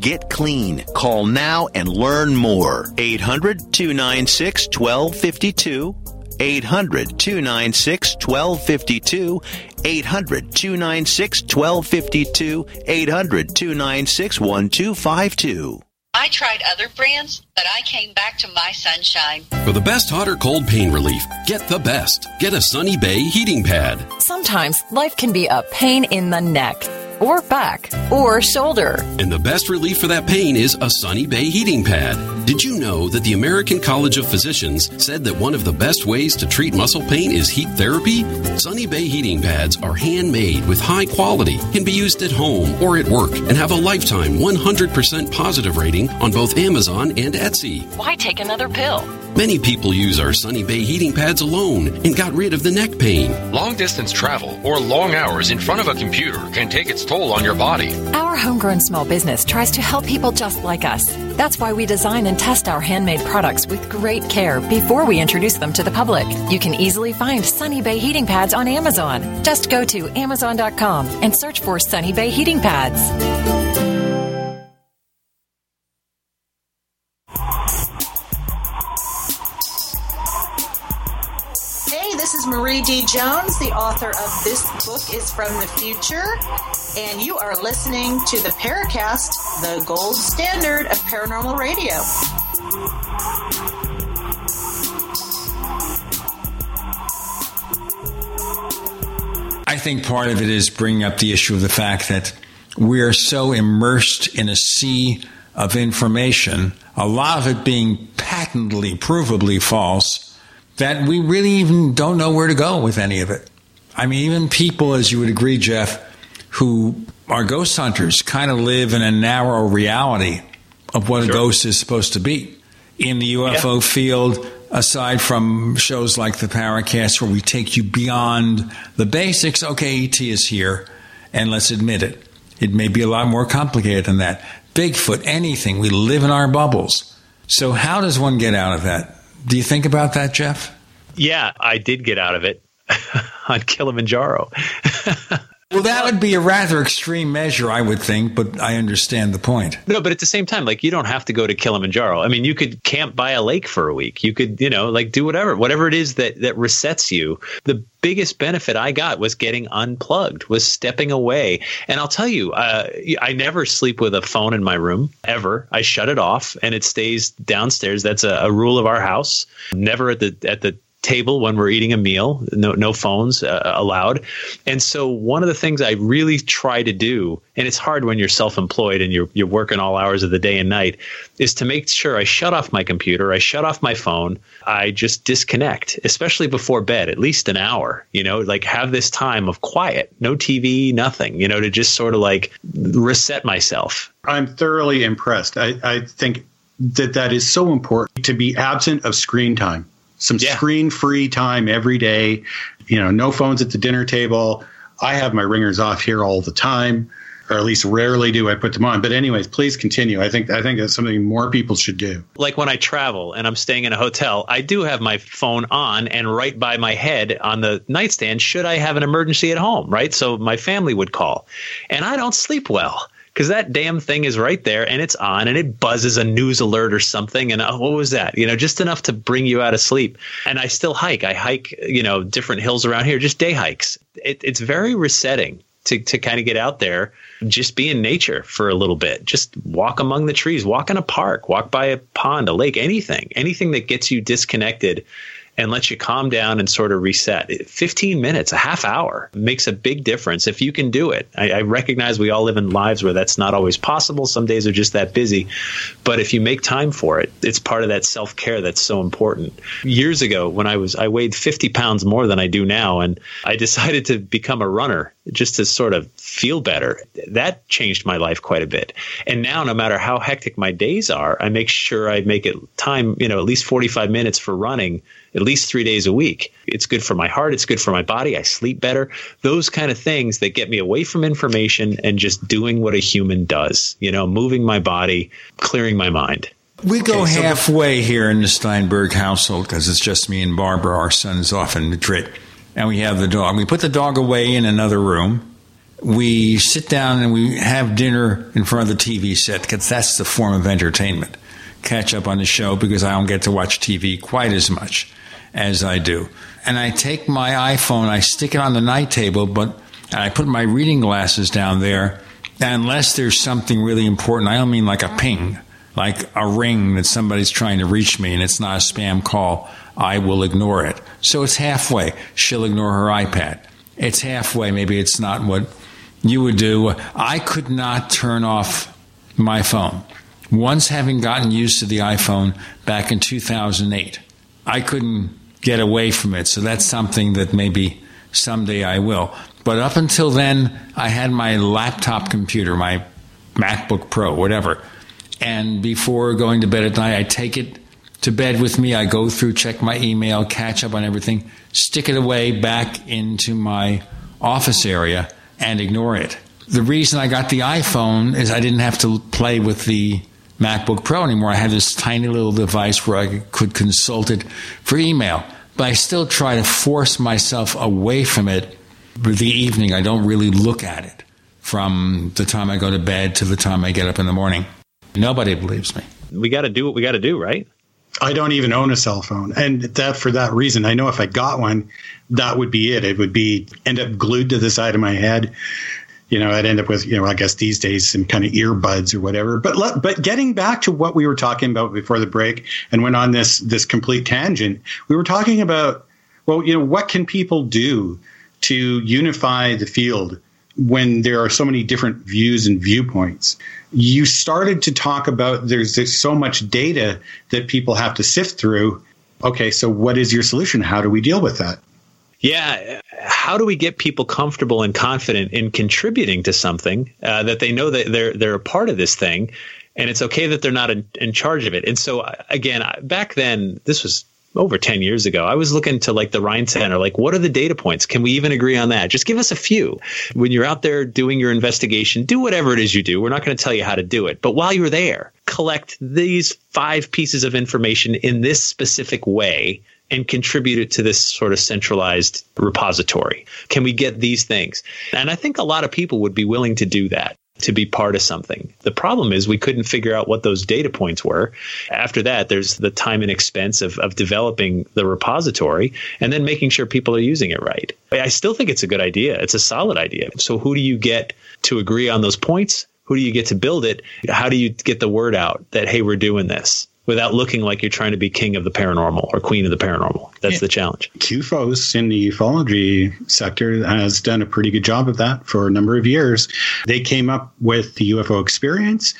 Get clean. Call now and learn more. 800-296-1252. 800-296-1252. 800-296-1252. 800-296-1252. I tried other brands, but I came back to My Sunshine. For the best hot or cold pain relief, get the best. Get a Sunny Bay heating pad. Sometimes life can be a pain in the neck, or back, or shoulder. And the best relief for that pain is a Sunny Bay heating pad. Did you know that the American College of Physicians said that one of the best ways to treat muscle pain is heat therapy? Sunny Bay heating pads are handmade with high quality, can be used at home or at work, and have a lifetime 100% positive rating on both Amazon and Etsy. Why take another pill? Many people use our Sunny Bay heating pads alone and got rid of the neck pain. Long-distance travel or long hours in front of a computer can take its toll on your body. Our homegrown small business tries to help people just like us. That's why we design and test our handmade products with great care before we introduce them to the public. You can easily find Sunny Bay heating pads on Amazon. Just go to Amazon.com and search for Sunny Bay heating pads. Marie D. Jones, the author of This Book is from the Future, and you are listening to the Paracast, the gold standard of paranormal radio. I think part of it is bringing up the issue of the fact that we are so immersed in a sea of information, a lot of it being patently, provably false, that we really even don't know where to go with any of it. I mean, even people, as you would agree, Jeff, who are ghost hunters kind of live in a narrow reality of what a ghost is supposed to be. In the UFO field, aside from shows like the Paracast where we take you beyond the basics, okay, ET is here, and let's admit it. It may be a lot more complicated than that. Bigfoot, anything, we live in our bubbles. So how does one get out of that? Do you think about that, Jeff? Yeah, I did get out of it on Kilimanjaro. Well, that would be a rather extreme measure, I would think, but I understand the point. No, but at the same time, like, you don't have to go to Kilimanjaro. I mean, you could camp by a lake for a week. You could, you know, like, do whatever it is that resets you. The biggest benefit I got was getting unplugged, was stepping away. And I'll tell you, I never sleep with a phone in my room, ever. I shut it off and it stays downstairs. That's a rule of our house. Never at the table when we're eating a meal, no phones allowed. And so one of the things I really try to do, and it's hard when you're self-employed and you're working all hours of the day and night, is to make sure I shut off my computer, I shut off my phone, I just disconnect, especially before bed, at least an hour, you know, like have this time of quiet, no TV, nothing, you know, to just sort of like reset myself. I'm thoroughly impressed. I think that is so important, to be absent of screen time. Some screen-free time every day, you know, no phones at the dinner table. I have my ringers off here all the time, or at least rarely do I put them on. But anyways, please continue. I think that's something more people should do. Like when I travel and I'm staying in a hotel, I do have my phone on and right by my head on the nightstand should I have an emergency at home, right? So my family would call. And I don't sleep well, because that damn thing is right there and it's on and it buzzes a news alert or something. And what was that? You know, just enough to bring you out of sleep. And I still hike. I hike, you know, different hills around here, just day hikes. It's very resetting to kind of get out there, just be in nature for a little bit. Just walk among the trees, walk in a park, walk by a pond, a lake, anything that gets you disconnected and lets you calm down and sort of reset. 15 minutes, a half hour makes a big difference if you can do it. I recognize we all live in lives where that's not always possible. Some days are just that busy. But if you make time for it, it's part of that self-care that's so important. Years ago, when I weighed 50 pounds more than I do now, and I decided to become a runner. just to sort of feel better. That changed my life quite a bit. And now, no matter how hectic my days are, I make sure I make it time, you know, at least 45 minutes for running, at least 3 days a week. It's good for my heart. It's good for my body. I sleep better. Those kind of things that get me away from information and just doing what a human does, you know, moving my body, clearing my mind. We go halfway here in the Steinberg household because it's just me and Barbara. Our son is off in Madrid. And we have the dog. We put the dog away in another room. We sit down and we have dinner in front of the TV set because that's the form of entertainment. Catch up on the show because I don't get to watch TV quite as much as I do. And I take my iPhone, I stick it on the night table, and I put my reading glasses down there. And unless there's something really important, I don't mean like a ping, like a ring that somebody's trying to reach me and it's not a spam call, I will ignore it. So it's halfway. She'll ignore her iPad. It's halfway. Maybe it's not what you would do. I could not turn off my phone. Once having gotten used to the iPhone back in 2008, I couldn't get away from it. So that's something that maybe someday I will. But up until then, I had my laptop computer, my MacBook Pro, whatever. And before going to bed at night, I take it to bed with me. I go through, check my email, catch up on everything, stick it away back into my office area and ignore it. The reason I got the iPhone is I didn't have to play with the MacBook Pro anymore. I had this tiny little device where I could consult it for email, but I still try to force myself away from it for the evening. I don't really look at it from the time I go to bed to the time I get up in the morning. Nobody believes me. We got to do what we got to do, right? I don't even own a cell phone. And that for that reason, I know if I got one, that would be it. It would be end up glued to the side of my head. You know, I'd end up with, you know, I guess these days some kind of earbuds or whatever. But getting back to what we were talking about before the break and went on this complete tangent, we were talking about, well, you know, what can people do to unify the field when there are so many different views and viewpoints? You started to talk about there's so much data that people have to sift through. Okay, so what is your solution? How do we deal with that? Yeah, how do we get people comfortable and confident in contributing to something that they know that they're a part of this thing, and it's okay that they're not in charge of it? And so, again, back then, this was over 10 years ago, I was looking to like the Rhine Center, like what are the data points? Can we even agree on that? Just give us a few. When you're out there doing your investigation, do whatever it is you do. We're not going to tell you how to do it. But while you're there, collect these 5 pieces of information in this specific way and contribute it to this sort of centralized repository. Can we get these things? And I think a lot of people would be willing to do that, to be part of something. The problem is we couldn't figure out what those data points were. After that, there's the time and expense of developing the repository and then making sure people are using it right. I still think it's a good idea. It's a solid idea. So who do you get to agree on those points? Who do you get to build it? How do you get the word out that, hey, we're doing this, without looking like you're trying to be king of the paranormal or queen of the paranormal? That's the challenge. QFOS in the ufology sector has done a pretty good job of that for a number of years. They came up with the UFO experience,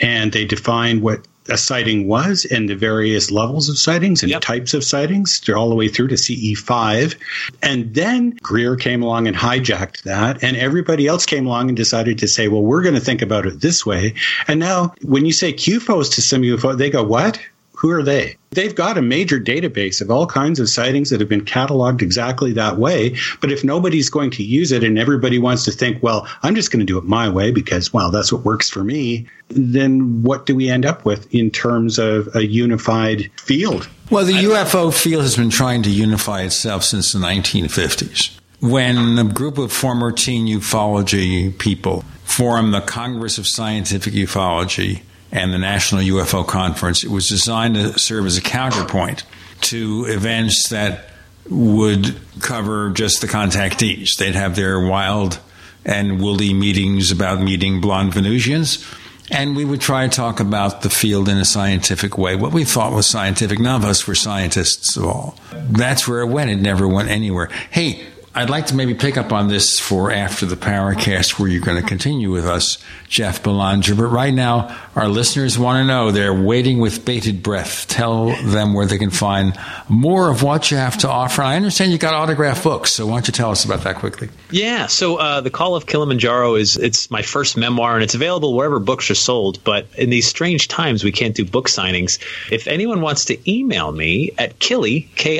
and they defined what a sighting was and the various levels of sightings and types of sightings all the way through to CE5. And then Greer came along and hijacked that, and everybody else came along and decided to say, well, we're going to think about it this way. And now when you say QFOs to some UFO, they go, what? Who are they? They've got a major database of all kinds of sightings that have been cataloged exactly that way. But if nobody's going to use it and everybody wants to think, well, I'm just going to do it my way because, well, that's what works for me, then what do we end up with in terms of a unified field? Well, the UFO field has been trying to unify itself since the 1950s, when a group of former teen ufology people formed the Congress of Scientific Ufology and the National UFO Conference. It was designed to serve as a counterpoint to events that would cover just the contactees. They'd have their wild and woolly meetings about meeting blonde Venusians, and we would try to talk about the field in a scientific way, what we thought was scientific. None of us were scientists at all. That's where it went. It never went anywhere. Hey, I'd like to maybe pick up on this for after the PowerCast, where you're going to continue with us, Jeff Belanger. But right now, our listeners want to know. They're waiting with bated breath. Tell them where they can find more of what you have to offer. I understand you got autograph books, so why don't you tell us about that quickly? Yeah, so The Call of Kilimanjaro it's my first memoir, and it's available wherever books are sold. But in these strange times, we can't do book signings. If anyone wants to email me at Kili, Kili,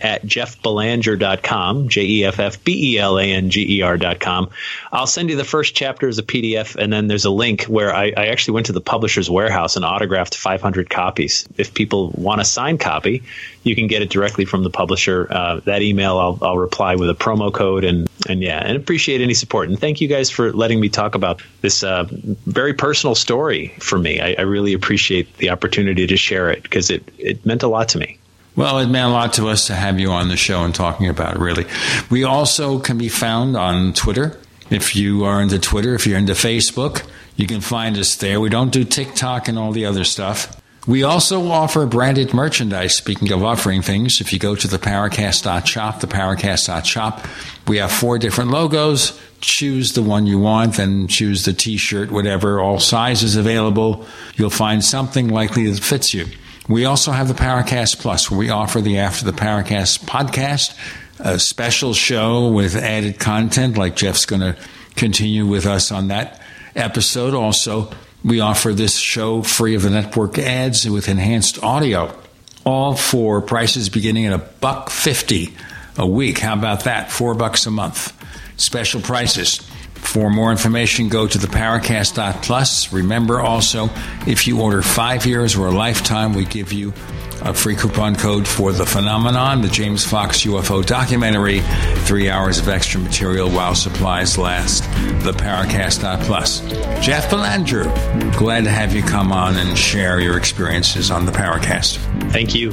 at jeffbelanger.com, JEFFBELANGER.com. I'll send you the first chapter as a PDF, and then there's a link where I actually went to the publisher's warehouse and autographed 500 copies. If people want a signed copy, you can get it directly from the publisher. That email, I'll reply with a promo code, and appreciate any support. And thank you guys for letting me talk about this very personal story for me. I really appreciate the opportunity to share it, because it meant a lot to me. Well, it meant a lot to us to have you on the show and talking about it, really. We also can be found on Twitter. If you are into Twitter, if you're into Facebook, you can find us there. We don't do TikTok and all the other stuff. We also offer branded merchandise. Speaking of offering things, if you go to theparacast.shop, theparacast.shop, we have 4 different logos. Choose the one you want, then choose the T-shirt, whatever, all sizes available. You'll find something likely that fits you. We also have the PowerCast Plus, where we offer the After the PowerCast podcast, a special show with added content, like Jeff's going to continue with us on that episode. Also, we offer this show free of the network ads with enhanced audio, all for prices beginning at $1.50 a week. How about that? $4 a month. Special prices. For more information, go to theparacast.plus. Remember also, if you order 5 years or a lifetime, we give you a free coupon code for The Phenomenon, the James Fox UFO documentary, 3 hours of extra material while supplies last. Theparacast.plus. Jeff Belanger, glad to have you come on and share your experiences on The Paracast. Thank you.